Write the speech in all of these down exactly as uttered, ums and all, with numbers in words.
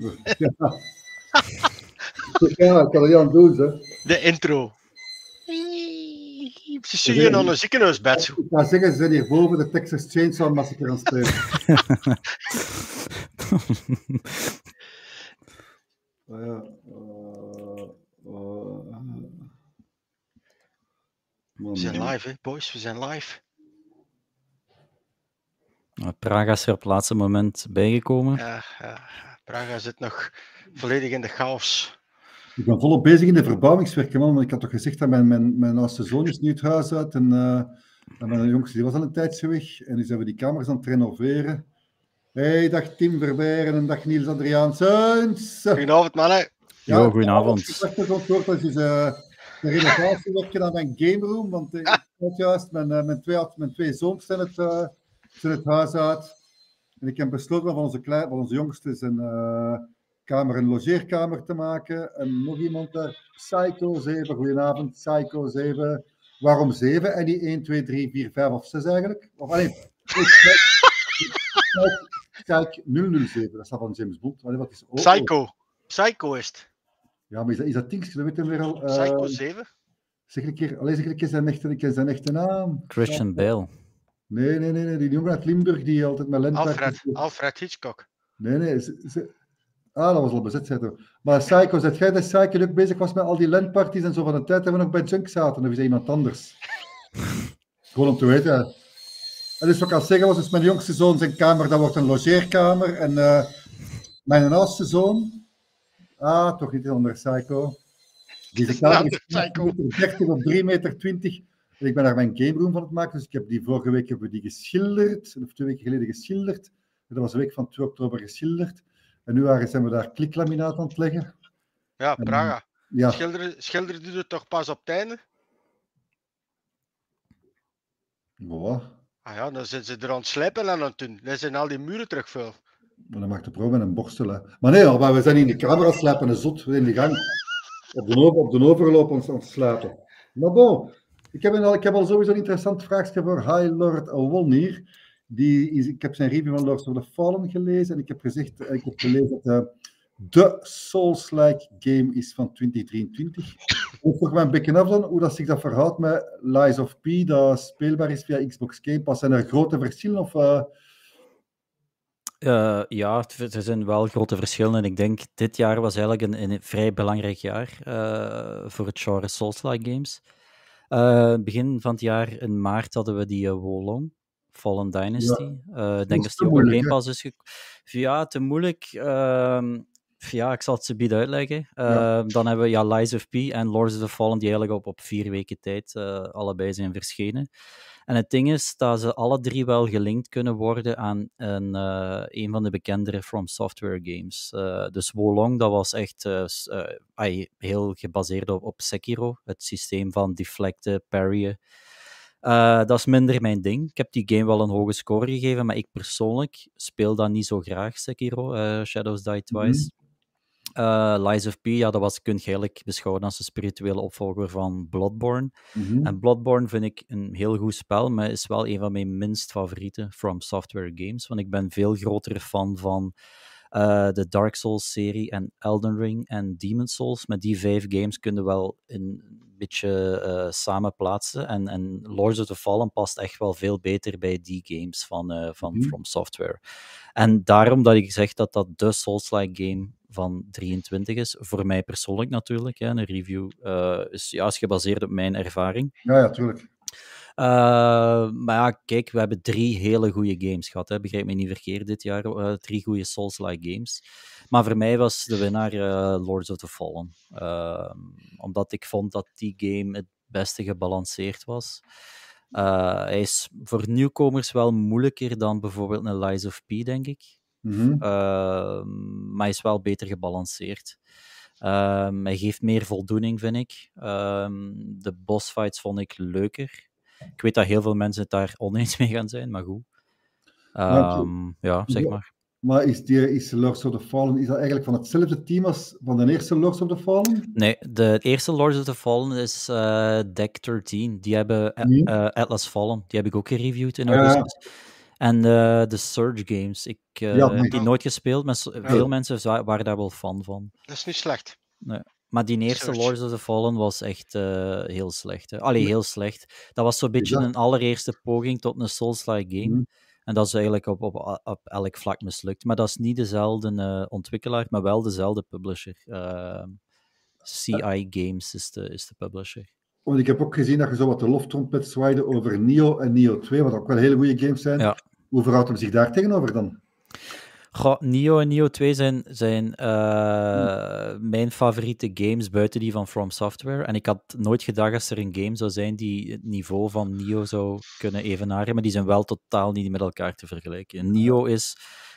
Ja. Ja, ik kan er Jan doen, zeg. De intro. Ze zingen aan een ziekenhuisbed. Zo. Ja, zingen ze hierboven de Texas Chainsaw Massacre aan spelen. Oh ja. Uh, uh. Man, we zijn man. live, hè, boys. We zijn live. Praga is er op het laatste moment bijgekomen. Ja, ja. Praga zit nog volledig in de chaos. Ik ben volop bezig in de verbouwingswerken, man. Want ik had toch gezegd dat mijn, mijn, mijn oudste zoon is nu het huis uit. En, uh, en mijn jongste die was al een tijdje weg. En nu zijn we die kamers aan het renoveren. Hey, dag Tim Verbeeren en dag Niels Adriaansens. Goedenavond, mannen. Ja, jo, goedenavond. Ik dacht dat het dat is uh, de renovatiewerken aan mijn gameroom. Want uh, ah. juist, mijn, uh, mijn, twee, mijn twee zoons zijn het... Uh, zijn het huis uit. En ik heb besloten van onze, klein, van onze jongste zijn uh, kamer een logeerkamer te maken. En nog iemand daar, Psycho zeven. Goedenavond, Psycho zeven. Waarom zeven? En die één, twee, drie, vier, vijf of zes eigenlijk? Of alleen... Kijk, nul nul zeven. Dat staat van James Bond. Allee, wat is ook, Psycho. Ook. Psycho is het. Ja, maar is dat, is dat Tinks? Dat weet hem weer al. Uh, Psycho zeven? Zeg een keer, alleen zeg een keer zijn echte, zijn echte naam. Christian Bale. Nee, nee, nee, nee, die jongen uit Limburg die altijd met Lent... Alfred, Alfred Hitchcock. Nee, nee. Ze, ze... Ah, dat was al bezet, zei toch. Maar Psycho, zet jij dat Psycho ook bezig was met al die Lentparties en zo van de tijd dat we nog bij Junk zaten? Of is dat iemand anders? Gewoon om te weten. Hè. En dus wat ik al zeggen was, dus mijn jongste zoon zijn kamer, dat wordt een logeerkamer. En uh, mijn oudste zoon... Ah, toch niet een andere Psycho. Die is dertig op drie meter twintig... En ik ben daar mijn game room van het maken, dus ik heb die vorige week hebben we die geschilderd, of twee weken geleden geschilderd. Dat was de week van twee oktober geschilderd. En nu zijn we daar kliklaminaat aan het leggen. Ja, Praga. En, ja. Schilderen, schilderen doe je toch pas op het einde? Wow. Ah ja, dan zijn ze er aan het slijpen en aan het doen. Dan zijn al die muren terugvul. Maar dan mag de pro met een borstel. Hè. Maar nee, maar we zijn in de camera slapen en zot, we zijn in de gang. Op de, over, op de overloop ons aan het slapen. Maar bon. Ik heb, al, ik heb al sowieso een interessant vraagje voor High Lord Awonir. Die is, ik heb zijn review van Lords of the Fallen gelezen en ik heb gezegd, ik heb gelezen dat uh, de Souls-like game is van twintig drieëntwintig. Ik vroeg me een beetje af dan hoe dat zich dat verhoudt met Lies of P, dat speelbaar is via Xbox Game Pass. Zijn er grote verschillen? Of, uh... Uh, ja, er zijn wel grote verschillen. En ik denk, dit jaar was eigenlijk een, een vrij belangrijk jaar uh, voor het genre Souls-like games. Uh, begin van het jaar, in maart, hadden we die uh, Wolong, Fallen Dynasty. Ja. Uh, ik denk dat die op een Game Pass is gekomen. Ja, te moeilijk. Uh, ja, ik zal het zo bieden uitleggen. Uh, ja. Dan hebben we ja, Lies of P en Lords of the Fallen, die eigenlijk op, op vier weken tijd uh, allebei zijn verschenen. En het ding is dat ze alle drie wel gelinkt kunnen worden aan een, uh, een van de bekendere From Software games. Uh, dus Wolong, dat was echt uh, uh, heel gebaseerd op, op Sekiro, het systeem van deflecten, parryen. Uh, dat is minder mijn ding. Ik heb die game wel een hoge score gegeven, maar ik persoonlijk speel dat niet zo graag, Sekiro, uh, Shadows Die Twice. Mm-hmm. uh, Lies of P, ja, dat was, kun je eigenlijk beschouwen als een spirituele opvolger van Bloodborne. Mm-hmm. En Bloodborne vind ik een heel goed spel, maar is wel een van mijn minst favoriete From Software games, want ik ben veel grotere fan van Uh, de Dark Souls-serie en Elden Ring en Demon's Souls. Met die vijf games kun je wel een beetje uh, samen plaatsen. En, en Lords of the Fallen past echt wel veel beter bij die games van, uh, van mm. From Software. En daarom dat ik zeg dat dat de Souls-like game van drieëntwintig is. Voor mij persoonlijk natuurlijk. Hè. Een review uh, is juist gebaseerd op mijn ervaring. Ja, ja, tuurlijk. Uh, maar ja, kijk, we hebben drie hele goede games gehad. Hè. Begrijp me niet verkeerd dit jaar. Uh, drie goede Souls-like games. Maar voor mij was de winnaar uh, Lords of the Fallen. Uh, omdat ik vond dat die game het beste gebalanceerd was. Uh, hij is voor nieuwkomers wel moeilijker dan bijvoorbeeld een Lies of P, denk ik. Mm-hmm. Uh, maar hij is wel beter gebalanceerd. Um, hij geeft meer voldoening, vind ik. Um, de bossfights vond ik leuker. Ik weet dat heel veel mensen het daar oneens mee gaan zijn, maar goed. Um, ja, zeg maar. Maar is, die, is Lords of the Fallen is dat eigenlijk van hetzelfde team als van de eerste Lords of the Fallen? Nee, de eerste Lords of the Fallen is uh, Deck dertien. Die hebben uh, uh, Atlas Fallen. Die heb ik ook gereviewd in augustus. Uh. En uh, de Surge games. Ik uh, ja, heb die nooit gespeeld, maar ja. veel mensen waren daar wel fan van. Dat is niet slecht. Nee. Maar die eerste Surge. Lords of the Fallen was echt uh, heel slecht. Hè. Allee, nee. heel slecht. Dat was zo'n beetje ja. een allereerste poging tot een Souls-like game. Mm. En dat is eigenlijk op, op, op elk vlak mislukt. Maar dat is niet dezelfde uh, ontwikkelaar, maar wel dezelfde publisher. Uh, C I Games is de, is de publisher. Want ik heb ook gezien dat je zo wat de loftrompet zwaaide over Nioh en Nioh twee, wat ook wel hele goede games zijn. Ja. Hoe verhoudt hem zich daar tegenover dan? Goh, Nioh en Nioh twee zijn, zijn uh, hmm. mijn favoriete games buiten die van From Software. En ik had nooit gedacht als er een game zou zijn die het niveau van Nioh zou kunnen evenaren, maar die zijn wel totaal niet met elkaar te vergelijken. Nioh is...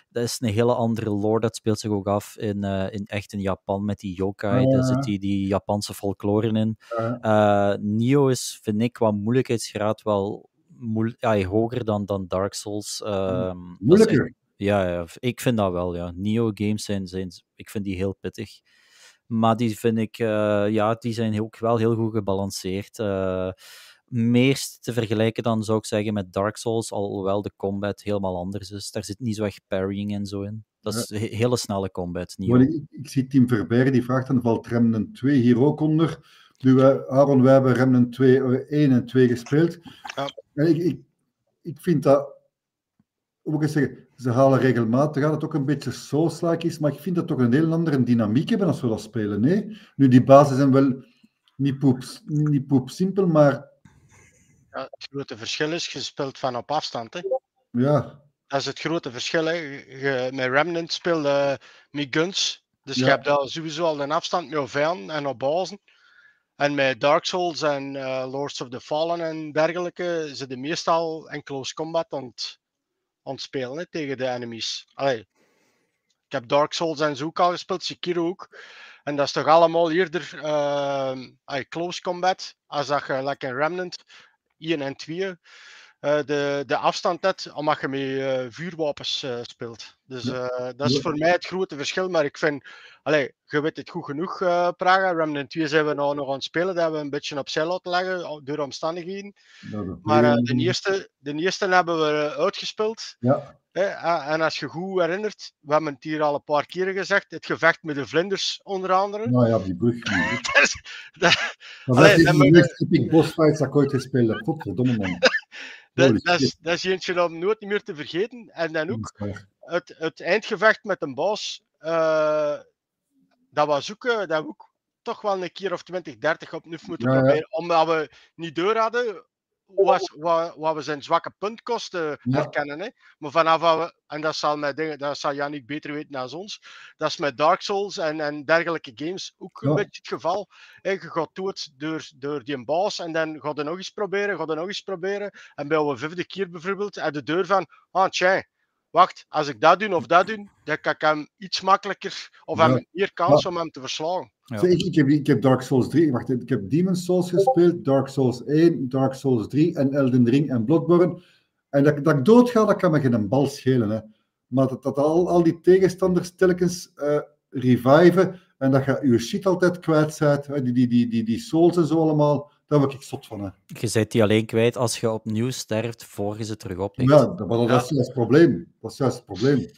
Dat is een hele andere lore, dat speelt zich ook af in, uh, in echt in Japan met die yokai, ja. daar zit die, die Japanse folklore in. Ja. Uh, Nioh is, vind ik, qua moeilijkheidsgraad wel moe- ja, hoger dan, dan Dark Souls. Uh, Moeilijker? Echt, ja, ja, ik vind dat wel, ja. Nioh games zijn, zijn, ik vind die heel pittig. Maar die vind ik, uh, ja, die zijn ook wel heel goed gebalanceerd. Uh, meest te vergelijken dan, zou ik zeggen, met Dark Souls, alhoewel de combat helemaal anders is. Daar zit niet zo echt parrying en zo in. Dat is ja. he- hele snelle combat. Niet ik, ik zie Tim Verbeeren, die vraagt dan, valt Remnant twee hier ook onder? Nu, we, Aaron, wij hebben Remnant twee, één en twee gespeeld. Ja. En ik, ik, ik vind dat... Hoe moet ik zeggen? Ze halen regelmatig aan dat het ook een beetje Souls-like is, maar ik vind dat toch een heel andere dynamiek hebben als we dat spelen. Nee? Nu, die bazen zijn wel niet poep, niet poep simpel, maar... Ja, het grote verschil is, je speelt van op afstand. Hè. Ja. Dat is het grote verschil. Hè. Je, met Remnant speelde uh, met guns. Dus ja. je hebt daar sowieso al een afstand met vijanden en op bazen. En met Dark Souls en uh, Lords of the Fallen en dergelijke zitten meestal in close combat aan het, aan het spelen hè, tegen de enemies. Allee. Ik heb Dark Souls en zo ook al gespeeld, Sekiro ook. En dat is toch allemaal eerder uh, close combat als dat je like een Remnant. één en twee, uh, de, de afstand net, omdat je met uh, vuurwapens uh, speelt. Dus uh, ja. dat is ja. voor mij het grote verschil. Maar ik vind, allee, je weet het goed genoeg, uh, Praga. Remnant twee zijn we nou nog aan het spelen. Dat hebben we een beetje opzij laten leggen, door omstandigheden. Ja, maar uh, de, eerste, de eerste hebben we uitgespeeld. Ja. Eh, en als je goed herinnert, we hebben het hier al een paar keren gezegd, het gevecht met de vlinders, onder andere. Nou ja, die brug. dat is, dat, dat allee, is de meest epic bossfights dat ik ooit gespeeld heb. Godverdomme man. dat, dat, is, dat is eentje om nooit meer te vergeten. En dan ook het, het eindgevecht met een boss, uh, dat was ook, uh, dat we ook toch wel een keer of twintig, dertig opnieuw moeten ja, proberen, ja. omdat we niet door hadden. Was, wat, wat we zijn zwakke punt kosten herkennen. Ja. Hè? Maar vanaf we, en dat zal, met dingen, dat zal Yannick beter weten dan ons, dat is met Dark Souls en, en dergelijke games ook ja. een beetje het geval. Hè? Je gaat dood door, door die baas en dan gaat je nog eens proberen, gaat je nog eens proberen. En bij de vijfde keer bijvoorbeeld, uit de deur van, ah tjie, wacht, als ik dat doe of dat doe, dan kan ik hem iets makkelijker, of ja. hem meer kans ja. om hem te verslagen. Ja. Zeg, ik, heb, ik heb Dark Souls drie, wacht, ik heb Demon's Souls gespeeld, Dark Souls één, Dark Souls drie en Elden Ring en Bloodborne. En dat, dat ik doodga, dat kan me geen bal schelen. Hè. Maar dat, dat al, al die tegenstanders telkens uh, reviven en dat je je shit altijd kwijt bent, hè, die, die, die, die, die souls en zo allemaal, daar word ik zot van. Hè. Je bent die alleen kwijt als je opnieuw sterft, voor je ze terug oppikt. Ja, dat, dat, ja. Is juist het probleem. dat is juist het probleem.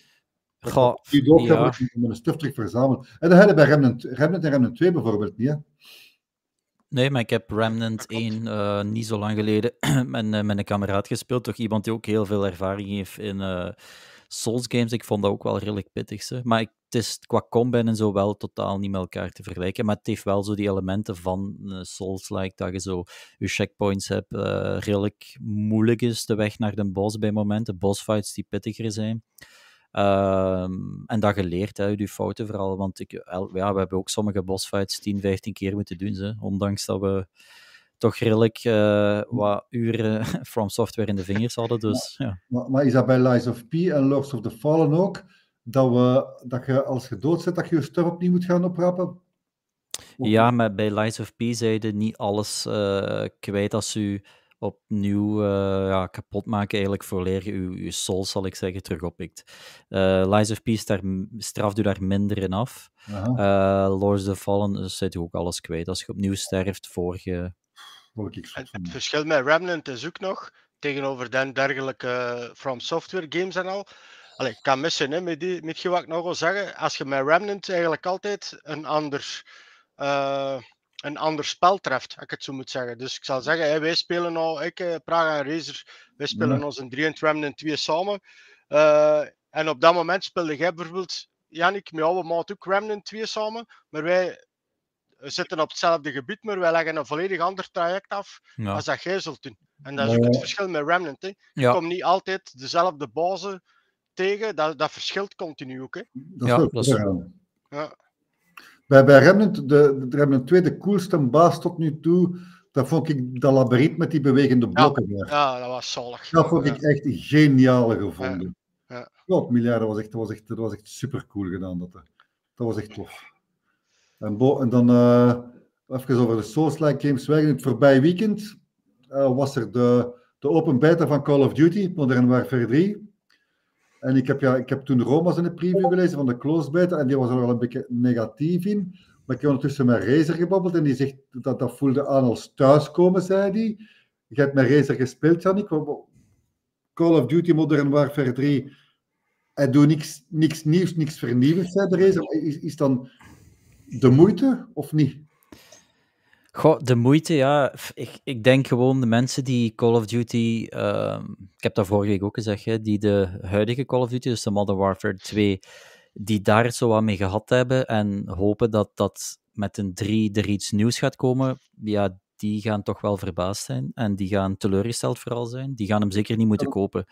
Goh, die ook ja. hebben een stuf terug verzameld. En dat hadden we bij Remnant, Remnant en Remnant twee bijvoorbeeld niet, hè? Nee, maar ik heb Remnant één uh, niet zo lang geleden met, uh, met een kameraad gespeeld. Toch iemand die ook heel veel ervaring heeft in uh, Souls games. Ik vond dat ook wel redelijk pittig. Hè? Maar ik, het is qua combat en zo wel totaal niet met elkaar te vergelijken. Maar het heeft wel zo die elementen van uh, Souls-like, dat je zo je checkpoints hebt, uh, redelijk moeilijk is de weg naar de boss bij momenten. Bossfights die pittiger zijn. Um, en dat geleerd, hè, je fouten vooral. Want ik, ja, we hebben ook sommige bossfights tien, vijftien keer moeten doen. Hè, ondanks dat we toch redelijk uh, wat uren From Software in de vingers hadden. Dus, ja. Ja. Maar, maar is dat bij Lies of P en Lords of the Fallen ook? Dat, we, dat je als je dood zit, dat je je ster opnieuw moet gaan oprapen? Of... Ja, maar bij Lies of P zeiden niet alles uh, kwijt als je... opnieuw uh, ja, kapot maken, eigenlijk voor leren je, je soul, zal ik zeggen, terug oppikt. Uh, Lies of Peace, daar straft u daar minder in af. Uh, Lords of the Fallen, dus zit je ook alles kwijt. Als je opnieuw sterft, voor je... Het, het verschil met Remnant is ook nog, tegenover den dergelijke From Software games en al. Allee, ik kan missen, hè, met, die, met wat ik nog wil zeggen. Als je met Remnant eigenlijk altijd een ander, uh, een ander spel treft, als ik het zo moet zeggen. Dus ik zal zeggen, hey, wij spelen nou, ik, eh, Praga en Razer, wij spelen onze mm. drie en Remnant twee samen. Uh, en op dat moment speelde jij bijvoorbeeld, Jannik, met jouw maat ook Remnant twee samen, maar wij zitten op hetzelfde gebied, maar wij leggen een volledig ander traject af ja. als dat jij zult doen. En dat is ook het verschil met Remnant. Hè. Je ja. komt niet altijd dezelfde bazen tegen, dat, dat verschilt continu ook. Hè. Dat ja, dat is zo. Ja. Bij, bij Remnant, de, de Remnant twee, de coolste baas tot nu toe, dat vond ik dat labyrint met die bewegende blokken. Ja, ja dat was zalig. Dat vond ik ja. echt geniaal gevonden. Ja. Ja. God, miljarden, dat was echt, dat was echt, dat was echt super cool gedaan. Dat, dat was echt tof. En, bo- en dan uh, even over de Souls-like games weg. In het voorbije weekend uh, was er de, de open beta van Call of Duty, Modern Warfare drie. En ik heb, ja, ik heb toen Roma's in de preview gelezen van de closed beta en die was er wel een beetje negatief in. Maar ik heb ondertussen met Razer gebabbeld en die zegt dat dat voelde aan als thuiskomen, zei die. Je hebt met Razer gespeeld, Jannik. Call of Duty Modern Warfare drie, hij doet niks, niks nieuws, niks vernieuwends, zei de Razer. Is, is dan de moeite of niet? Goh, de moeite, ja. Ik, ik denk gewoon de mensen die Call of Duty... Uh, ik heb dat vorige week ook gezegd, hè, die de huidige Call of Duty, dus de Modern Warfare twee, die daar zo wat mee gehad hebben en hopen dat dat met een drie er iets nieuws gaat komen, ja, die gaan toch wel verbaasd zijn. En die gaan teleurgesteld vooral zijn. Die gaan hem zeker niet moeten kopen.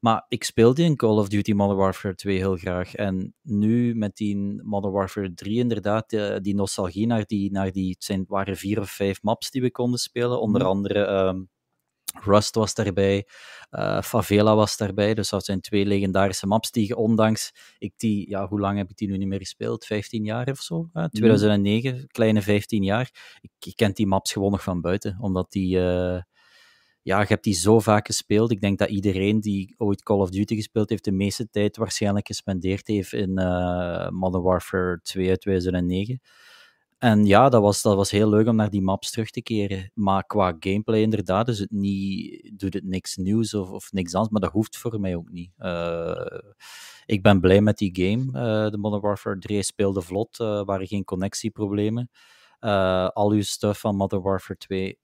Maar ik speelde in Call of Duty Modern Warfare twee heel graag. En nu met die Modern Warfare drie inderdaad, die nostalgie naar die... Naar die het zijn, waren vier of vijf maps die we konden spelen. Onder andere... Um, Rust was daarbij, uh, Favela was daarbij, dus dat zijn twee legendarische maps die ondanks, ik die, ja, hoe lang heb ik die nu niet meer gespeeld? vijftien jaar of zo? Hè? tweeduizend negen, mm. kleine vijftien jaar. Ik, ik ken die maps gewoon nog van buiten, omdat die, uh, ja, je hebt die zo vaak gespeeld. Ik denk dat iedereen die ooit Call of Duty gespeeld heeft, de meeste tijd waarschijnlijk gespendeerd heeft in uh, Modern Warfare twee uit tweeduizend negen. En ja, dat was, dat was heel leuk om naar die maps terug te keren. Maar qua gameplay inderdaad, dus het niet, doet het niks nieuws of, of niks anders. Maar dat hoeft voor mij ook niet. Uh, ik ben blij met die game. Uh, de Modern Warfare drie speelde vlot. Er uh, waren geen connectieproblemen. Uh, al uw stuff van Modern Warfare twee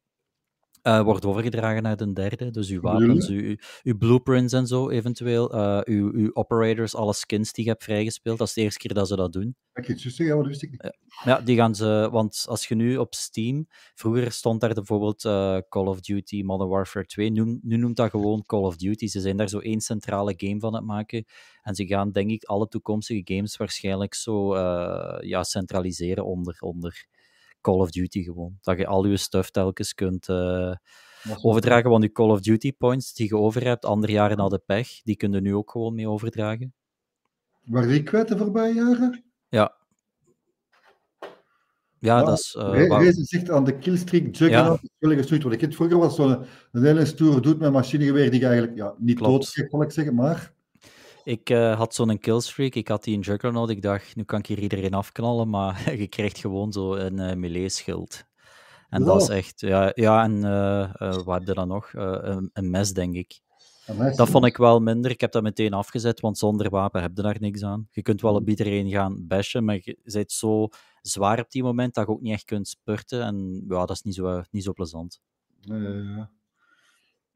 uh, wordt overgedragen naar de derde. Dus uw wapens, ja. uw, uw blueprints en zo eventueel. Uh, uw, uw operators, alle skins die je hebt vrijgespeeld. Dat is de eerste keer dat ze dat doen. Ja, die gaan ze, want als je nu op Steam, vroeger stond daar bijvoorbeeld uh, Call of Duty Modern Warfare twee, nu, nu noemt dat gewoon Call of Duty, ze zijn daar zo één centrale game van het maken en ze gaan denk ik alle toekomstige games waarschijnlijk zo uh, ja, centraliseren onder, onder Call of Duty gewoon, dat je al je stuff telkens kunt uh, overdragen, want je Call of Duty points die je over hebt, andere jaren hadden pech, die kun je nu ook gewoon mee overdragen. Waren die kwijt de voorbije jaren? Ja. Ja, ja, dat is... Uh, Re- waar... Rezen zegt aan de killstreak juggernaut ja. gestuurd worden. Ik het vroeger was zo'n een hele stoere doet met machinegeweer die je eigenlijk ja, niet doodschrikt, wil ik zeggen, maar... Ik uh, had zo'n killstreak, ik had die in Juggernaut, ik dacht, nu kan ik hier iedereen afknallen, maar je krijgt gewoon zo'n uh, melee-schild. En ja. dat is echt... Ja, ja en uh, uh, wat heb je dan nog? Uh, een, een mes, denk ik. Dat vond ik wel minder. Ik heb dat meteen afgezet, want zonder wapen heb je daar niks aan. Je kunt wel op iedereen gaan bashen, maar je bent zo zwaar op die moment dat je ook niet echt kunt spurten. En ja, dat is niet zo, niet zo plezant. Uh,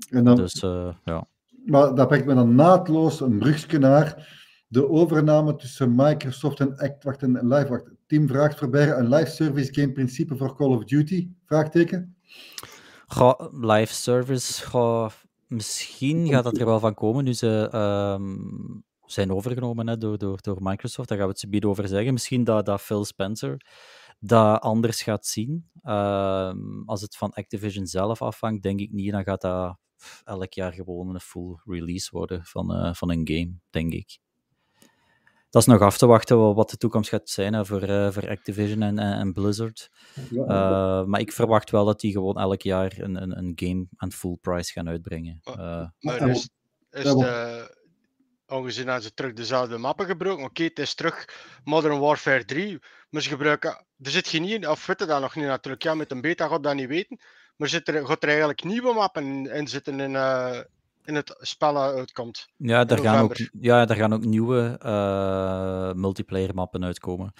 en dan, dus, uh, ja. Maar dat brengt me dan naadloos een brugje naar de overname tussen Microsoft en Actwacht en Livewacht. Tim vraagt Verbeeren, een live service game principe voor Call of Duty? Vraagteken? Goh, live service... Goh. Misschien gaat dat er wel van komen. Nu ze um, zijn overgenomen hè, door, door, door Microsoft. Daar gaan we het zo bieden over zeggen. Misschien dat, dat Phil Spencer dat anders gaat zien. Um, als het van Activision zelf afhangt, denk ik niet. Dan gaat dat elk jaar gewoon een full release worden van, uh, van een game, denk ik. Dat is nog af te wachten wat de toekomst gaat zijn hè, voor, uh, voor Activision en, en Blizzard. Uh, maar ik verwacht wel dat die gewoon elk jaar een, een, een game aan full price gaan uitbrengen. Uh, maar, maar is, is de, ongezien dat ze terug dezelfde mappen gebruiken, oké, het is terug Modern Warfare drie, maar ze gebruiken... Er zit geen in, of weten dat nog niet natuurlijk, ja, met een beta gaat dat niet weten. Maar zit er, gaat er eigenlijk nieuwe mappen in zitten in, uh, in het spel uitkomt? Ja, daar gaan ook, ja, daar gaan ook nieuwe uh, multiplayer mappen uitkomen.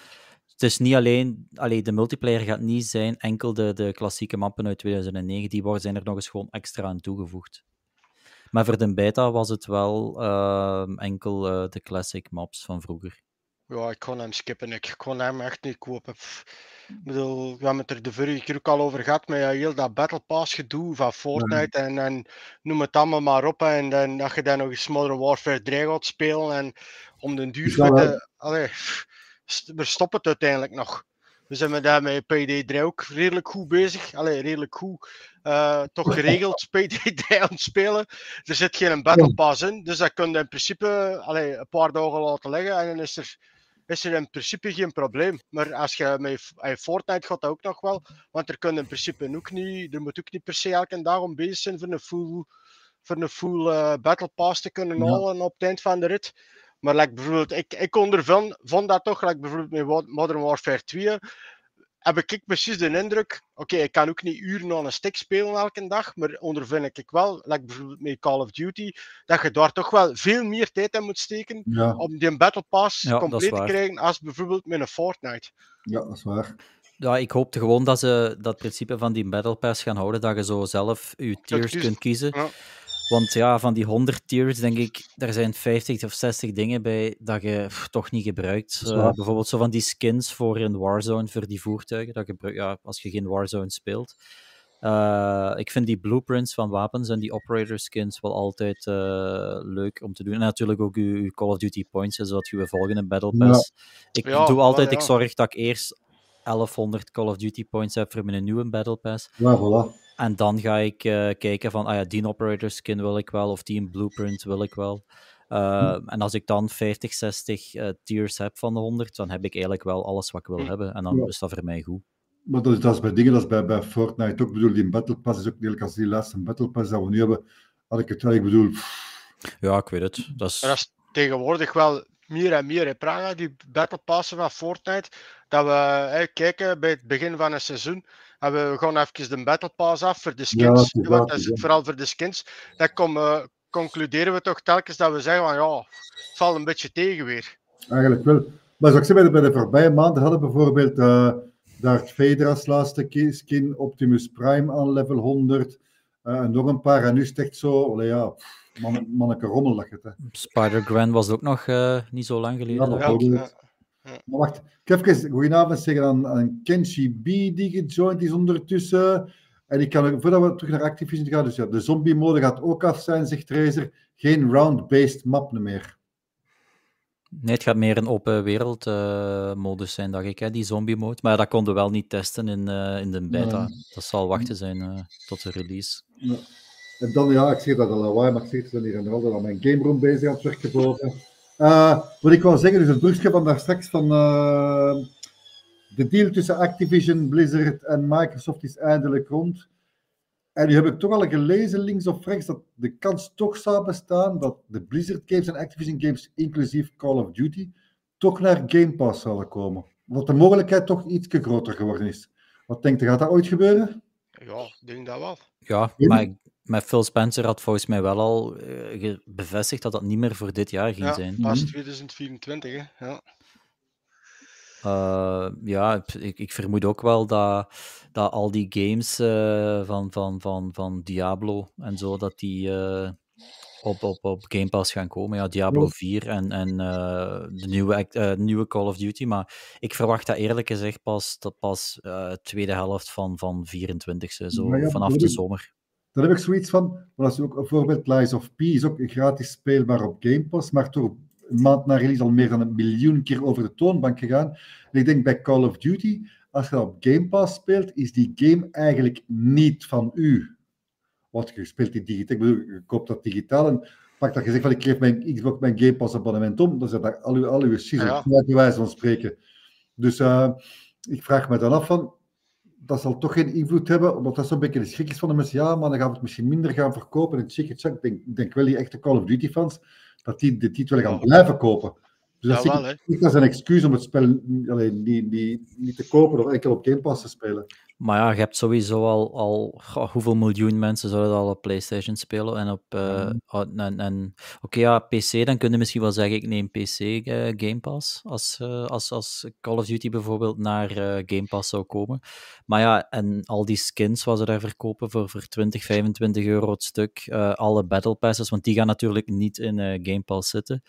Het is niet alleen... Allee, de multiplayer gaat niet zijn enkel de, de klassieke mappen uit tweeduizend negen. Die worden, zijn er nog eens gewoon extra aan toegevoegd. Maar voor de beta was het wel uh, enkel uh, de classic maps van vroeger. Ja, ik kon hem skippen. Ik kon hem echt niet kopen. Ik bedoel, we hebben het er de vorige keer ook al over gehad, met heel dat Battle Pass gedoe van Fortnite en, en noem het allemaal maar op. En, en dat je dan nog eens Modern Warfare drie gaat spelen en om den duur... Ja, de, allee, we stoppen het uiteindelijk nog. We zijn met, met Payday drie ook redelijk goed bezig. Allee, redelijk goed. Uh, toch geregeld Payday drie aan het spelen. Er zit geen Battle Pass in, dus dat kun je in principe allee, een paar dagen laten liggen en dan is er... is er in principe geen probleem. Maar als je met Fortnite gaat dat ook nog wel. Want er kunnen in principe ook niet... Er moet ook niet per se elke dag om bezig zijn voor een full, voor een full uh, battle pass te kunnen halen op het eind van de rit. Maar like, bijvoorbeeld, ik, ik ondervond vond dat toch, like, bijvoorbeeld met Modern Warfare twee, heb ik precies de indruk... Oké, okay, ik kan ook niet uren aan een stick spelen elke dag, maar ondervind ik wel, like bijvoorbeeld met Call of Duty, dat je daar toch wel veel meer tijd in moet steken ja. om die Battle Pass ja, compleet te krijgen als bijvoorbeeld met een Fortnite. Ja, dat is waar. Ja, ik hoopte gewoon dat ze dat principe van die Battle Pass gaan houden, dat je zo zelf je tiers kies... kunt kiezen. Ja. Want ja, van die honderd tiers, denk ik, daar zijn vijftig of zestig dingen bij dat je pff, toch niet gebruikt. Uh, bijvoorbeeld zo van die skins voor in Warzone, voor die voertuigen, dat je, ja, als je geen Warzone speelt. Uh, ik vind die blueprints van wapens en die operator skins wel altijd uh, leuk om te doen. En natuurlijk ook je, je Call of Duty points, zodat je je volgende Battle Pass... Ja. Ik ja, doe altijd, ja. ik zorg dat ik eerst elfhonderd Call of Duty points heb voor mijn nieuwe Battle Pass. Ja, voilà. En dan ga ik uh, kijken van, ah ja, die operator skin wil ik wel, of die blueprint wil ik wel. Uh, hm. En als ik dan vijftig, zestig uh, tiers heb van de honderd, dan heb ik eigenlijk wel alles wat ik wil hm. hebben. En dan ja. is dat voor mij goed. Maar dat is, dat is bij dingen, dat is bij, bij Fortnite ook. Ik bedoel, die Battle Pass is ook eigenlijk als die laatste Battle Pass dat we nu hebben, had ik het eigenlijk bedoel... Ja, ik weet het. Dat is, dat is tegenwoordig wel... meer en meer in Praga, die battle passen van Fortnite, dat we hey, kijken bij het begin van een seizoen en we gaan even de battle pass af voor de skins, ja, want dat is ja. vooral voor de skins, dan kom, uh, concluderen we toch telkens dat we zeggen van ja, het valt een beetje tegen weer. Eigenlijk wel, maar zoals ik zei, bij de voorbije maanden hadden we bijvoorbeeld uh, Darth Vader als laatste skin, Optimus Prime aan level honderd, uh, en nog een paar, en nu is echt zo, oh, ja... Man, manneke rommel lag het, hè. Spider-Gwen was het ook nog uh, niet zo lang geleden. Ja, dat ja. Maar wacht, ik even goedenavond zeggen aan, aan Kenshi B, die gejoind is ondertussen. En ik kan, voordat we terug naar Activision gaan, dus ja, de zombie-mode gaat ook af zijn, zegt Razer. Geen round-based map meer. Nee, het gaat meer een open wereld uh, modus zijn, dacht ik, hè, die zombie-mode. Maar dat konden we wel niet testen in, uh, in de beta. Nee. Dat zal wachten zijn uh, tot de release. Ja. En dan, ja, ik zeg dat al lawaai, maar ik zeg dat hier en al dat aan mijn game room bezig aan het werken boven. Uh, wat ik wou zeggen, dus het brugje van daar straks van uh, de deal tussen Activision, Blizzard en Microsoft is eindelijk rond. En nu heb ik toch al gelezen, links of rechts, dat de kans toch zou bestaan dat de Blizzard games en Activision games, inclusief Call of Duty, toch naar Game Pass zouden komen. Omdat de mogelijkheid toch iets groter geworden is. Wat denkt u, gaat dat ooit gebeuren? Ja, ik denk dat wel. Ja, maar... Met Phil Spencer had volgens mij wel al uh, bevestigd dat dat niet meer voor dit jaar ging ja, zijn. Pas tweeduizend vierentwintig, hè? Ja. Uh, ja, ik, ik vermoed ook wel dat, dat al die games uh, van, van, van, van Diablo en zo, dat die uh, op, op, op Game Pass gaan komen. Ja, Diablo vier en, en uh, de nieuwe, uh, nieuwe Call of Duty. Maar ik verwacht dat eerlijk gezegd pas de pas, uh, tweede helft van, van vierentwintig, zo, ja, vanaf de zomer. Dan heb ik zoiets van, als ook bijvoorbeeld Lies of P is ook gratis speelbaar op Game Pass, maar door een maand na release al meer dan een miljoen keer over de toonbank gegaan. En ik denk bij Call of Duty, als je dat op Game Pass speelt, is die game eigenlijk niet van u. Want je speelt die digitaal, ik bedoel, je koopt dat digitaal en pak dat je zegt van, ik geef mijn Xbox mijn Game Pass abonnement om, dan zijn daar al uw, al uw shizzle, ja. uit die wijze van spreken. Dus uh, ik vraag me dan af van, dat zal toch geen invloed hebben, omdat dat zo'n beetje de schrik is van de mensen. Ja, maar dan gaan we het misschien minder gaan verkopen. En check, check. Ik denk, denk wel die echte Call of Duty fans, dat die de titel gaan blijven kopen. Dus dat, ja, wel, hè? Niet als een excuus om het spel alleen, niet, niet, niet te kopen of enkel op Game Pass te spelen. Maar ja, je hebt sowieso al, al goh, hoeveel miljoen mensen zouden al op PlayStation spelen en op uh, mm. en, en oké, okay, ja, P C, dan kun je misschien wel zeggen ik neem P C uh, Game Pass als, uh, als, als Call of Duty bijvoorbeeld naar uh, Game Pass zou komen. Maar ja, en al die skins wat ze daar verkopen voor, voor twintig, vijfentwintig euro het stuk, uh, alle Battle Passes, want die gaan natuurlijk niet in uh, Game Pass zitten.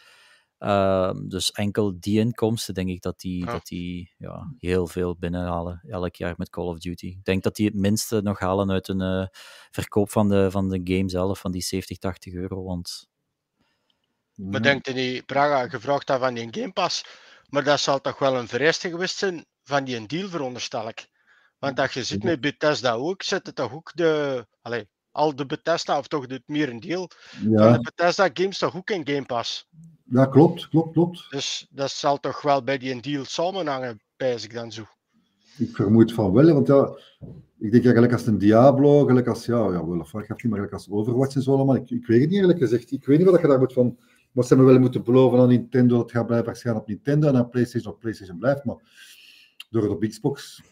Uh, dus enkel die inkomsten, denk ik dat die, ja. Dat die ja, heel veel binnenhalen elk jaar met Call of Duty. Ik denk dat die het minste nog halen uit een uh, verkoop van de, van de game zelf, van die zeventig, tachtig euro. Want... Maar denkt in die Praga, gevraagd dat van die Game Pass, maar dat zal toch wel een vereiste geweest zijn van die deal, veronderstel ik. Want dat je zit met Bethesda ook, zitten toch ook de... Allez, al de Bethesda, of toch het merendeel ja. van de Bethesda games toch ook in Game Pass. Ja, klopt, klopt, klopt. Dus dat zal toch wel bij die deal samenhangen, pijs ik dan zo. Ik vermoed van wel, want ja, ik denk eigenlijk als een Diablo, gelijk als, ja, ja wel of wat, maar gelijk als Overwatch en zo allemaal, ik, ik weet het niet eerlijk gezegd, ik weet niet wat je daar moet van, wat ze me wel moeten beloven aan Nintendo, dat gaat blijven gaan op Nintendo en aan PlayStation op PlayStation blijft, maar door het op Xbox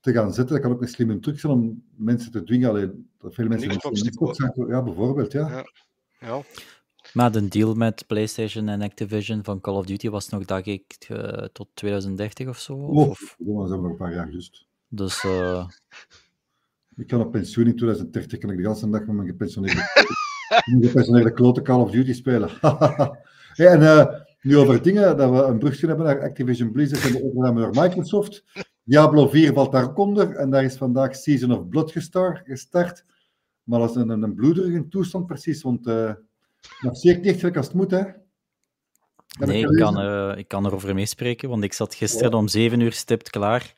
te gaan zetten, dat kan ook een slimme truc zijn om mensen te dwingen, alleen dat veel mensen... Xbox te Xbox zijn, ja, bijvoorbeeld, ja. Ja, ja. Maar de deal met PlayStation en Activision van Call of Duty was nog, dacht ik, uh, tot twintig dertig of zo? Oh, of... dat zijn nog een paar jaar, juist. Dus... Uh... Ik kan op pensioen in twintig dertig, kan ik de hele dag met mijn gepensioneerde, gepensioneerde klote Call of Duty spelen. Hey, en uh, nu over dingen, dat we een brugje hebben naar Activision Blizzard en de overname door Microsoft. Diablo vier valt daar ook onder, en daar is vandaag Season of Blood gestart. Maar dat is een, een bloederige toestand precies, want... Uh, Dat zie ik niet echt als het moet, hè? Heb nee, ik, ik, kan, uh, ik kan erover meespreken, want ik zat gisteren ja. om zeven uur stipt klaar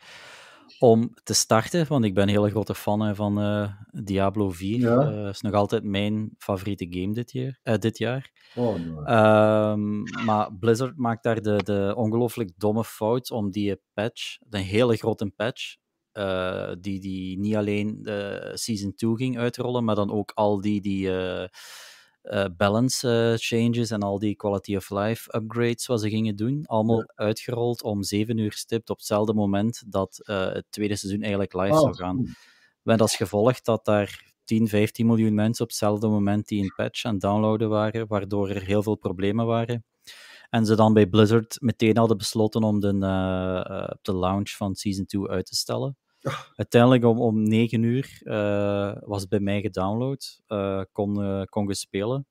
om te starten, want ik ben een hele grote fan van uh, Diablo vier. Ja. Dat uh, is nog altijd mijn favoriete game dit jaar. Uh, dit jaar. Oh, nee. um, maar Blizzard maakt daar de, de ongelooflijk domme fout om die patch, een hele grote patch, Uh, die, die niet alleen uh, Season twee ging uitrollen, maar dan ook al die... die uh, Uh, balance uh, changes en al die quality of life upgrades wat ze gingen doen, allemaal ja. uitgerold om zeven uur stipt op hetzelfde moment dat uh, het tweede seizoen eigenlijk live oh. zou gaan. Met als gevolg dat daar tien, vijftien miljoen mensen op hetzelfde moment die een patch aan het downloaden waren, waardoor er heel veel problemen waren. En ze dan bij Blizzard meteen hadden besloten om de, uh, uh, de launch van Season twee uit te stellen. Uiteindelijk om, om negen uur uh, was het bij mij gedownload, uh, kon, uh, kon je spelen.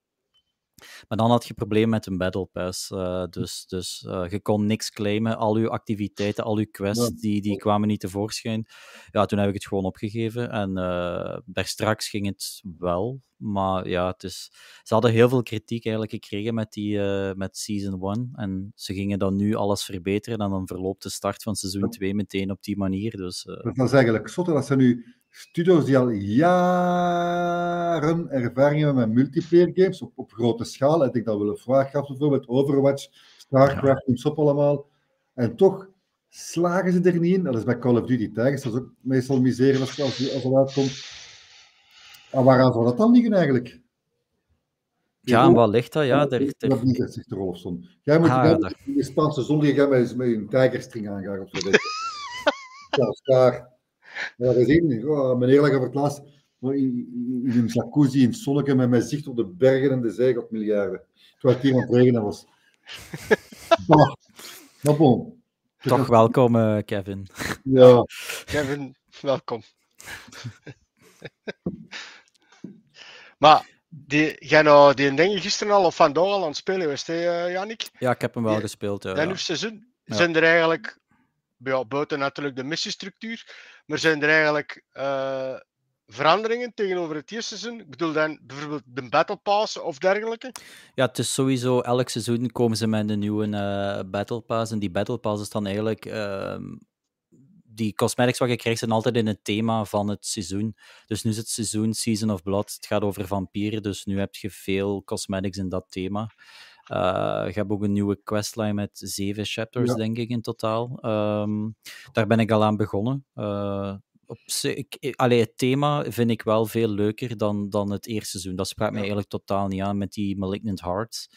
Maar dan had je problemen met een Battle Pass. Uh, dus dus uh, je kon niks claimen, al je activiteiten, al je quests, ja. die, die kwamen niet tevoorschijn. Ja, toen heb ik het gewoon opgegeven en uh, daarstraks ging het wel. Maar ja, het is... ze hadden heel veel kritiek eigenlijk gekregen met, die, uh, met Season één. En ze gingen dan nu alles verbeteren en dan verloopt de start van Seizoen twee meteen op die manier. Dus, uh... dat is eigenlijk zotter dat ze nu... Studios die al jaren ervaring hebben met multiplayer games op, op grote schaal. Ik denk dat we een vraag gaf, bijvoorbeeld Overwatch, Starcraft, ja. en zo allemaal. En toch slagen ze er niet in. Dat is bij Call of Duty Tigers. Dat is ook meestal miseren als, als, als er uitkomt. En waaraan zou dat dan liggen eigenlijk? Ja, en wat ligt dat? Ja, der, der... dat niet echt de rol of zo. Jij moet ah, daar... in de Spaanse zon liggen met, met een tijgerstring aangaan of zo. Ja, Star. Ja, gezien, oh, meneer lag over het laatst in, in een jacuzzi in het zonnetje met mijn zicht op de bergen en de zee op miljarden. Terwijl het hier aan het regenen was. Bah, nou bon. Toch welkom, uh, Kevin. Ja. Kevin, welkom. Maar, die, jij nou die dingen gisteren al of vandaag al aan het spelen was, hè, Jannik? Ja, ik heb hem wel die, gespeeld. Ja, en ja. seizoen ja. zijn er eigenlijk... Ja, buiten natuurlijk de missiestructuur, maar zijn er eigenlijk uh, veranderingen tegenover het eerste seizoen? Ik bedoel dan bijvoorbeeld de Battle Pass of dergelijke? Ja, het is sowieso, elk seizoen komen ze met een nieuwe uh, Battle Pass en die Battle Pass is dan eigenlijk... Uh, die cosmetics wat je krijgt zijn altijd in het thema van het seizoen. Dus nu is het seizoen Season of Blood, het gaat over vampieren, dus nu heb je veel cosmetics in dat thema. Uh, je hebt ook een nieuwe questline met zeven chapters, ja. denk ik, in totaal. Um, daar ben ik al aan begonnen. Uh, op, ik, allee, het thema vind ik wel veel leuker dan, dan het eerste seizoen. Dat sprak ja. mij eigenlijk totaal niet aan met die Malignant Hearts.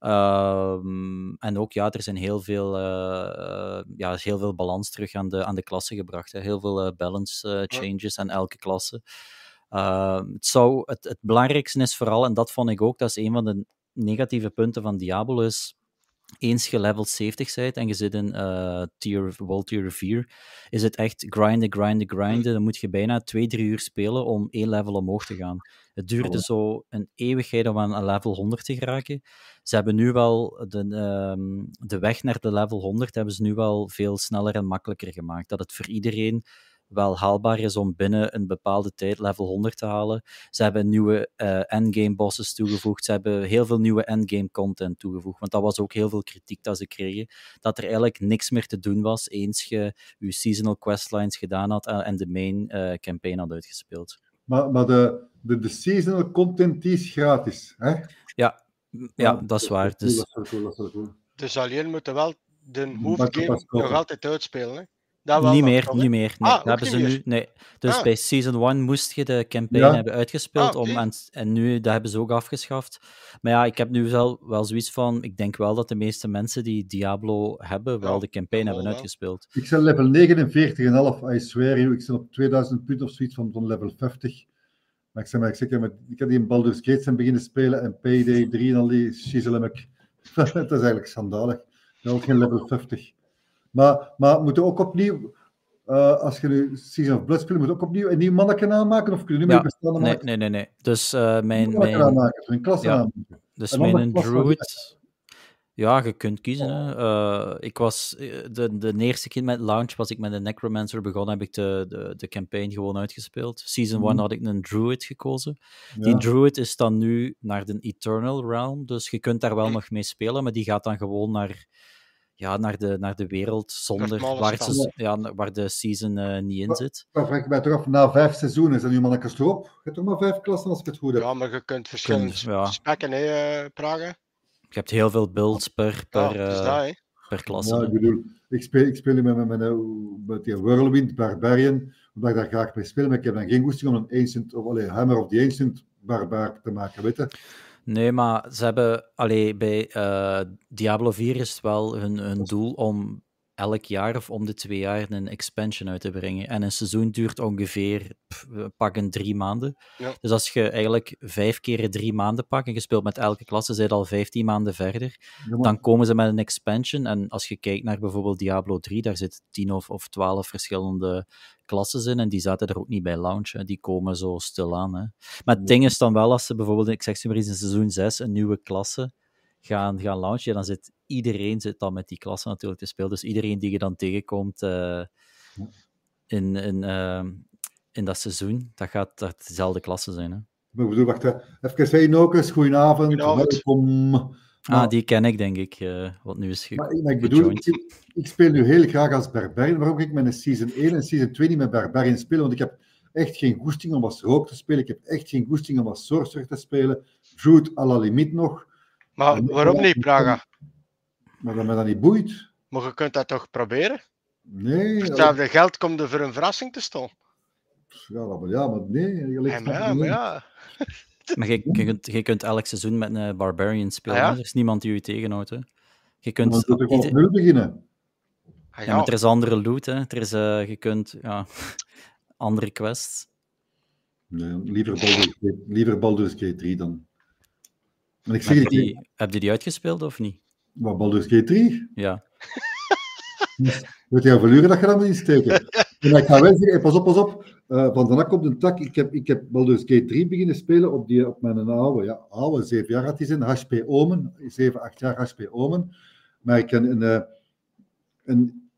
Um, en ook, ja, er zijn heel veel, uh, ja, is heel veel balans terug aan de, aan de klassen gebracht. Hè. Heel veel uh, balance uh, changes aan elke klasse. Uh, het, zou, het, het belangrijkste is vooral, en dat vond ik ook, dat is een van de negatieve punten van Diablo, is eens je level zeventig bent en je zit in uh, tier, world tier vier, is het echt grinden, grinden, grinden. Dan moet je bijna twee, drie uur spelen om één level omhoog te gaan. Het duurde oh. zo een eeuwigheid om aan level honderd te geraken. Ze hebben nu wel de, um, de weg naar de level honderd hebben ze nu wel veel sneller en makkelijker gemaakt. Dat het voor iedereen wel haalbaar is om binnen een bepaalde tijd level honderd te halen. Ze hebben nieuwe uh, endgame bosses toegevoegd. Ze hebben heel veel nieuwe endgame content toegevoegd. Want dat was ook heel veel kritiek dat ze kregen. Dat er eigenlijk niks meer te doen was eens je je seasonal questlines gedaan had en de main uh, campaign had uitgespeeld. Maar, maar de, de, de seasonal content die is gratis, hè? Ja, ja, dat is waar. Dus, dus alleen moeten wel de hoofdgame nog altijd uitspelen, hè? Wel, niet meer, niet meer. Nee. Ah, hebben ze niet nu, nee. Dus ah. bij Season één moest je de campaign ja. hebben uitgespeeld. Ah, okay. om, en, en nu, dat hebben ze ook afgeschaft. Maar ja, ik heb nu wel, wel zoiets van... Ik denk wel dat de meeste mensen die Diablo hebben, wel ja. de campaign ja. hebben uitgespeeld. Ik ben level negenenveertig komma vijf, I swear you. Ik ben op tweeduizend punten of zoiets van, van level vijftig. Maar ik zeg maar, ik, zeg, ik heb die in Baldur's Gate zijn beginnen spelen en Payday drie en al die shizzelemek. Dat is eigenlijk schandalig. Dat was geen level vijftig. Maar, maar moeten ook opnieuw, uh, als je nu Season of Blood speelt, moet ook opnieuw een nieuw manneken aanmaken? Of kun je nu meer ja, bestellen? Nee, nee, nee, nee. Dus uh, mijn... mijn aanmaken, een klas ja, aanmaken. Dus en mijn druid... Ja, je kunt kiezen. Hè. Uh, ik was, de, de eerste keer met launch was ik met een necromancer begonnen, heb ik de, de, de campaign gewoon uitgespeeld. Season één mm. had ik een druid gekozen. Ja. Die druid is dan nu naar de Eternal Realm, dus je kunt daar wel nog mee spelen, maar die gaat dan gewoon naar... Ja, naar de, naar de wereld zonder waar, ze, ja, waar de season uh, niet in zit. Dan vraag ik mij toch af, na vijf seizoenen zijn nu mannetjes erop. Je hebt toch maar vijf klassen als ik het goed heb. Ja, maar je kunt verschillende kunt, ja. spekken hè, uh, Pragen. Je hebt heel veel builds per, per, ja, dat is dat, hè. per klasse. Nou, ik bedoel, ik speel, ik speel met, met, met, met die Whirlwind, Barbarian, omdat ik daar graag mee speel. Maar ik heb dan geen goesting om een Ancient, of allee, Hammer of the Ancient Barbaar te maken, weet je. Nee, maar ze hebben... Allee, bij uh, Diablo vier is het wel hun, hun doel om elk jaar of om de twee jaar een expansion uit te brengen. En een seizoen duurt ongeveer pff, pak een drie maanden. Ja. Dus als je eigenlijk vijf keer drie maanden pakt en je speelt met elke klasse, zijn al vijftien maanden verder, ja, dan komen ze met een expansion. En als je kijkt naar bijvoorbeeld Diablo drie, daar zitten tien of, of twaalf verschillende klassen in en die zaten er ook niet bij launch. Hè. Die komen zo stilaan. Hè. Maar het ja. ding is dan wel, als ze bijvoorbeeld, ik zeg ze maar eens in seizoen zes, een nieuwe klasse gaan, gaan launchen, dan zit iedereen zit dan met die klasse natuurlijk te spelen. Dus iedereen die je dan tegenkomt uh, in, in, uh, in dat seizoen, dat gaat dat dezelfde klasse zijn. Hè. Ik bedoel, wacht, even zeggen ook eens, goedenavond, welkom. Ah, maar, die ken ik, denk ik, uh, wat nu is ge- maar, maar ik bedoel, ik, ik speel nu heel graag als Barbarian, waarom ik met een Season één en Season twee niet met Barbarian spelen, want ik heb echt geen goesting om als Rook te spelen, ik heb echt geen goesting om als Sorcerer te spelen, Druid à la limiet nog. Maar en, waarom niet, Praga? Maar dat me dat niet boeit. Maar je kunt dat toch proberen? Nee. Voor hetzelfde ja. geld komt er voor een verrassing te staan. Ja, maar, ja, maar nee. Je ligt ja, maar ja. Maar je, je, kunt, je kunt elk seizoen met een Barbarian spelen. Ah, ja? Er is niemand die je tegenhoudt. Hè. Je kunt... Maar dan moet je opnieuw beginnen. Ah, ja, ja, maar er is andere loot. Hè. Er is, uh, je kunt... Ja, andere quests. Nee, liever Baldur's Gate, liever Baldur's Gate drie dan. En ik zeg heb, je die, heb je die uitgespeeld of niet? Wat, Baldur's Gate drie? Ja. Moet je verluren dat je dat moet insteken? En ik ga wel zeggen, pas op, pas op. Uh, van daarna komt een tak. Ik heb, ik heb Baldur's Gate drie beginnen spelen op, die, op mijn oude, ja, oude, zeven jaar had die zijn, H P Omen. zeven, acht jaar H P Omen. Maar ik, een, een, een,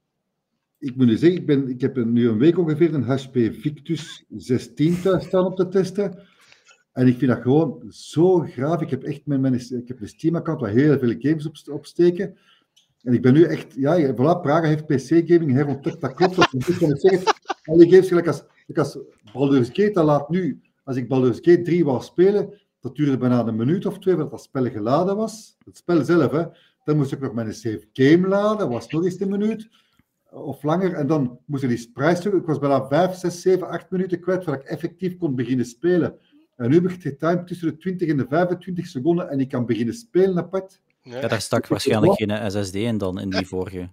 ik moet nu zeggen, ik, ben, ik heb een, nu een week ongeveer een H P Victus zestien thuis staan op te testen. En ik vind dat gewoon zo graaf. Ik heb echt mijn, mijn, ik heb een Steam-account waar heel veel games op, op steken. En ik ben nu echt... Ja, voilà, Praga heeft P C-gaming herontdekt. Dat klopt. Dat is wat ik zeg. Alle games gelijk als, als Baldur's Gate, dat laat nu... Als ik Baldur's Gate drie wou spelen, dat duurde bijna een minuut of twee, voordat dat spel geladen was. Het spel zelf, hè. Dan moest ik nog mijn save game laden. Was nog eens een minuut. Of langer. En dan moest ik die prijs zoeken. Ik was bijna vijf, zes, zeven, acht minuten kwijt, voordat ik effectief kon beginnen spelen. En nu heb ik getimed tussen de twintig en de vijfentwintig seconden en ik kan beginnen spelen apart. Ja, daar stak waarschijnlijk geen S S D in dan, in die vorige.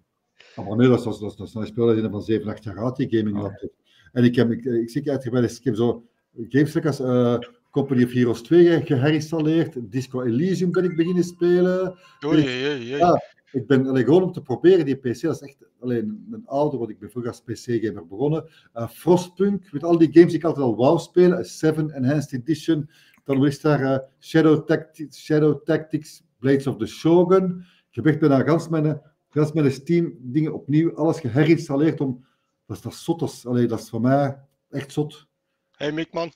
Oh nee, dat is, dat is, dat is een spel van zeven, acht jaar oud, die gaming laptop. En ik heb, ik, ik zie uitgebreid, ik heb zo games als uh, Company of Heroes twee geherinstalleerd, Disco Elysium ben ik beginnen spelen. Oh, jee, jee, jee. Ja, ik ben allee, gewoon om te proberen, die P C, dat is echt alleen een ouder, want ik ben vroeger als P C-gamer begonnen. Uh, Frostpunk, met al die games die ik altijd al wou spelen, Seven Enhanced Edition, dan is daar uh, Shadow, Tactics, Shadow Tactics, Blades of the Shogun. Ik heb echt bijna gans mijn, gans mijn Steam-dingen opnieuw, alles geherinstalleerd om... Dat is, dat is zot, dat is, allee, dat is voor mij echt zot. Hey Mikman.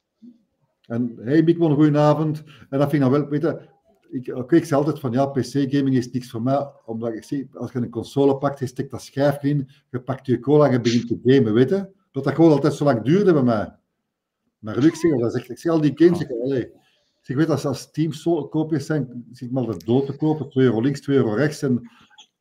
En hey Mikman, goedenavond. En dat vind ik dan wel, weet je, ik, okay, ik zei altijd van ja, P C-gaming is niks voor mij, omdat ik zie, als je een console pakt, je steekt dat schijf in, je pakt je cola en je begint te gamen, weet je. Dat dat gewoon altijd zo lang duurde bij mij. Maar ik zeg, dat echt, ik zie al die games, ik, allee, ik weet dat als teams koopjes zijn, zit ik maar dat dood te kopen, twee euro links, twee euro rechts. En,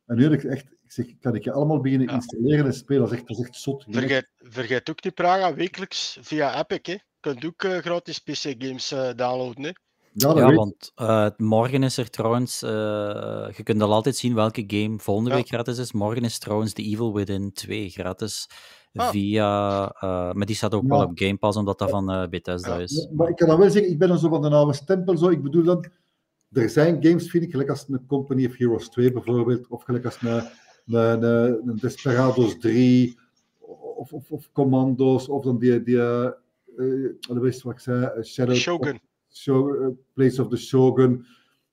en nu heb ik echt... Ik zeg, kan ik je allemaal beginnen ja. installeren en spelen? Dat is echt, dat is echt zot. Vergeet, vergeet ook die Praga wekelijks via Epic. Je kunt ook uh, gratis P C-games uh, downloaden. Hè? Ja, ja want uh, morgen is er trouwens... Uh, je kunt al altijd zien welke game volgende ja. week gratis is. Morgen is trouwens The Evil Within twee gratis. Ah. Via, uh, maar die staat ook ja. wel op Game Pass, omdat dat van uh, Bethesda ja. is. Ja, maar ik kan dat wel zeggen, ik ben dan zo van de oude stempel. Zo. Ik bedoel dan... Er zijn games, vind ik, gelijk als een Company of Heroes twee bijvoorbeeld, of gelijk als een... Een, een Desperados drie, of, of, of Commando's, of dan die, die uh, uh, wat ik zei, uh, Shadow Shogun. Of, show, uh, Place of the Shogun,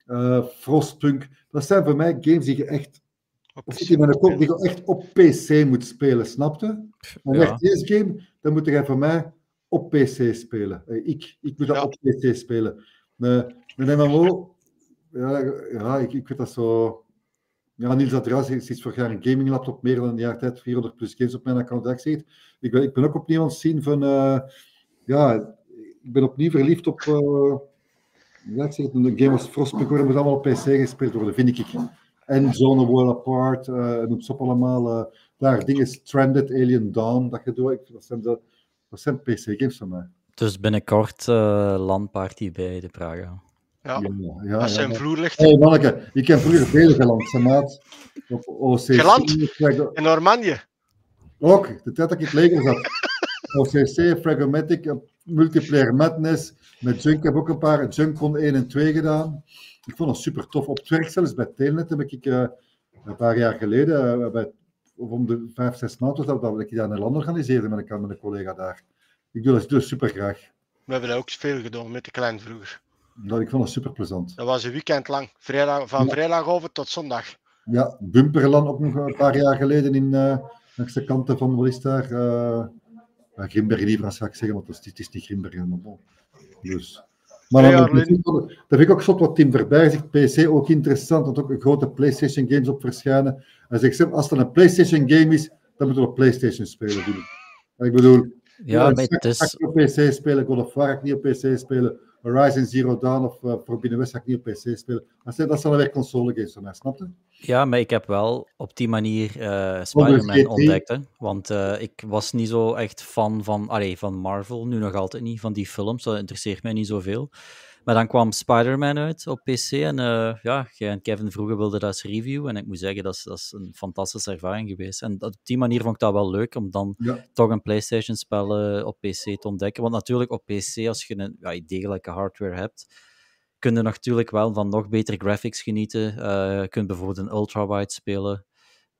uh, Frostpunk. Dat zijn voor mij games die je echt op, of die je kop, die je echt op P C moet spelen, snapte? Maar ja. echt deze game, dan moet je voor mij op P C spelen. Uh, ik, ik moet dat ja. op P C spelen. Uh, een M M O, ja, ja ik, ik weet dat zo... Ja, Niels Adriaansens is vorig jaar een gaming laptop, meer dan een jaar tijd, vierhonderd plus games op mijn account. Ik, zeg, ik, ben, ik ben ook opnieuw aan het zien van, uh, ja, ik ben opnieuw verliefd op, uh, ja, ik zeg, een game als Frostpunk, waar moet allemaal op P C gespeeld worden, vind ik. En Zone World Apart, uh, en op z'n allemaal, uh, daar dingen, Stranded, Alien Dawn, dat gedoe, dat zijn, de, dat zijn P C-games van mij. Dus binnenkort uh, LAN-party bij de Praga. Ja, ja, ja, dat zijn ja, vloerlichten. Hé hey, manneke, ik heb vroeger veel geland, zijn maat. Op O C C. Geland? In Normandië? Ook, de tijd dat ik in het leger zat. O C C, Fragomatic, Multiplayer Madness. Met Junk heb ik ook een paar Junkon één en twee gedaan. Ik vond dat super tof. Op het werk zelfs bij Telenet heb ik uh, een paar jaar geleden, uh, bij, om de vijf, zes maanden, dat, dat ik daar een land organiseerde met een, met een collega daar. Ik doe dat dus super graag. We hebben dat ook veel gedaan met de klein vroeger. Dat, ik vond dat super plezant. Dat was een weekend lang, vrijdag, van ja. vrijdag over tot zondag. Ja, Bumperland ook nog een paar jaar geleden in uh, langs de kanten van, wat is daar? Uh, Grimbergen, liever als ga ik zeggen, want het is, het is niet Grimbergen. Dus. Maar hey, dan, dat, dat vind ik ook zot wat Tim Verbeeren zegt. P C ook interessant, dat ook grote PlayStation games op verschijnen. Hij zegt, als er een PlayStation game is, dan moeten we op PlayStation spelen. En ik bedoel, ja, ja, ik is... op P C spelen, God of War ik niet op P C spelen. Horizon Zero Dawn of uh, Forbidden West ga ik niet op P C spelen. Dat zijn weer console games van mij, snap je? Ja, maar ik heb wel op die manier uh, Spider-Man ontdekt. Hè? Want uh, ik was niet zo echt fan van, allee, van Marvel, nu nog altijd niet, van die films. Dat interesseert mij niet zoveel. Maar dan kwam Spider-Man uit op P C en uh, ja, Kevin vroeger wilde dat als review. En ik moet zeggen, dat is, dat is een fantastische ervaring geweest. En op die manier vond ik dat wel leuk, om dan ja. toch een PlayStation-spel uh, op P C te ontdekken. Want natuurlijk, op P C, als je een ja, degelijke hardware hebt, kun je natuurlijk wel van nog betere graphics genieten. Uh, je kunt bijvoorbeeld een ultrawide spelen.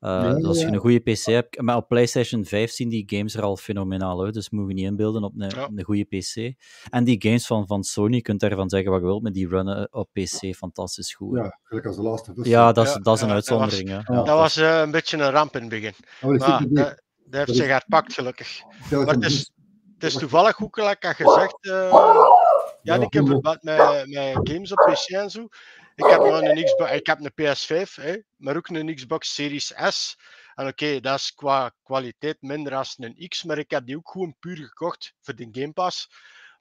Uh, nee, dus als je ja. een goede P C hebt. Maar op PlayStation vijf zien die games er al fenomenaal uit, dus moet je niet inbeelden op een, ja. een goede P C. En die games van, van Sony, je kunt daarvan zeggen wat je wilt, maar die runnen op P C fantastisch goed. Ja, gelijk als de laatste. Dus ja, dat is, ja, dat is een ja, uitzondering. Dat was, ja. dat was uh, een beetje een ramp in het begin. Oh, maar dat, dat heeft dat zich herpakt, gelukkig. Maar het is, het is toevallig goed, gelijk had gezegd. Uh, ja, ik heb verband met, met games op P C en zo. Ik heb een, Xbox, ik heb een P S vijf, hè, maar ook een Xbox Series S. En oké, okay, dat is qua kwaliteit minder als een X, maar ik heb die ook gewoon puur gekocht voor de Game Pass.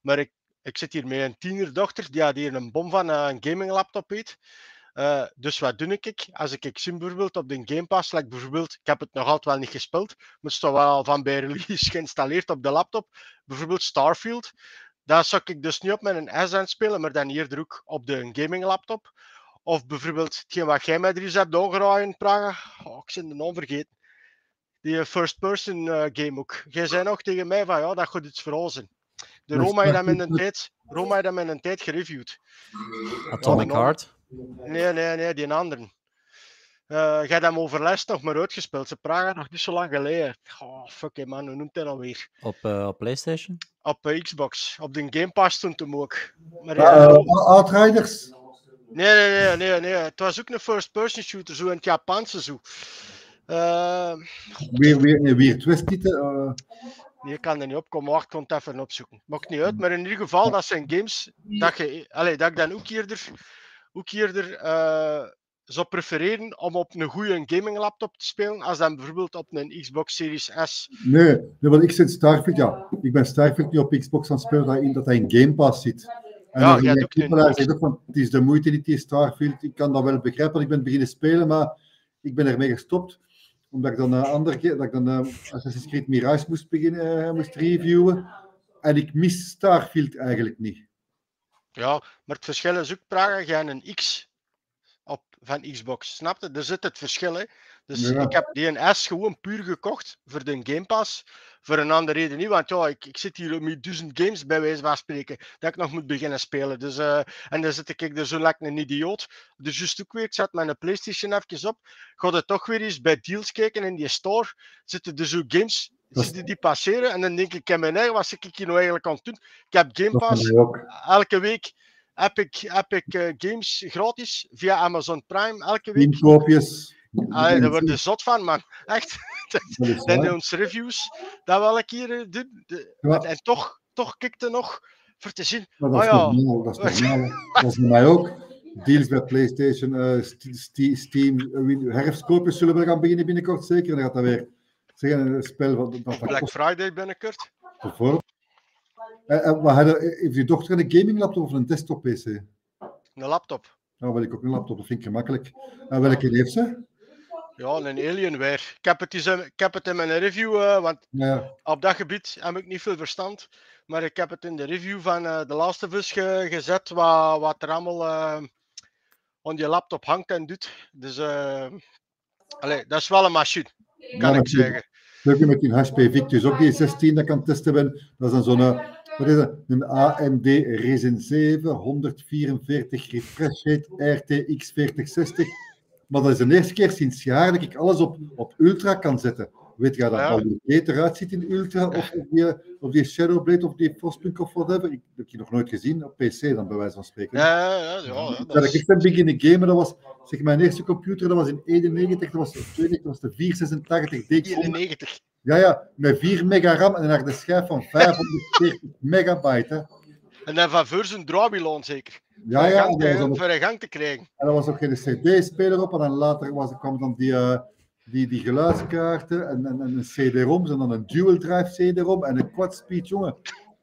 Maar ik, ik zit hier met een tienerdochter, die had hier een bom van uh, een gaming laptop eet. Uh, dus wat doe ik? Als ik, ik zie bijvoorbeeld op de Game Pass, like bijvoorbeeld, ik heb het nog altijd wel niet gespeeld, maar het staat wel van bij release geïnstalleerd op de laptop, bijvoorbeeld Starfield. Dat zou ik dus niet op mijn S aan spelen, maar dan hier ook op de gaming laptop. Of bijvoorbeeld hetgeen wat jij mij er eens hebt doorgeraaid in Praga. Oh, ik ben de naam vergeten. Die first-person uh, game ook. Jij zei nog tegen mij van ja, dat gaat iets verrassen. De Roma heeft dat met een tijd, Roma heeft dat met een tijd gereviewd. Atomic Heart? Nee, nee, nee, die andere. Uh, jij hebt hem overlast nog maar uitgespeeld. Ze Praga nog niet zo lang geleden. Oh, fuck it, man, hoe noemt hij dat alweer? Op, uh, op PlayStation? Op uh, Xbox. Op de Game Pass stond hem ook. Maar, uh, uh, Outriders? Nee, nee, nee, nee. Het was ook een first-person shooter, zo in het Japanse zo. Uh, weer, weer, weer twist-titel? Uh... Nee, ik kan er niet op komen, maar ik kon het even opzoeken. Maakt niet uit, maar in ieder geval, dat zijn games dat, je, allez, dat ik dan ook eerder, ook eerder uh, zou prefereren om op een goede gaming laptop te spelen, als dan bijvoorbeeld op een Xbox Series S. Nee, nee want ik zit Starfield, ja. Ik ben Starfield nu op Xbox aan het spelen, dat hij in Game Pass zit. En ja, ja, ook een... van, het is de moeite niet, die Starfield. Ik kan dat wel begrijpen, want ik ben beginnen spelen, maar ik ben ermee gestopt. Omdat ik dan een andere keer, dat ik dan uh, Assassin's Creed Mirage moest beginnen, uh, moest reviewen. En ik mis Starfield eigenlijk niet. Ja, maar het verschil is ook, Praga, jij hebt een X op, van Xbox, snap je? Daar zit het verschil, hè. Dus ja. Ik heb die S gewoon puur gekocht voor de Game Pass. Voor een andere reden niet, want ja, ik, ik zit hier met duizend games bij wijze van spreken dat ik nog moet beginnen spelen. Dus, uh, en dan zit ik er zo lekker een idioot. Dus juist ook weer, ik zet mijn PlayStation even op. Ga er toch weer eens bij deals kijken in die store. Zitten er zo games zitten die passeren. En dan denk ik, in mijn eigen, wat zit ik hier nou eigenlijk aan het doen? Ik heb Game Pass. Elke week heb ik, heb ik uh, games gratis via Amazon Prime. Elke week. Inkoopjes. Allee, daar word je zot van, man. Echt. En onze reviews, dat wil ik hier doen. Ja. En toch, toch kikt er nog voor te zien. Ja, dat, is oh, ja. dat is normaal. Dat is bij mij ook. Deals bij PlayStation, uh, Steam, Steam uh, herfstkoopjes zullen we gaan beginnen binnenkort, zeker. En dan gaat dat weer zeggen, een spel van... Black kost. Friday binnenkort. Bijvoorbeeld. Uh, uh, maar heeft je dochter een gaming laptop of een desktop P C? Een laptop. Nou, wil ik ook een laptop, dat vind ik gemakkelijk. En welke heeft ze? Ja, een Alienware. Ik heb het, eens, ik heb het in mijn review, uh, want ja. Op dat gebied heb ik niet veel verstand. Maar ik heb het in de review van uh, The Last of Us ge, gezet, wat, wat er allemaal uh, aan je laptop hangt en doet. Dus, uh, allez, dat is wel een machine, kan ja, ik zeggen. Leuk met die H P Victus, ook die zestien dat ik aan het testen ben. Dat is dan zo'n uh, wat is dat? Een A M D Ryzen zeven, honderdvierenveertig refresh rate, R T X veertig zestig. Maar dat is de eerste keer sinds jaren dat ik alles op, op Ultra kan zetten. Weet jij dat ja. Baldur's Gate eruit ziet in Ultra? Of, of, die, of die Shadowblade of die Frostpunk of whatever? Ik heb die nog nooit gezien, op P C dan bij wijze van spreken. Ja, ja, ja. ja dat is... Ik ben beginnen gamen, dat was zeg, mijn eerste computer, dat was in eenennegentig, dat was in tweeënnegentig, dat was de vierhonderdzesenentachtig D K. eenennegentig? Ja, ja, met vier mega RAM en naar de schijf van vijfhonderdveertig megabyte. Hè. En dan van voor zijn draaiwiel zeker. Ja, ja. Voor een gang, ook... gang te krijgen. En er was ook geen C D-speler op. En dan later was, kwam dan die, uh, die, die geluidskaarten en, en, en een C D-ROM. En dan een dual drive C D-ROM en een quad-speed, jongen.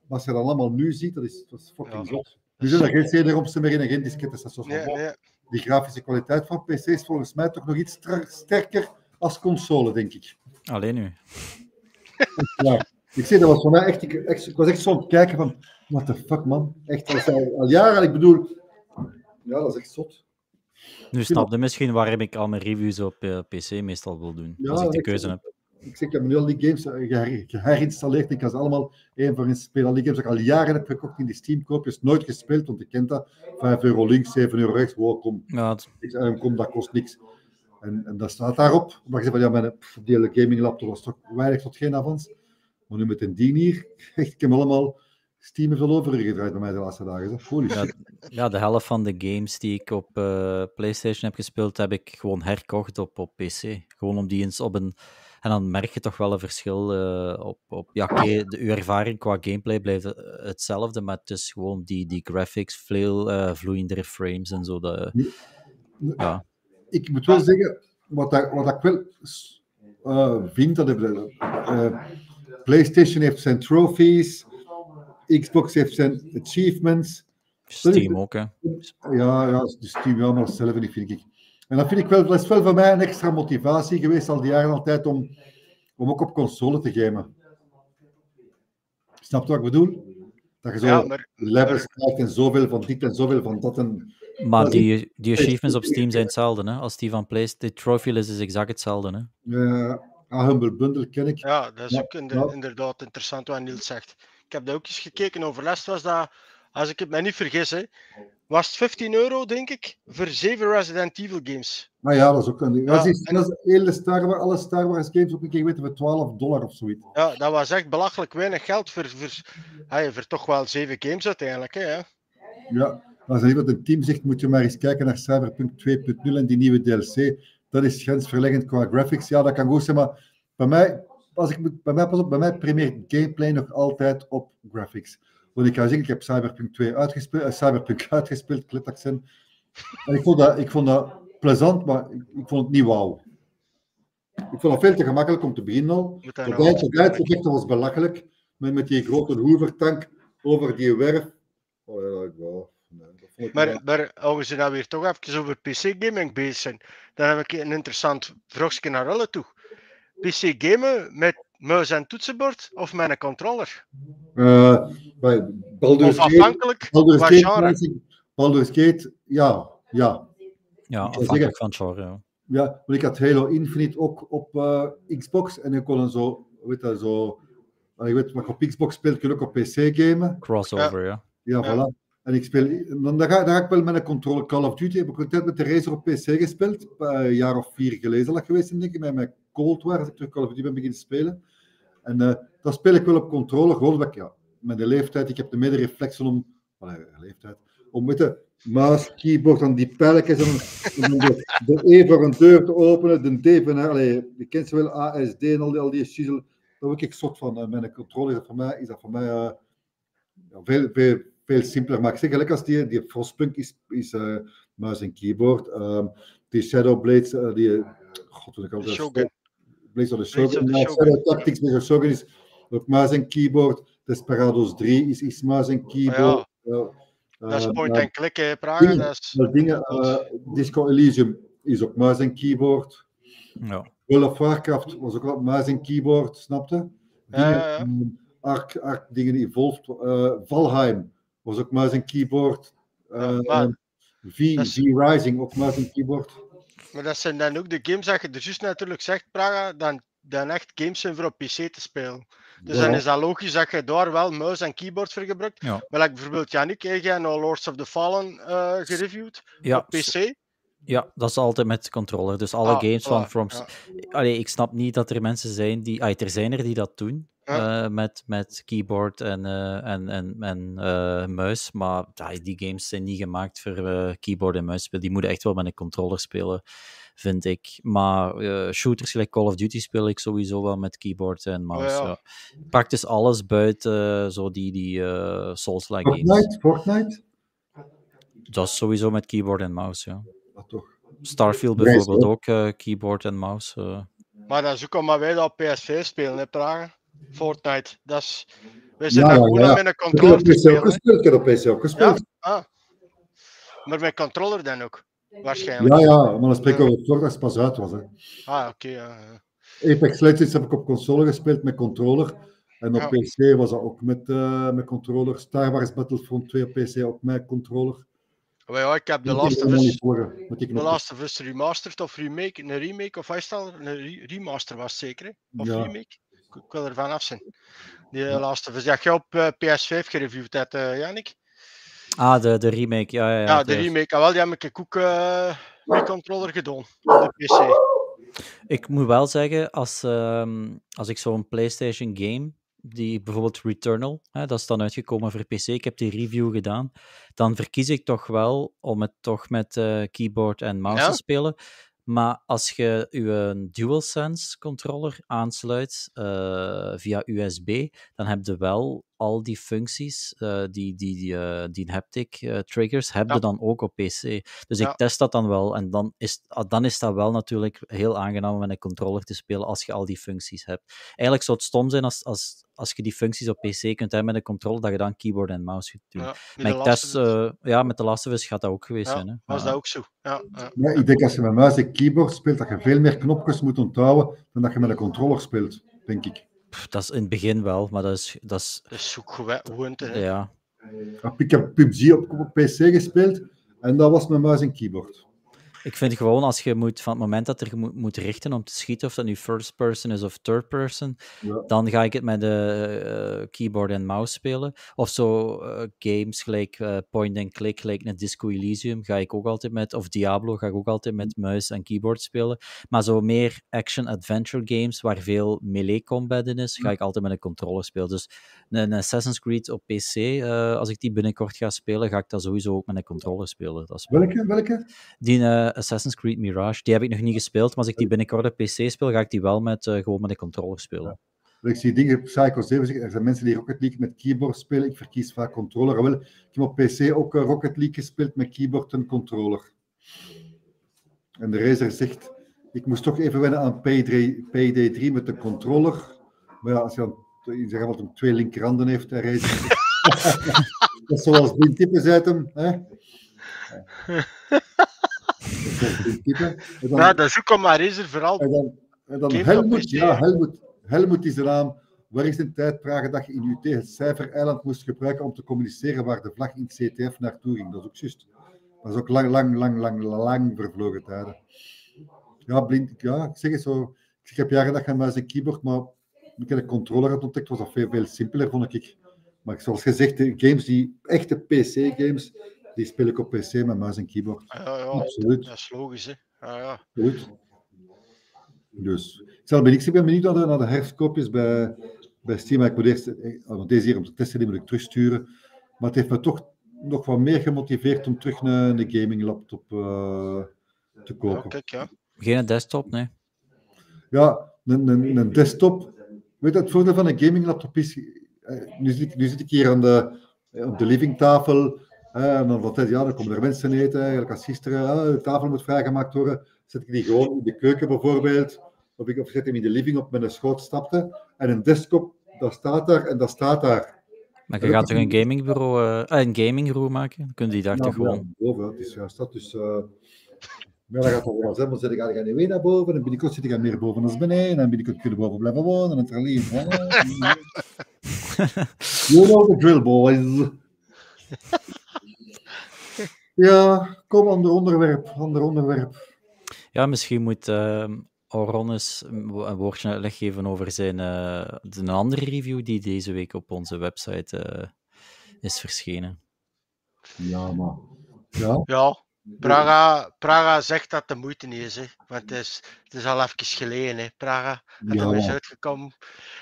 Wat je dan allemaal nu ziet, dat is, dat is fucking zot. Ja, nu zijn er geen C D-ROM's meer in en geen diskettes. Dat nee, nee. Die grafische kwaliteit van P C is volgens mij toch nog iets sterker als console, denk ik. Alleen nu. Ja. Ik zei, dat was voor mij echt... Ik, ik was echt zo aan het kijken van... What the fuck, man. Echt, dat is al, al jaren. Ik bedoel... Ja, dat is echt zot. Nu snap je misschien waarom ik al mijn reviews op uh, P C meestal wil doen. Ja, als ik de keuze heb. Ik, ik zeg, ik heb nu al die games uh, geherinstalleerd. Ik kan ze allemaal één voor één spelen. Al die games die ik al jaren heb gekocht in die Steam-koopjes. Nooit gespeeld, want ik ken dat. vijf euro links, zeven euro rechts. Wow, kom. Ja, het... ik, uh, kom, dat kost niks. En, en dat staat daarop. Maar ik zeg van, ja, mijn pff, die hele gaming-laptop was toch weinig tot geen avans. Maar nu met een dien hier, echt, ik heb allemaal Steam heeft al overgedraaid bij mij de laatste dagen. Ja, ja, de helft van de games die ik op uh, PlayStation heb gespeeld, heb ik gewoon herkocht op, op P C. Gewoon om die eens op een... En dan merk je toch wel een verschil uh, op... op... Ja, oké, de, uw ervaring qua gameplay blijft hetzelfde, maar het is gewoon die, die graphics, veel uh, vloeiendere frames en zo. Dat, uh, ja. Ik moet wel zeggen, wat, dat, wat dat ik wel uh, vind, dat... Uh, PlayStation heeft zijn trophies, Xbox heeft zijn achievements. Steam ook, hè? Ja, ja, de Steam, ja, maar zelf niet, vind ik. En dat, vind ik wel, dat is wel voor mij een extra motivatie geweest al die jaren altijd om, om ook op console te gamen. Snap je wat ik bedoel? Dat je zo ja, maar, levels krijgt en zoveel van dit en zoveel van dat. En Maar die, die achievements op Steam zijn hetzelfde, hè? Als die van PlayStation. De trophy list is exact hetzelfde. Hè? Ja, Humble Bundle ken ik. Ja, dat is ook inderdaad interessant wat Niels zegt. Ik heb daar ook eens gekeken. Overlast was dat, als ik het mij niet vergis, hè, was het vijftien euro, denk ik, voor zeven Resident Evil games. Nou ja, dat is ook een ding. Ja, dat is en... dat is hele Star Wars, alle Star Wars games op een keer weten we twaalf dollar of zoiets. Ja, dat was echt belachelijk weinig geld voor, voor, hey, voor toch wel zeven games uiteindelijk. Hè, ja. Ja. Als er iemand een team zegt, moet je maar eens kijken naar Cyberpunk twee punt nul en die nieuwe D L C. Dat is grensverleggend qua graphics. Ja, dat kan goed zijn, maar bij mij, als ik moet, bij mij, pas op, bij mij primeert gameplay nog altijd op graphics. Want ik ga zeggen, ik heb Cyberpunk twee uitgespeeld, uh, Cyberpunk uitgespeeld, kletaccent. En ik vond, dat, ik vond dat plezant, maar ik, ik vond het niet wauw. Ik vond dat veel te gemakkelijk om te beginnen al. De buiteneffecten was belachelijk. Met, met die grote hoevertank over die werf. Oh ja, ik wou. Maar, maar als we nou weer toch even over P C-gaming bezig zijn, dan heb ik een interessant vraagje naar alle toe. P C-gamen met muis en toetsenbord of met een controller? Uh, bij Baldur's of afhankelijk van genre? Baldur's Gate, ja. Ja, ja afhankelijk van genre. Ja. Ja, want ik had Halo Infinite ook op uh, Xbox en ik kon dan zo, weet dat zo... Ik weet, maar op Xbox speelt kun je ook op P C gamen. Crossover, ja. Ja, ja, ja. Voilà. En ik speel, dan ga, dan ga ik wel met een controle. Call of Duty heb ik een tijd met de Razer op P C gespeeld. Een jaar of vier geleden dat geweest, denk ik. Met mijn Cold War, als ik terug Call of Duty ben beginnen spelen. En uh, dat speel ik wel op controle. Gewoon dat ik, ja, met de leeftijd, ik heb de mede-reflexen om... Well, leeftijd. Om met de mouse, keyboard, dan die pijltjes, om, om de, de E voor een deur te openen, de D van... Allee, je kent ze wel, A S D en al die, al die shizzle. Daar word ik zot van. En met een controle is, is dat voor mij uh, veel... veel veel simpeler, maar ik zeg gelijk als die, die Frostpunk is, is uh, muis en keyboard. Um, die Shadow Blades, uh, die... Uh, God, ik al Shogun. Blades of the Shogun. Blades of the Shogun. Shadow Tactics, Blades of the Shogun is ook muis en keyboard. Desperados drie is, is muis en keyboard. Oh, ja. uh, dat is point uh, en click, hè, Praga. Dingen, dat is... dingen, uh, Disco Elysium is ook muis en keyboard. Ja. World of Warcraft was ook wat muis en keyboard, snapte? Uh, um, Ark, Ark, dingen evolved. Uh, Valheim was ook muis en keyboard. Uh, ja, v, is... v Rising ook muis en keyboard. Maar dat zijn dan ook de games dat je er juist natuurlijk zegt, Praga, dan, dan echt games zijn voor op P C te spelen. Dus ja, dan is dat logisch dat je daar wel muis en keyboard voor gebruikt. Ja. Maar like bijvoorbeeld Yannick, jij hebt nou Lords of the Fallen uh, gereviewd, ja, op P C. Ja, dat is altijd met controller. Dus alle ah, games van... Ah, from... ja. Allee, ik snap niet dat er mensen zijn die... Ah, er zijn er die dat doen. Uh, met, met keyboard en, uh, en, en, en uh, muis, maar die games zijn niet gemaakt voor uh, keyboard en muis. Die moeten echt wel met een controller spelen, vind ik. Maar uh, shooters gelijk Call of Duty speel ik sowieso wel met keyboard en mouse. Oh, ja. Ja. Praktisch alles buiten uh, zo die, die uh, Souls-like Fortnite, games. Fortnite? Dat is sowieso met keyboard en mouse, ja. Dat toch. Starfield bijvoorbeeld Wees, ook, uh, keyboard en mouse. Uh. Maar dat is ook omdat wij dat op P S V spelen, hè, Praga? Fortnite, dat is... We zijn ja, daar gewoon ja, met een controller op gespeeld. Ik heb op P C ook gespeeld. Ja? Ah. Maar met controller dan ook? Waarschijnlijk. Ja, ja, maar dan spreken we over Fortnite als het pas uit was. Hè. Ah, oké. Okay, ja. Apex Legends heb ik op console gespeeld met controller. En op ja. P C was dat ook met, uh, met controller. Star Wars Battlefront twee op P C ook met controller. Oh, ja, ik heb de Last of Us... De Last of Us remastered of remake? Een remake of is dat? Een remaster was zeker, hè? Of ja. remake? Ik wil ervan af zijn. Die laatste verzeg je op uh, P S vijf gereviewd hebt, uh, Yannick? Ah, de, de remake, ja. Ja, ja, ja de remake, heeft... ah, wel, die heb ik ook uh, met controller gedaan, op de P C. Ik moet wel zeggen, als, um, als ik zo'n PlayStation game, die bijvoorbeeld Returnal, hè, dat is dan uitgekomen voor P C, ik heb die review gedaan, dan verkies ik toch wel om het toch met uh, keyboard en mouse ja? te spelen. Maar als je je DualSense controller aansluit uh, via U S B, dan heb je wel al die functies, uh, die, die, die, uh, die haptic uh, triggers, heb je ja. dan ook op P C. Dus ja. ik test dat dan wel. En dan is, dan is dat wel natuurlijk heel aangenaam om met een controller te spelen als je al die functies hebt. Eigenlijk zou het stom zijn als, als, als je die functies op P C kunt hebben met een controller, dat je dan keyboard en mouse kunt doen. Ja, maar ik test, uh, ja, met de Last of Us gaat dat ook geweest ja, zijn. Hè? Was ja. dat ook zo? Ja, ja. Ja, ik denk als je met muis en keyboard speelt, dat je veel meer knopjes moet onthouden dan dat je met een controller speelt, denk ik. Dat is in het begin wel, maar dat is... Dat is, dat is ook gewoonte, hè? Ja. Ik heb P U B G op, op P C gespeeld En dat was mijn muis en keyboard. Ik vind gewoon, als je moet, van het moment dat er moet, moet richten om te schieten, of dat nu first person is of third person, ja. Dan ga ik het met de uh, keyboard en mouse spelen. Of zo uh, games gelijk uh, point and click, gelijk naar Disco Elysium, ga ik ook altijd met, of Diablo, ga ik ook altijd met muis en keyboard spelen. Maar zo meer action-adventure games, waar veel melee-combat in is, ga ik altijd met een controller spelen. Dus een Assassin's Creed op P C, uh, als ik die binnenkort ga spelen, ga ik dat sowieso ook met een controller spelen. Dat is... Welke? Welke? Die... Uh, Assassin's Creed Mirage, die heb ik nog niet gespeeld, maar als ik die binnenkort op P C speel, ga ik die wel met, uh, gewoon met de controller spelen. Ja. Ik zie dingen op Psycho zeven, er zijn mensen die Rocket League met keyboard spelen, ik verkies vaak controller. Wel, ik heb op P C ook Rocket League gespeeld met keyboard en controller. En de racer zegt, ik moest toch even wennen aan Payday drie met de controller. Maar ja, als je dan zeg maar, twee linkerhanden heeft, en racer... dat is zoals die types uit hem, hè? Ja. Dan, ja, dat zoek hem maar eens er vooral. En dan, en dan Helmut, ja, Helmut, Helmut is de naam. Waar is een tijdvragen dat je in U T het cijfer-eiland moest gebruiken om te communiceren waar de vlag in het C T F naartoe ging? Dat is ook juist. Dat is ook lang, lang, lang, lang, lang vervlogen tijden. Ja, blind, ja, ik zeg het zo. Ik heb jaren dat gaan met een keyboard, maar ik heb een controller had ontdekt, was dat veel, veel simpeler, vond ik. Maar zoals gezegd, de games die echte P C-games. Die speel ik op P C met muis en keyboard. Ja, ja, absoluut. Dat is logisch, hè. Ja, ja. Goed. Dus, ik, zal benieuwd, ik ben benieuwd naar de, naar de herfstkoopjes bij, bij Steam. Maar ik moet eerst, want deze hier om te testen, die moet ik terugsturen. Maar het heeft me toch nog wat meer gemotiveerd om terug een, een gaming laptop uh, te kopen. Ja, kijk, ja. Geen desktop, nee. Ja, een, een, een desktop. Weet je, het voordeel van een gaming laptop is... Nu zit ik, nu zit ik hier aan de, op de livingtafel... En dan wat, ja, dan komen er mensen eten, eigenlijk als gisteren, de tafel moet vrijgemaakt worden, zet ik die gewoon in de keuken bijvoorbeeld, of ik of zet hem in de living op mijn schoot stapte, en een desktop, dat staat daar en dat staat daar. Maar je gaat toch een gamingbureau, uh, een gamingroom maken? Dan kunnen die daar nou, toch gewoon... Ja, boven, het is juist dat, dus... Uh, maar dat gaat toch wel zijn, want dan ga je niet weer naar boven, en binnenkort zit ik meer boven dan beneden, en binnenkort kun je boven blijven wonen, en terlien. You know the drill, boys. Ja, kom aan de onderwerp, aan de onderwerp. Ja, misschien moet uh, Auron eens een woordje uitleg geven over zijn uh, een andere review die deze week op onze website uh, is verschenen. Ja, maar... Ja, ja Praga, Praga zegt dat de moeite niet is, hè. Want het is, het is al even geleden, hè, Praga. Dat ja. is uitgekomen.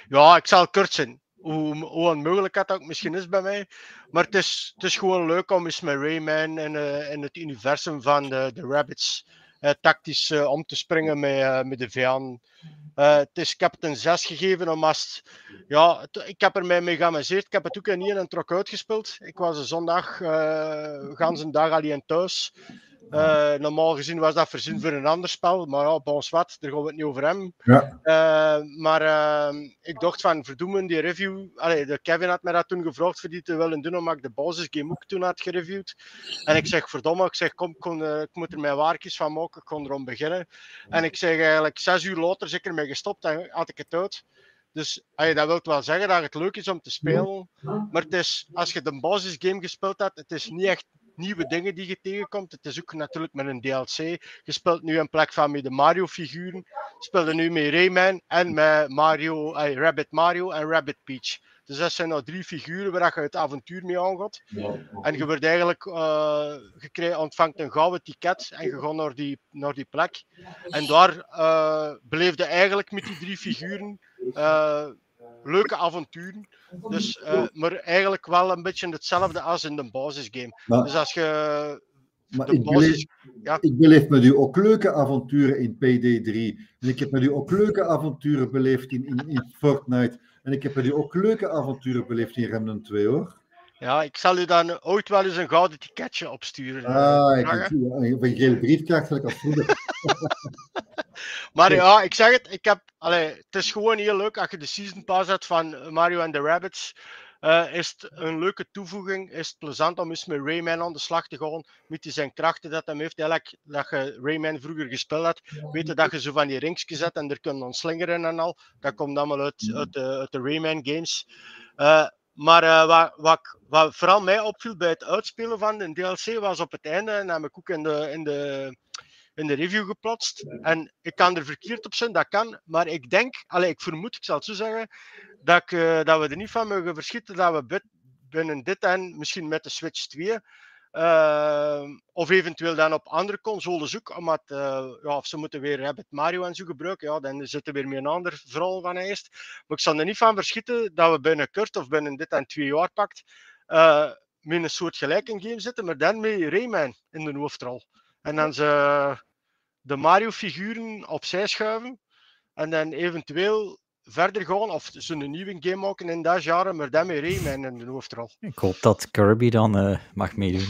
Ja, ik zal kort zijn. Hoe, hoe onmogelijk dat ook misschien is bij mij. Maar het is, het is gewoon leuk om eens met Rayman en, uh, en het universum van de, de Rabbids uh, tactisch uh, om te springen met, uh, met de vijanden. Uh, het is, ik heb het een zes gegeven, omdat ja, t- ik heb er mij mee geamuseerd. Ik heb het ook niet in een trok uitgespeeld. Ik was een zondag, uh, gans een dag alleen thuis. Uh, normaal gezien was dat voorzien voor een ander spel, maar ja, bij ons wat, daar gaan we het niet over hebben. Ja. Uh, maar uh, ik dacht van, verdoemen, die review... Allee, de Kevin had mij dat toen gevraagd voor die te willen doen, omdat ik de basisgame ook toen had gereviewd. En ik zeg, verdomme, ik zeg, kom, kon, uh, ik moet er mijn waarkjes van maken, ik kon erom beginnen. En ik zeg eigenlijk, zes uur later ben ik ermee gestopt en had ik het uit. Dus allee, dat wil wel zeggen dat het leuk is om te spelen, maar het is, als je de basisgame gespeeld hebt, het is niet echt... nieuwe dingen die je tegenkomt. Het is ook natuurlijk met een D L C. Je speelt nu in plek van met de Mario-figuren. Je speelde nu met Rayman en met Mario, eh, Rabbit Mario en Rabbit Peach. Dus dat zijn nou drie figuren waar je het avontuur mee aangaat. Ja. En je wordt eigenlijk, uh, je krijg, ontvangt een gouden ticket en je gaat naar die, naar die plek. En daar uh, beleefde eigenlijk met die drie figuren uh, leuke avonturen, dus, uh, maar eigenlijk wel een beetje hetzelfde als in de basisgame. Maar, dus als je... Maar de ik, basis, beleef, ja. ik beleef met u ook leuke avonturen in P D drie. En ik heb met u ook leuke avonturen beleefd in, in, in Fortnite. En ik heb met u ook leuke avonturen beleefd in Remnant twee, hoor. Ja, ik zal u dan ooit wel eens een gouden ticketje opsturen. Ah, ik heb een gele briefkaart, zal ik als vroeger. Maar ja, ik zeg het, ik heb, allee, het is gewoon heel leuk als je de season pass hebt van Mario en de Rabbids. Uh, is het een leuke toevoeging, is het plezant om eens met Rayman aan de slag te gaan, met die zijn krachten dat hij heeft, eigenlijk dat je Rayman vroeger gespeeld had, weet je dat je zo van die ringsjes zet en er kunt ontslingeren en al, dat komt allemaal uit, uit, de, uit de Rayman games. Uh, Maar uh, wat, wat, wat vooral mij opviel bij het uitspelen van de D L C was op het einde, en heb ik ook in de, in de, in de review geplaatst. En ik kan er verkeerd op zijn, dat kan. Maar ik denk, allez, ik vermoed, ik zal het zo zeggen, dat, ik, uh, dat we er niet van mogen verschieten dat we bit, binnen dit en misschien met de Switch twee, uh, of eventueel dan op andere consoles ook, omdat uh, ja, of ze moeten weer hebben het Mario en zo gebruiken, ja, dan zit er weer meer een ander verhaal van eerst. Maar ik zal er niet van verschieten dat we binnen kort of binnen dit en twee jaar pakt, uh, met een soort gelijk in game zitten, maar dan met Rayman in de hoofdrol. En dan ze de Mario-figuren opzij schuiven en dan eventueel verder gaan of ze een nieuwe game maken in dat jaar, maar dan met Rayman in de hoofdrol. Ik hoop dat Kirby dan uh, mag meedoen.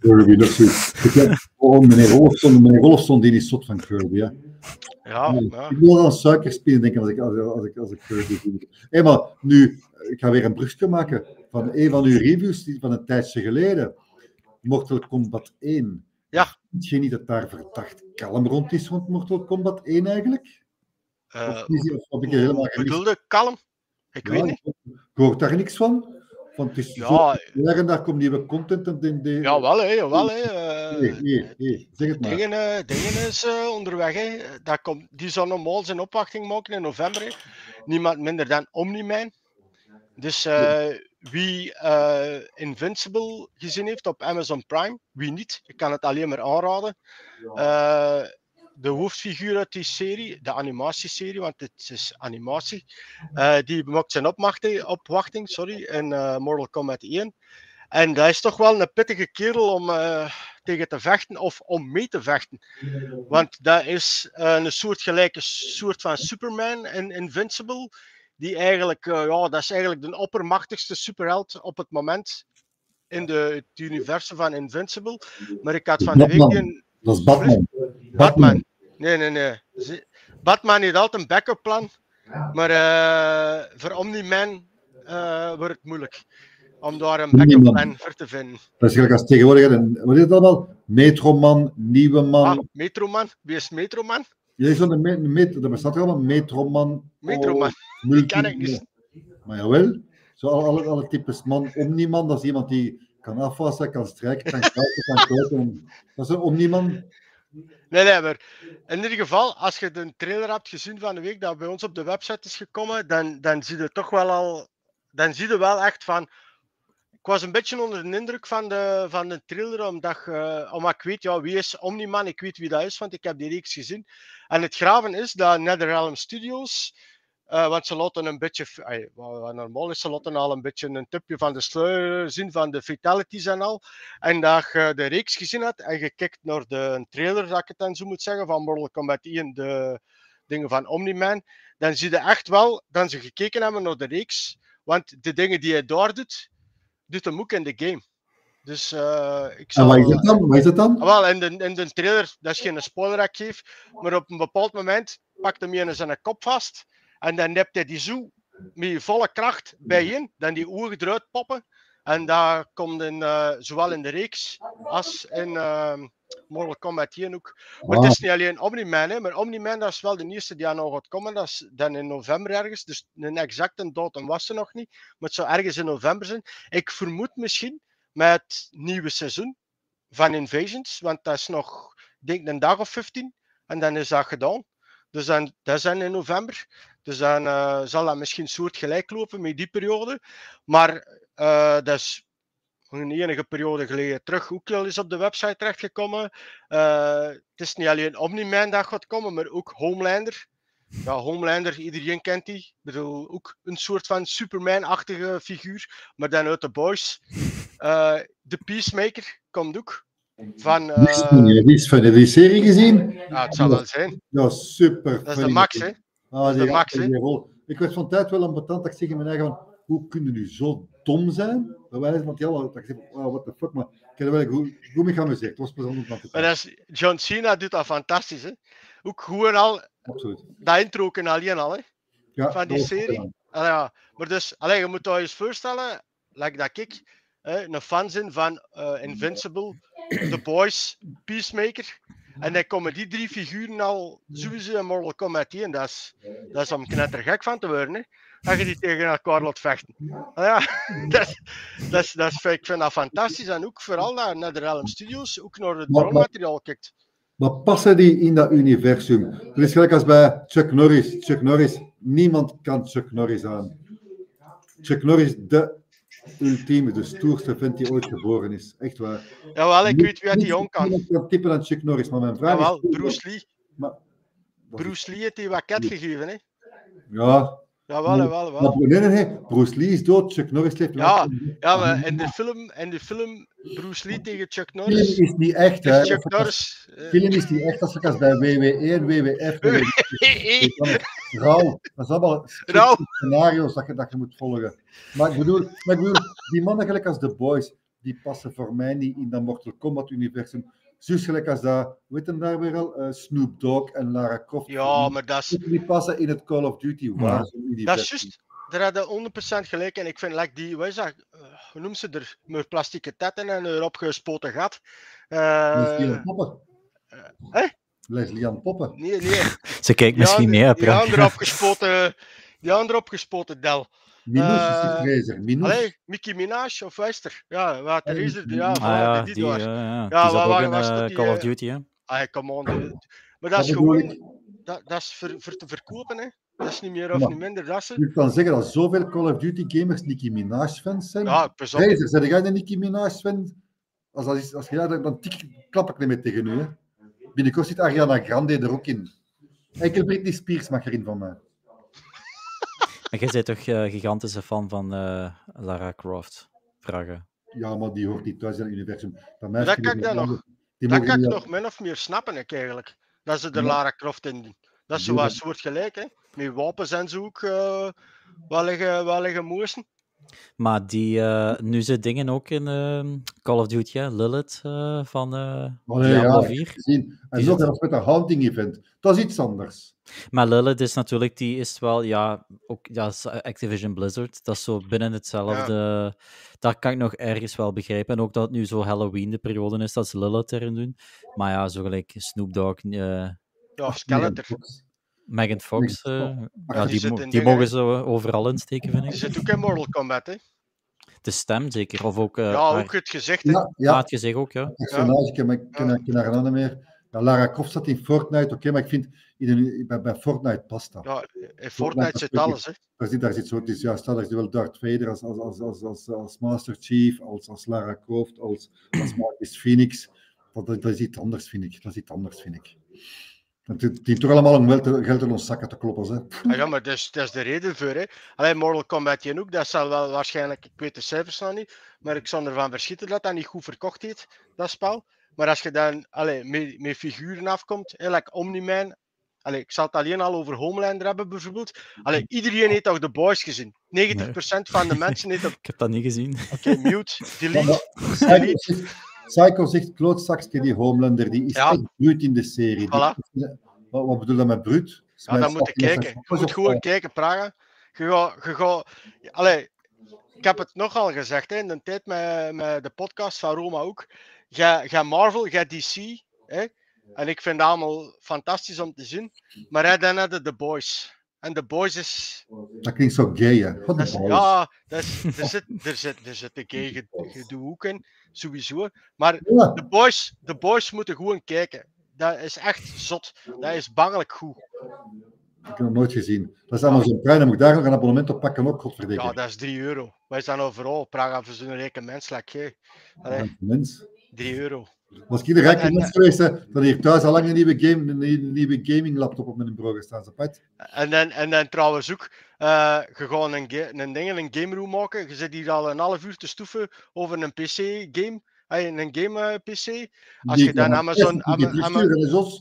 Kirby, dat is goed. Ik heb gewoon meneer Olofsson, meneer Olofsson die is zot van Kirby. Hè. Ja, nee, ja. Ik wil aan suikerspieren denken als ik, als, als ik, als ik Kirby doe. Hey, maar nu, ik ga weer een brugje maken van een van uw reviews die van een tijdje geleden. Mortal Kombat één. Ja. Vind je niet dat daar verdacht kalm rond is rond Mortal Kombat één eigenlijk? Uh, of niet, of heb ik helemaal geen bedoelde kalm? Ik ja, weet niet. Ik hoor daar niks van. Want het is ja, zo... en daar komt nieuwe content in. De... Jawel, hé, jawel, hé. Uh, nee, nee, nee, zeg het maar. Dingen, uh, dingen is uh, onderweg, hé. Die zal normaal zijn opwachting maken in november, hè. Niemand minder dan Omni-Man. Dus uh, wie uh, Invincible gezien heeft op Amazon Prime, wie niet, ik kan het alleen maar aanraden. Uh, de hoofdfiguur uit die serie, de animatieserie, want het is animatie, uh, die maakt zijn opwachting, opwachting sorry, in uh, Mortal Kombat één. En dat is toch wel een pittige kerel om uh, tegen te vechten of om mee te vechten. Want dat is uh, een soort gelijke soort van Superman in Invincible. Die eigenlijk, uh, ja, dat is eigenlijk de oppermachtigste superheld op het moment in de, het universum van Invincible. Maar ik had van de week een... Dat is Batman. Batman. Nee, nee, nee. Batman heeft altijd een backup plan. Maar uh, voor Omni-Man uh, wordt het moeilijk om daar een backup plan voor te vinden. Dat is gelijk als tegenwoordig. En, wat is het allemaal? Metroman, Nieuwe Man. Ah, Metroman? Wie is Metroman? Jij is zo'n me- met- er bestaat helemaal Metroman. Metroman, oh, die kan ik niet. Maar jawel, zo alle, alle types man, Omniman, dat is iemand die kan afwassen, kan strijken, kan kijken, kan kijken. Dat is een Omniman. Nee, nee, maar in ieder geval, als je de trailer hebt gezien van de week dat bij ons op de website is gekomen, dan, dan zie je toch wel al, dan zie je wel echt van... Ik was een beetje onder de indruk van de, van de trailer, omdat, uh, omdat ik weet, ja, wie is Omni-Man? Ik weet wie dat is, want ik heb die reeks gezien. En het graven is dat NetherRealm Studios, uh, want ze laten een beetje, ay, wat normaal is, ze laten al een beetje een tipje van de sleur zien, van de fatalities en al. En dat je de reeks gezien had en je kijkt naar de trailer, dat ik het dan zo moet zeggen, van Mortal Kombat één, de dingen van Omni-Man, dan zie je echt wel dat ze gekeken hebben naar de reeks, want de dingen die hij daar doet, doet hem ook in de game. Dus, uh, ik zal... En wat is het dan? Wat is het dan? Wel, in de, in de trailer, dat is geen spoiler dat ik geef, maar op een bepaald moment pakt hem je zijn kop vast en dan nept hij die zo met volle kracht bijeen, dan die ogen eruit poppen en dat komt in, uh, zowel in de reeks als in uh, Mortal Kombat één ook. Maar wow. Het is niet alleen Omni-Man, hè, maar Omni-Man dat is wel de eerste die aan nou gaat komen, dat is dan in november ergens, dus een exacte datum was ze nog niet, maar het zou ergens in november zijn. Ik vermoed misschien met het nieuwe seizoen van Invasions, want dat is nog, denk een dag of vijftien, en dan is dat gedaan. Dus dan, dat is dan in november, dus dan uh, zal dat misschien soortgelijk lopen met die periode, maar uh, dat is... Een enige periode geleden terug ook al is op de website terechtgekomen. Uh, het is niet alleen Omni-Man dat gaat komen, maar ook Homelander. Ja, Homelander, iedereen kent die. Ik bedoel, ook een soort van Superman-achtige figuur, maar dan uit de Boys. De uh, Peacemaker komt ook. Van, uh... Heb je die serie gezien? Ja, het zal wel zijn. Ja, super. Dat is de Max, hè? Ah, dat is de Max, hè? Ik werd van tijd wel ambetant dat ik zeg in mijn eigen van, hoe kunnen jullie zo dom zijn? Want ja, ik zeg, oh, what the fuck, maar ik heb er wel goed, goed mee geamuseerd. Het was plezant om te kijken. John Cena doet dat fantastisch, hè. Ook gewoon al, absoluut. Dat intro ook in alleen al, hè. Ja, van die serie. Allee, ja. Maar dus, allee, je moet je eens voorstellen, like dat ik, hè, een fan ben van uh, Invincible, The Boys, Peacemaker. En dan komen die drie figuren al sowieso in Mortal Kombat één. Dat is, dat is om knettergek van te worden, hè. Als je die tegen elkaar laat vechten. Ah ja, dat is, dat is, dat is, ik vind dat fantastisch. En ook vooral naar, naar de Realm Studios, ook naar het bronmateriaal kijkt. Maar passen die in dat universum? Het is gelijk als bij Chuck Norris. Chuck Norris. Niemand kan Chuck Norris aan. Chuck Norris, de ultieme, de stoerste vent die ooit geboren is. Echt waar. Jawel, ik weet wie uit die jong kan. Ik kan tippen aan Chuck Norris, maar mijn vraag Jawel, is... Bruce Lee. Maar, Bruce Lee heeft die waket gegeven, hè? Ja. Jawel, jawel, jawel. Nee, nee, nee. Bruce Lee is dood, Chuck Norris leeft nog. Ja, ja, maar in de film, in de film Bruce Lee tegen Chuck Norris... Film is niet echt, hè. Chuck Norris... Film is niet echt, als ik als bij W W E en W W F... W W E! Rauw. Dat is allemaal scenario's dat je, dat je moet volgen. Maar ik bedoel, maar ik bedoel die mannen gelijk als The Boys, die passen voor mij niet in dat Mortal Kombat-universum. Zus gelijk als dat, weet hem daar weer al, uh, Snoop Dogg en Lara Croft. Ja, maar dat is... Die passen in het Call of Duty. Waar ja. Dat is juist, daar hadden honderd procent gelijk. En ik vind, like die, wat is dat, hoe noemen ze er, met plastieke tetten en erop gespoten gat. Uh, Leslie aan Poppen. Uh, eh? Leslie aan Poppen. Nee, nee. Ze kijkt misschien niet uit. Die andere opgespoten, die andere opgespoten Del. Minus is Minus. Mickey Minaj of Wester. Ja, wat er is er. Ja, ah, ja, die, die, ja, ja. ja die waar, was een, dat die, Call of Duty, hè? Ah, come on. Maar dat is dat gewoon... Dat, dat is voor, voor te verkopen, hè. Dat is niet meer of maar, niet minder. Dat is je kan zeggen dat zoveel Call of Duty gamers Nicki Minaj-fans zijn. Ja, persoonlijk. Reizer, zijn jij een Nicki Minaj-fan? Als, als, als je dat... Dan tik, klap ik niet meer tegen u, hè. Binnenkort zit Ariana Grande er ook in. Enkel Britney Spears mag erin van mij. En jij bent toch uh, gigantische fan van uh, Lara Croft? Vragen. Ja, maar die hoort niet thuis in het universum. Mij dat kan ik dan nog. Dat kan ik nog min of meer snappen, ik, eigenlijk. Dat ze er ja. Lara Croft in doen. Dat is zo'n soort gelijk, hè. Met wapens en zo ook. Uh, wel liggen moesten. Maar die, uh, nu zijn dingen ook in uh, Call of Duty, hè? Lilith uh, van uh, oh, nee, Diablo ja, vier. En zo zelfs met dat hunting event. Dat is iets anders. Maar Lilith is natuurlijk, die is wel, ja, ook, ja, Activision Blizzard. Dat is zo binnen hetzelfde. Ja. Dat kan ik nog ergens wel begrijpen. En ook dat het nu zo Halloween de periode is, dat ze Lilith erin doen. Maar ja, zo gelijk Snoop Dogg. Uh, ja, Skeletor. Megan Fox, nee, uh, ja, die, die, mo- die mogen ze overal insteken, vind ik. Die zit ook in Mortal Kombat, hè? De stem, zeker. Of ook, uh, ja, ook haar... het gezicht, hè? Ja, ja. Ah, het gezicht ook, ja. Personage, ik ken haar naam meer. Ja, Lara Croft zat in Fortnite, oké, okay, maar ik vind, in, bij, bij Fortnite past dat. Ja, in Fortnite, Fortnite zit alles, hè? Daar zit, daar zit zo, het is juist, daar zit wel Darth Vader als, als, als, als, als, als Master Chief, als, als Lara Croft, als, als Marcus Phoenix. Dat, dat is iets anders, vind ik. Dat is iets anders, vind ik. Het dient toch allemaal om geld in ons zakken te kloppen, hè? Ah ja, maar dat is, dat is de reden voor, hè. Alleen Mortal Kombat één ook, dat zal wel waarschijnlijk... Ik weet de cijfers nog niet, maar ik zal ervan verschieten dat dat niet goed verkocht heeft, dat spel. Maar als je dan allee, met, met figuren afkomt, hè, like Omni-Man... Allee, ik zal het alleen al over Homelander hebben, bijvoorbeeld. Allee, iedereen heeft toch The Boys gezien? negentig procent van de mensen heeft... Op... Ik heb dat niet gezien. Oké, okay, mute, delete, delete... Psycho zegt, klootzakske, die Homelander, die is ja. echt bruut in de serie. Voilà. Die, wat, wat bedoel je met bruut? Ja, dat moet je kijken. Je moet gewoon kijken, Praga. Je gaat, je gaat, allez, ik heb het nogal gezegd, hè, in de tijd met, met de podcast van Roma ook. Ga Marvel, ga D C. Hè, en ik vind het allemaal fantastisch om te zien. Maar hè, dan hadden The Boys. En The Boys is... Dat klinkt zo gay, hè? Dat is, ja, dat is, er, zit, er, zit, er zit een gay gedoe ook in. Sowieso. Maar ja. The Boys, The Boys moeten gewoon kijken. Dat is echt zot. Dat is bangelijk goed. Ik heb het nooit gezien. Dat is allemaal zo'n prijs. Dan moet ik dagelijks een abonnement op pakken ook, godverdikken. Ja, dat is drie euro. Wij zijn overal. Praga voor zo'n rijke mens. Like, hey. Mens? drie euro. Als ik iedere rijke mens geweest ben, dan hier thuis al lang een nieuwe, game, een nieuwe gaming laptop op mijn bureau gestaan. En dan, en dan trouwens ook, uh, je gaat een, ge- een ding, een game room maken. Je zit hier al een half uur te stoeven over een P C-game. Een game-P C. Als je dan Amazon... Ja,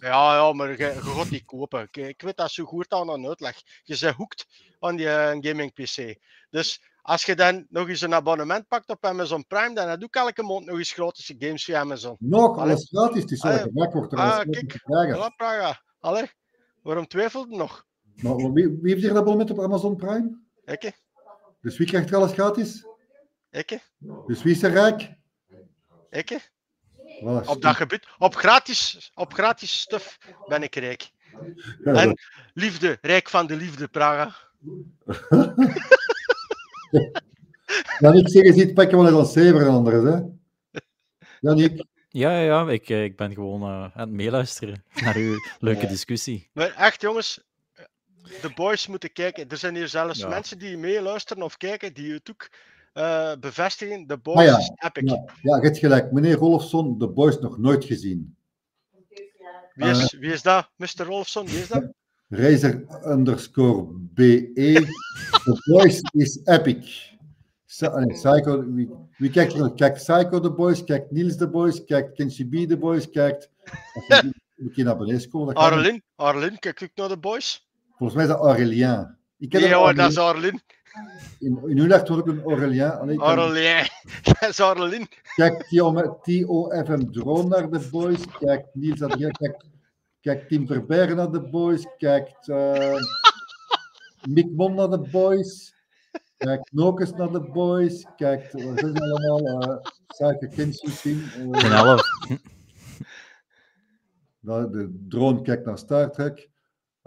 ja, maar je, je gaat die kopen. Ik weet dat zo goed aan een uitleg. Je bent hooked aan die uh, gaming-P C. Dus... Als je dan nog eens een abonnement pakt op Amazon Prime, dan doe ik elke maand nog eens gratis games via Amazon. Nog, alles gratis. Het is zo dat je werk wordt. Ah, kijk. Voilà, Praga. Allee, waarom twijfelt je nog? Maar wie, wie heeft hier een abonnement op Amazon Prime? Ik. Dus wie krijgt er alles gratis? Ik. Dus wie is er rijk? Ik. Oh, op dat gebied, op gratis, op gratis stuff ben ik rijk. En liefde, rijk van de liefde, Praga. Dan ik zeg, je ziet, pak je wel eens als zeven anders, hè? Dan ik... Ja, ja, ja, ik, ik ben gewoon uh, aan het meeluisteren naar uw leuke ja. discussie. Maar echt, jongens, de boys moeten kijken. Er zijn hier zelfs ja. mensen die meeluisteren of kijken, die het ook uh, bevestigen. De boys ah, ja. is epic. Ja, ja, je hebt gelijk. Meneer Rolfson, de boys nog nooit gezien. Wie is, uh, wie is dat? mister Rolfson, wie is dat? Razer underscore B E. De boys is epic. Psycho, wie, wie kijkt er? Kijkt Psycho de boys, kijkt Niels de boys, kijkt Kenshi B de boys, kijkt... We kunnen abonnees komen. Arlin, Arlin, kijk ik naar de boys? Volgens mij is dat Aurélien. Nee hoor, dat is Arlin. In, in uw nacht wordt ook een Aurélien. Allee, kan... Aurélien, dat is Arlin. Kijkt T O F M Drone naar de boys, kijkt Niels naar de... Kijkt, kijkt Tim Verbeeren naar de boys, kijkt uh, Mick Mon naar de boys... Kijk, Nokes naar de boys. Kijk, wat is allemaal? Uh, Suiker, kindsoeting. Uh, de drone kijkt naar Star Trek.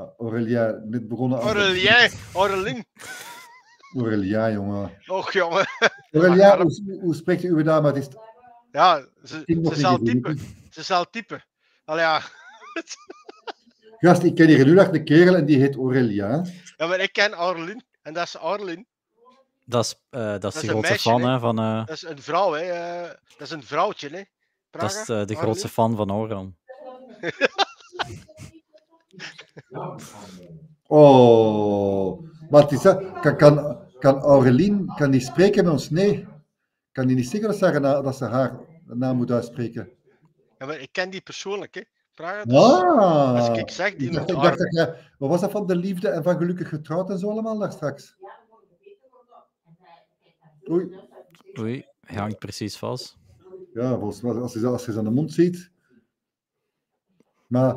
Uh, Aurelia, net begonnen. Aurelia, Aurelien. Aurelia, jongen. Och, jongen. Aurelia, hoe, hoe spreekt u daar met dit? Ja, ze, ze zal typen. Ze zal typen. Allee, ja. Gast, ik ken hier nu nog een kerel en die heet Aurelia. Ja, maar ik ken Aurelien. En dat is Arlin. Dat is, uh, dat dat is de grootste meisje, fan hè? Van... Uh... Dat is een vrouw, hè. Uh, dat is een vrouwtje, hè. Praga, dat is uh, de grootste fan van Oran. Oh. Maar het is dat... Kan, kan, kan Aurelien... Kan die spreken met ons? Nee. Kan die niet zeggen dat ze, dat ze haar naam moet uitspreken? Ja, maar ik ken die persoonlijk, hè. Praga, dus, ah. Als ik zeg, die moet Arlin. Ja, wat was dat van de liefde en van gelukkig getrouwd en zo allemaal daar straks? Oei. Oei, hij hangt precies vast. Ja, volgens mij, als je dat als je aan de mond ziet. Maar...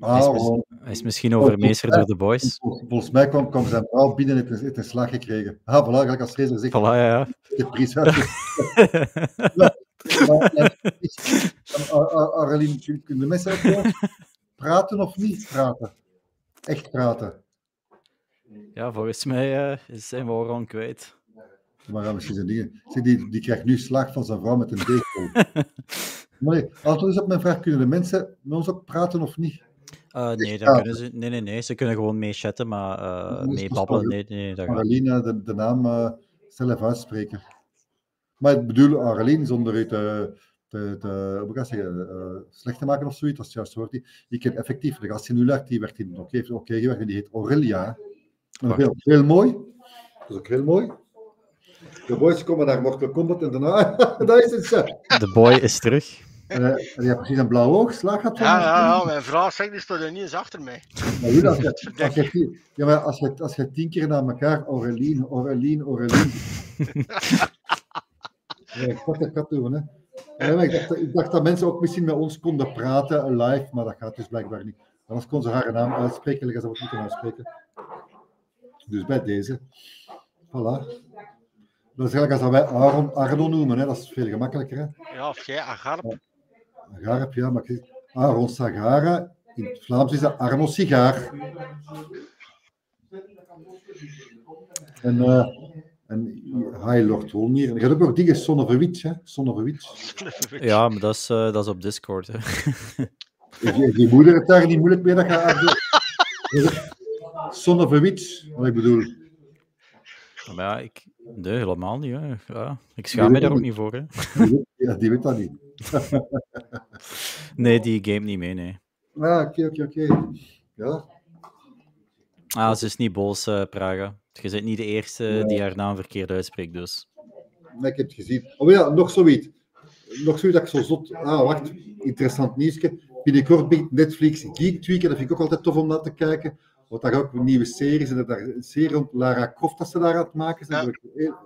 Hij is, mis, hij is misschien overmeesterd oh, door de boys. Volgens mij kwam, kwam zijn vrouw binnen en heeft, heeft een slag gekregen. Ah, voilà, gelijk als Rezer zegt. Voilà, ja, ja. De prijs uit. Aurelien, kunnen de mensen ook praten of niet praten? Echt praten. Ja, volgens mij uh, zijn we Oran kwijt. Maar ja, misschien zijn dingen. Zeg, die, die krijgt nu slag van zijn vrouw met een deegkool. Maar nee, antwoord is op mijn vraag: kunnen de mensen met ons ook praten of niet? Uh, nee, dan kunnen ze, nee, nee, nee, ze kunnen gewoon mee chatten, maar uh, mee babbelen. Nee, nee, dat Aurelien, de, de naam uh, zelf uitspreken. Maar ik bedoel, Aurelien, zonder het te, te, te, ik zeggen, uh, slecht te maken of zoiets, dat is juist hoort. Ik ken effectief, de gast die nu lacht, die werd in oké okay, gewerkt en die heet Aurelia. Dat is ook heel mooi. Dat is ook heel mooi. De boys komen naar Mortal Kombat en daarna... Dat is het, chef. De boy is terug. En hij heeft precies een blauw oog. Slaag gaat van. Ja, ja, ja, mijn vrouw zegt, die stond er niet eens achter mij. Maar goed, als je, als je, ja, maar als je, als je tien keer naar elkaar... Aurelien, Aurelien, Aurelien. Ja, ik dacht dat ik dat doen, hè. Ja, ik, dacht, ik dacht dat mensen ook misschien met ons konden praten live, maar dat gaat dus blijkbaar niet. Anders kon ze haar naam uitspreken, als ze dat niet kunnen uitspreken. Dus bij deze. Voilà. Dat is eigenlijk als dat wij Aron, Arno noemen, hè. Dat is veel gemakkelijker. Hè. Ja, of jij Agarp. Agarp, ja, maar Aron Sagara. In het Vlaams is dat Arno Sigaar. En, uh, en Hi Lord Wolnier. Je hebt ook nog dingen, Sonneverwitch, hè? Sonneverwitch. Ja, maar dat is, uh, dat is op Discord, hè. Is je, je moeder het daar niet moeilijk mee dat gaat. Sonneverwitch, wat ik bedoel. Maar ja, ik... Nee, helemaal niet. Hè. Ja, ik schaam me daar ook niet voor. Hè. Ja, die weet dat niet. Nee, die game niet mee, nee. Ah, oké, oké, oké. Ja. Ah, ze is niet boos, uh, Praga. Je bent niet de eerste ja. die haar naam verkeerd uitspreekt, dus. Nee, ik heb het gezien. Oh ja, nog zoiets. Nog zoiets dat ik zo zot... Ah, wacht. Interessant nieuwsje. Binnenkort begint Netflix Geek Week. En dat vind ik ook altijd tof om naar te kijken. Want daar ook een nieuwe series en dat daar een serie rond Lara Croft dat ze daar aan het maken zijn. Daar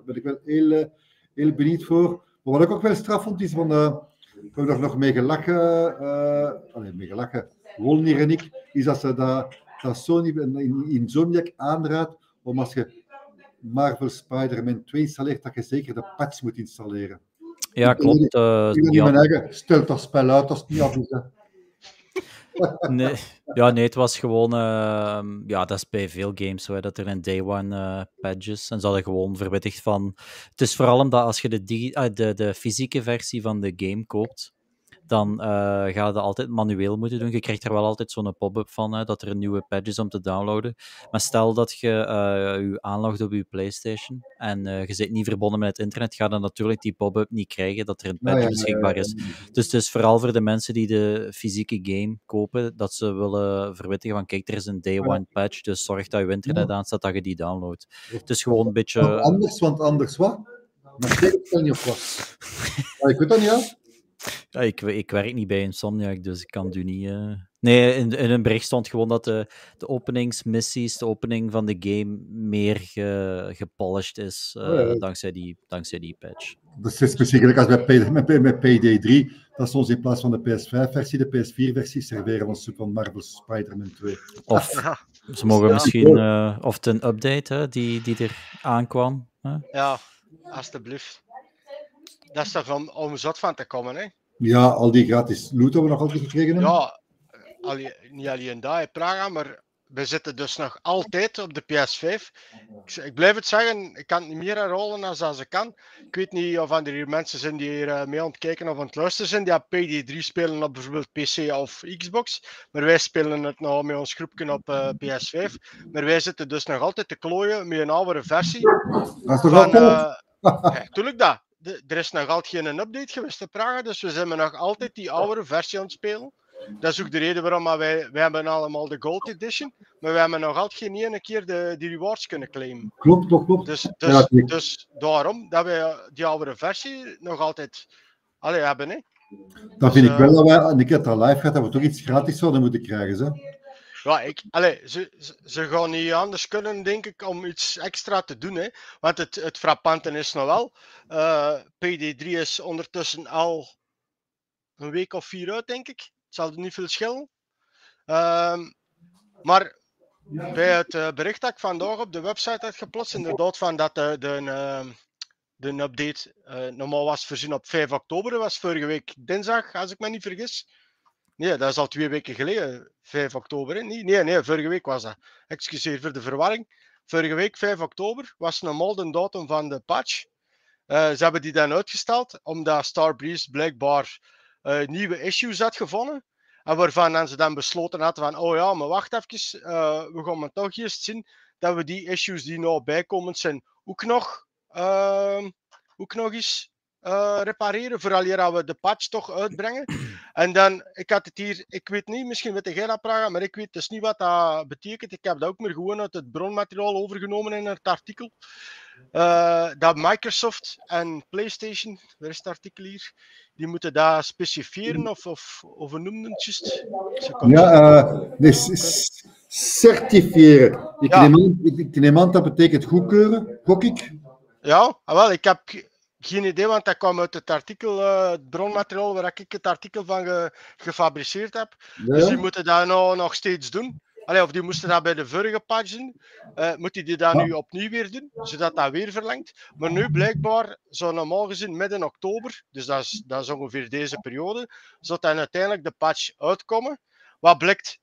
ben ik wel heel, heel benieuwd voor. Maar wat ik ook wel straf vond is van, uh, we hebben er nog mee gelachen, uh, alleen mee gelachen, Wolnier en ik, is dat ze dat, dat Sony in, in Zoniac aanraadt om als je Marvel Spider-Man twee installeert, dat je zeker de patch moet installeren. Ja, klopt. Uh, ik ben ja. mijn eigen, stel dat spel uit als het niet af is. Nee, ja, nee, het was gewoon... Uh, ja, dat is bij veel games zo, hè, dat er een day one uh, patches. En ze hadden gewoon verwittigd van... Het is vooral omdat als je de, digi- uh, de, de fysieke versie van de game koopt, dan uh, ga je dat altijd manueel moeten doen. Je krijgt er wel altijd zo'n pop-up van, hè, dat er een nieuwe patch is om te downloaden. Maar stel dat je uh, je aanlogt op je PlayStation en uh, je zit niet verbonden met het internet, ga je dan natuurlijk die pop-up niet krijgen dat er een patch nou, beschikbaar ja, ja, ja, ja. is. Dus het is vooral voor de mensen die de fysieke game kopen, dat ze willen verwittigen van, kijk, er is een day one patch, dus zorg dat je internet ja. aanstaat, dat je die downloadt. Het is gewoon een beetje... Want anders, want anders wat? Maar ik weet dat niet op wat. Maar ik weet dat niet uit. Ja, ik, ik werk niet bij Insomniac, dus ik kan het u niet... Uh... Nee, in, in een bericht stond gewoon dat de, de openingsmissies, de opening van de game, meer ge, gepolished is uh, oh, ja. dankzij, die, dankzij die patch. Dat is precies gelijk als bij Payday, met, met Payday drie, dat ze ons in plaats van de P S vijf-versie, de P S vier-versie serveren ons Super Marvel Spider-Man twee. Of ja. ze mogen ja. misschien... Uh, of een update hè, die, die er aankwam. Hè? Ja, alstublieft. Dat is ervan om zot van te komen, hè? Ja, al die gratis loot hebben we nog altijd gekregen. Hè? Ja, allee, niet alleen daar in Praga, maar we zitten dus nog altijd op de P S vijf. Ik, ik blijf het zeggen, ik kan het niet meer herhalen dan als ik kan. Ik weet niet of er hier mensen zijn die hier uh, mee aan het kijken of aan het luisteren zijn, die op P D drie spelen op bijvoorbeeld P C of Xbox. Maar wij spelen het nou met ons groepje op uh, P S vijf. Maar wij zitten dus nog altijd te klooien met een oudere versie. Dat is toch wel cool? Ja, tuurlijk dat. De, er is nog altijd geen update geweest te Praga, dus we zijn nog altijd die oude versie aan het spelen. Dat is ook de reden waarom wij, wij hebben allemaal de Gold Edition, maar we hebben nog altijd geen ene keer de, die rewards kunnen claimen. Klopt, klopt, klopt. Dus, dus, ja, klopt. dus daarom dat wij die oude versie nog altijd allee, hebben. Hè. Dat vind dus, ik wel dat wij, en ik heb dat live gehad, dat we toch iets gratis zouden moeten krijgen. Zo. Ja, ik, allez, ze, ze gaan niet anders kunnen, denk ik, om iets extra te doen. Hè. Want het, het frappante is nog wel, uh, P D drie is ondertussen al een week of vier uit, denk ik. Het zal er niet veel schelen. Uh, maar bij het uh, bericht dat ik vandaag op de website had geplaatst, inderdaad van dat uh, de, uh, de update uh, normaal was voorzien op vijf oktober. Dat was vorige week dinsdag, als ik me niet vergis. Nee, dat is al twee weken geleden, vijf oktober. Hè? Nee, nee, nee, vorige week was dat. Excuseer voor de verwarring. Vorige week, vijf oktober, was normaal de datum van de patch. Uh, ze hebben die dan uitgesteld, omdat Starbreeze blijkbaar uh, nieuwe issues had gevonden. En waarvan dan ze dan besloten hadden van, oh ja, maar wacht even, uh, we gaan maar toch eerst zien dat we die issues die nou bijkomend zijn, ook nog, uh, ook nog eens... Uh, repareren, vooral hier dat we de patch toch uitbrengen. En dan, ik had het hier, ik weet niet, misschien weet jij dat Praga, maar ik weet dus niet wat dat betekent. Ik heb dat ook maar gewoon uit het bronmateriaal overgenomen in het artikel. Uh, dat Microsoft en PlayStation, waar is het artikel hier, die moeten dat specifieren of, of, of hoe noemden het juist? Ja, uh, dus c- certifieren. Ik, ja. neem, ik, ik neem aan, dat betekent goedkeuren, gok ik? Ja, wel, ik heb... Geen idee, want dat kwam uit het artikel, uh, het bronmateriaal waar ik het artikel van ge- gefabriceerd heb. Ja. Dus die moeten dat nou nog steeds doen. Allee, of die moesten dat bij de vorige patch doen. Uh, moeten die dat ja. nu opnieuw weer doen, zodat dat weer verlengt. Maar nu blijkbaar, zo normaal gezien midden oktober, dus dat is, dat is ongeveer deze periode, zodat dan uiteindelijk de patch uitkomen. Wat blijkt,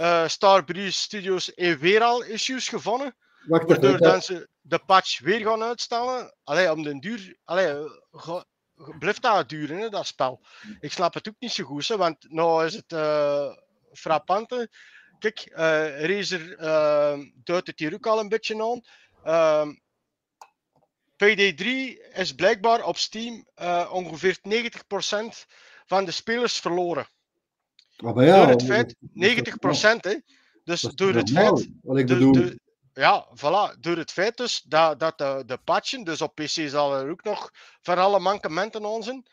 uh, Starbreeze Studios heeft weer al issues gevonden. Waardoor dan ze de patch weer gaan uitstellen. Allee, om den duur... Allee, ge, ge, blijft dat duren, hè, dat spel. Ik snap het ook niet zo goed, hè, want nou is het uh, frappante. Kijk, uh, Razer uh, duidt het hier ook al een beetje aan. Uh, Payday drie is blijkbaar op Steam uh, ongeveer negentig procent van de spelers verloren. Maar ja, door het feit... negentig procent, hè. Dus door het feit... Wat ik bedoel... De, de, Ja, voilà. Door het feit dus dat, dat de, de patchen, dus op P C zal er ook nog van alle mankementen aan zijn.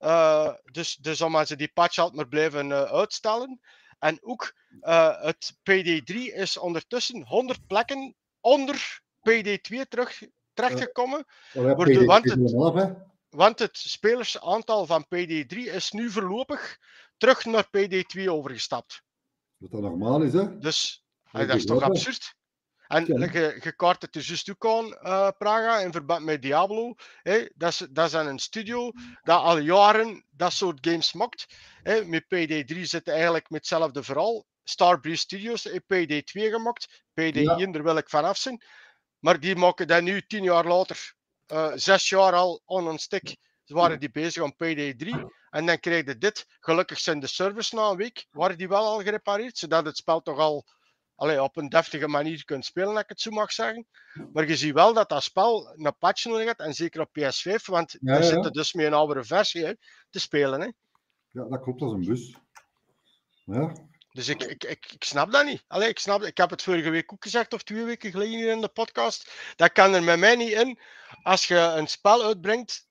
Uh, dus, dus omdat ze die patch altijd maar blijven uh, uitstellen. En ook uh, het P D drie is ondertussen honderd plekken onder P D twee terug, terechtgekomen. Ja, ja, P D, want, het, want het spelersaantal van P D drie is nu voorlopig terug naar P D twee overgestapt. Wat dat normaal is, hè? Dus, hey, dat is toch absurd? En je ja. kaart het er juist ook aan, uh, Praga, in verband met Diablo. Hey, dat, is, dat is aan een studio dat al jaren dat soort games maakt. Hey, met Payday drie zit eigenlijk met hetzelfde verhaal. Starbreeze Studios heeft Payday twee gemaakt. Payday ja. één, daar wil ik vanaf zijn. Maar die maken dat nu tien jaar later, uh, zes jaar al aan een stek. Ze waren die bezig aan Payday drie. En dan kreeg je dit. Gelukkig zijn de servers na een week, waren die wel al gerepareerd, zodat het spel toch al allee, op een deftige manier kunt spelen, als ik het zo mag zeggen. Maar je ziet wel dat dat spel een patch nodig had, en zeker op P S vijf, want ja, daar ja, zitten ja. dus met een oudere versie hè, te spelen. Hè. Ja, dat klopt, als een bus. Ja. Dus ik, ik, ik, ik snap dat niet. Allee, ik, snap, ik heb het vorige week ook gezegd, of twee weken geleden hier in de podcast. Dat kan er met mij niet in, als je een spel uitbrengt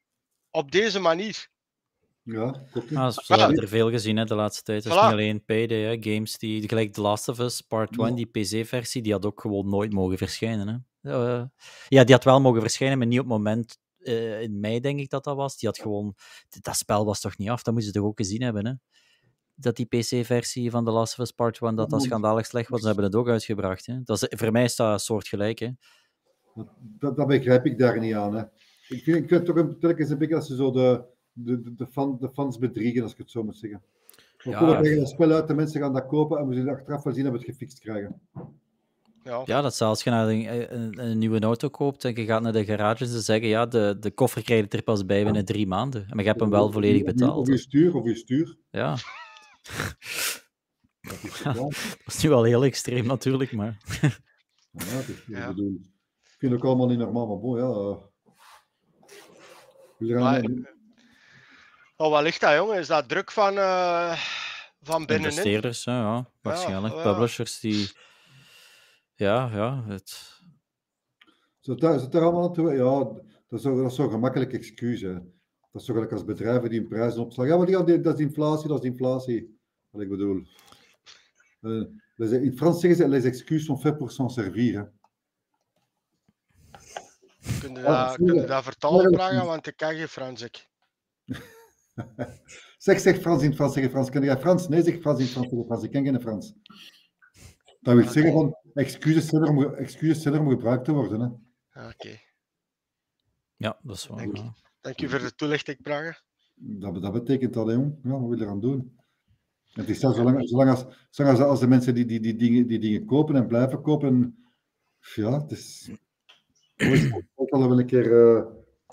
op deze manier. Ja, klopt. We hebben er veel gezien hè, de laatste tijd. Dat is voilà. niet alleen Payday, hè. Games die, gelijk The Last of Us, Part één, ja. die P C-versie, die had ook gewoon nooit mogen verschijnen. Hè. Uh, ja, die had wel mogen verschijnen, maar niet op het moment uh, in mei, denk ik dat dat was. Die had gewoon... Dat spel was toch niet af? Dat moesten ze toch ook gezien hebben, hè? Dat die P C-versie van The Last of Us Part één, dat dat schandalig slecht was. Ze hebben het ook uitgebracht. Hè. Dat is, voor mij is dat soortgelijk. Hè. Dat, dat begrijp ik daar niet aan. Hè. Ik vind het toch een, telkens een beetje als ze zo de, de, de, fan, de fans bedriegen, als ik het zo moet zeggen. We ja, komen tegen een spel uit, de mensen gaan dat kopen en we zullen achteraf wel zien dat we het gefixt krijgen. Ja, ja dat zelfs als je naar een, een, een nieuwe auto koopt en je gaat naar de garage en ze zeggen ja, de, de koffer krijg je er pas bij binnen drie maanden. Maar je hebt hem wel volledig betaald. Of je stuur, of je stuur. Ja. Dat is, ja, dat is nu wel heel extreem natuurlijk, maar... Ja, dat is, ja. Ik vind het ook allemaal niet normaal, maar bon, ja... Maar, oh, wat ligt dat, jongen? Is dat druk van, uh, van binnenin? Investeerders, hè, ja, waarschijnlijk. Ja, publishers die... Ja, ja, het... Zo, dat, is het er allemaal toe? Ja, dat is, dat is zo'n gemakkelijk excuus, hè. Dat is zo gelijk als bedrijven die hun prijzen opslaan. Ja, maar die, dat is inflatie, dat is inflatie. Wat ik bedoel. Uh, les, in het Frans zeggen ze, les excuses sont faits pour s'en servir. Hè. Kun je, ah, dat, kun je dat vertalen, Praga? Want ik kan geen Frans, ik. zeg, zeg Frans in Frans, zeg Frans. Ken jij Frans? Nee, zeg Frans in Frans, zeg Frans. Ik ken geen Frans. Dat wil okay. zeggen, van, excuses zijn er om, excuses zijn er om gebruikt te worden. Oké. Okay. Ja, dat is waar. Dank u voor de toelichting, Praga. Dat, dat betekent dat, hè, jong. Ja, wat wil je eraan doen? Het is zelfs zolang, zolang, als, zolang als, als de mensen die, die, die, dingen, die dingen kopen en blijven kopen... Ja, het is... Het wordt al wel een keer uh,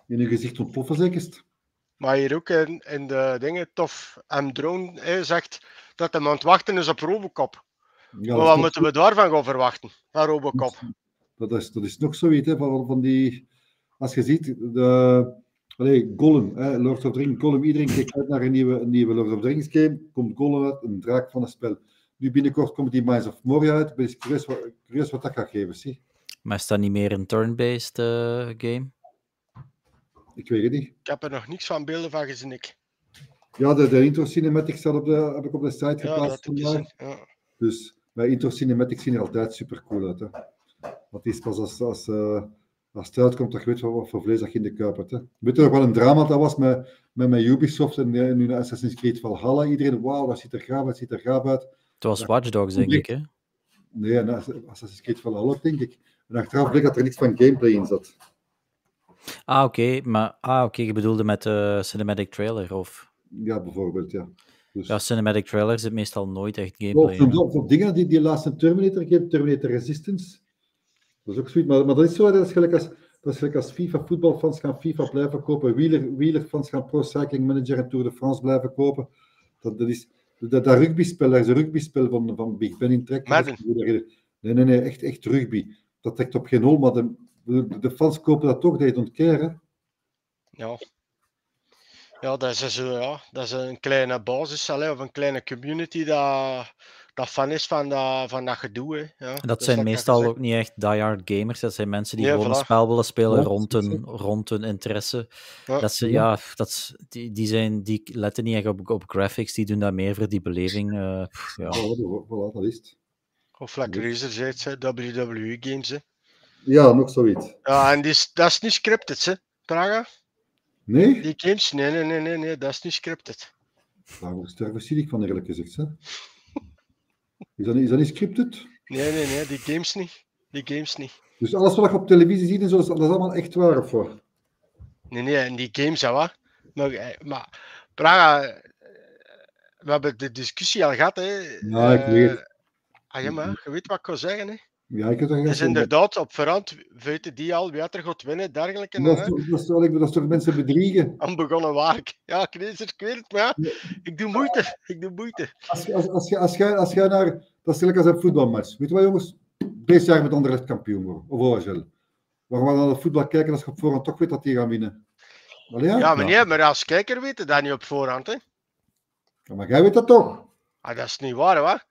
in hun gezicht ontploffen, zekerst. Maar hier ook in, in de dingen, Tof M. Drone hij zegt dat de man wachten is op Robocop. Ja, maar wat moeten we daarvan gaan verwachten, van Robocop? Dat is, dat is nog zoiets, hè, van, van die... Als je ziet... de Allee, Gollum, hè, Lords of the Rings, Gollum, iedereen kijkt uit naar een nieuwe, een nieuwe Lords of the Rings game, komt Gollum uit, een draak van een spel. Nu binnenkort komt die Mines of Moria uit, ben ik curieus wat, curieus wat dat gaat geven, zie. Maar is dat niet meer een turn-based uh, game? Ik weet het niet. Ik heb er nog niks van beelden van gezien, ik. Ja, de, de intro cinematics op de, heb ik op de site geplaatst. Ja, dat is, ja. Dus, maar intro cinematics zien er altijd super cool uit, hè. Dat is pas als... als uh, Als het uitkomt, dat je weet wat voor vlees dat je in de kuip hebt. Hè. Weet je nog wel een drama dat was met, met, met Ubisoft en nu Assassin's Creed Valhalla? Iedereen, wauw, dat ziet er gaaf, dat ziet er gaaf uit. Het was Watch Dogs, denk ik, hè? Nee, Assassin's Creed Valhalla, denk ik. En achteraf bleek dat er niets van gameplay in zat. Ah, oké, okay, maar ah, okay, je bedoelde met uh, cinematic trailer, of? Ja, bijvoorbeeld, ja. Dus... Ja, cinematic trailer zit meestal nooit echt gameplay. Oh, voor, voor dingen, die, die laatste Terminator game, Terminator Resistance... Dat is ook sweet, maar, maar dat is zo, dat is gelijk als, dat is gelijk als FIFA, voetbalfans gaan FIFA blijven kopen, wieler, wielerfans gaan Pro Cycling Manager en Tour de France blijven kopen. Dat, dat is dat, dat rugbyspel, dat is een rugbyspel van, van Big Ben in trek. Nee, nee, nee, echt, echt rugby. Dat trekt op geen hol, maar de, de, de fans kopen dat toch, dat je ontkeren. Ja. Ja, dat is, ja, dat is een kleine basis, allez, of een kleine community dat... dat fan is van dat, van dat gedoe. Hè. Ja, dat, dat zijn dat meestal ook niet echt die-hard gamers. Dat zijn mensen die ja, gewoon voilà. een spel willen spelen ja, rond, hun, rond hun interesse. Ja. Dat ze, ja, dat, die, die, zijn, die letten niet echt op, op graphics, die doen dat meer voor die beleving. Uh, ja. Ja, voilà, dat is het. Of like Razer's Edge, W W E-games. Ja, nog zoiets. Ja, en die, dat is niet scripted, hè, Praga? Nee? Die games? Nee, nee, nee, nee, nee, dat is niet scripted. Daarom sterven zie ik van eerlijk gezegd, hè? Is dat, is dat niet scripted? Nee, nee, nee, die games niet. die games niet. Dus alles wat je op televisie ziet en zo, dat is allemaal echt waar of wat? Nee, nee, en die games, ja waar. Maar, maar Praga, we hebben de discussie al gehad, hè. Ja, ik weet het. Ah, ja, maar je weet wat ik wil zeggen, hè. Ja, ik heb dat dus inderdaad, op verhand feiten die al wie er gaat winnen, dergelijke. Dat is, toch, dat, is toch, dat is toch mensen bedriegen? Onbegonnen werk. Ja, ik weet het, ik weet het, maar ja. ik doe moeite. Ik doe moeite. Als jij als, als, als, als, als naar... Dat is gelijk als een voetbalmatch. Weet je wat, jongens? Deze jaar met Anderlecht kampioen worden. Of O S L. Waarom gaan we naar het voetbal kijken als je op voorhand toch weet dat die gaan winnen? Allee, ja, ja, maar nee, maar als kijker weet je dat niet op voorhand, hè? Ja, maar jij weet dat toch? Ah, dat is niet waar, hoor.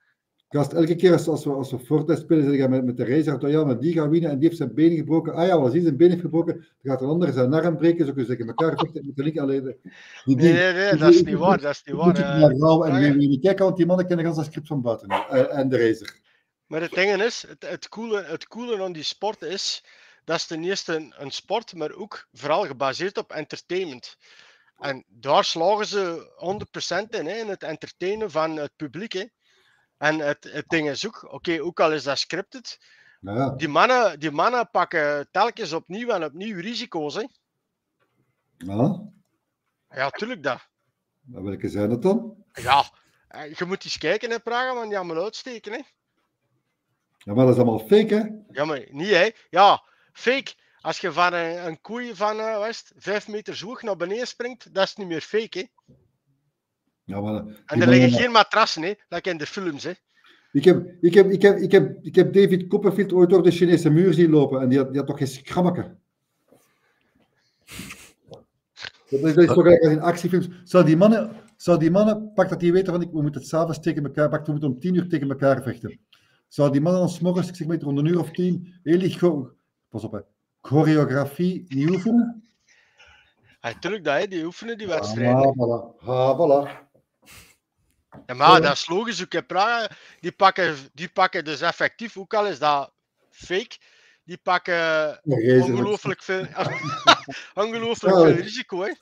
Gast, elke keer als, als we, als we Fortnite spelen, zitten we met, met de racer, ja, maar die gaat winnen en die heeft zijn benen gebroken. Ah ja, als die zijn benen heeft gebroken, dan gaat een ander zijn arm breken, zo kun je zeggen, elkaar vechten met de link alleen. Die, die, nee, nee, nee, die, dat is niet waar, dat is niet waar. En we gaan niet kijken, want die mannen kennen gans een script van buiten, en, en de racer. Maar het ding is, het, het, coole, het coole aan die sport is, dat is ten eerste een, een sport, maar ook vooral gebaseerd op entertainment. En daar slagen ze honderd procent in, hè, in het entertainen van het publiek, hè. En het, het ding is ook, oké, okay, ook al is dat scripted, ja. die, mannen, die mannen pakken telkens opnieuw en opnieuw risico's, hè. Ja? Ja, tuurlijk dat. Maar welke zijn dat dan? Ja, je moet eens kijken, hè, Praga, want die allemaal uitsteken, hè. Ja, maar dat is allemaal fake, hè? Ja, maar niet, hè. Ja, fake. Als je van een, een koei van, uh, West, vijf meter hoog naar beneden springt, dat is niet meer fake, hè. Ja, maar, en er liggen geen matrassen, hè? Dat in de films, hè? Ik heb, ik, heb, ik, heb, ik, heb, ik heb David Copperfield ooit door de Chinese muur zien lopen en die had, die had toch geen schrammeke. Dat is, dat is toch eigenlijk als in actiefilms. Zou die mannen, zou die mannen pak dat die weten van, we moeten het s'avonds tegen elkaar pakken, we moeten om tien uur tegen elkaar vechten. Zou die mannen ons morgens, ik zeg maar, rond een uur of tien, heel die cho- pas op, hè, choreografie niet oefenen? Natuurlijk ja, dat, hè? Die oefenen die wedstrijden. Ah, voilà. Ah, voilà. Ja, maar dat is logisch. Ook in Praga, die pakken, die pakken dus effectief, ook al is dat fake, die pakken ongelooflijk veel, ongelooflijk veel risico. Hè.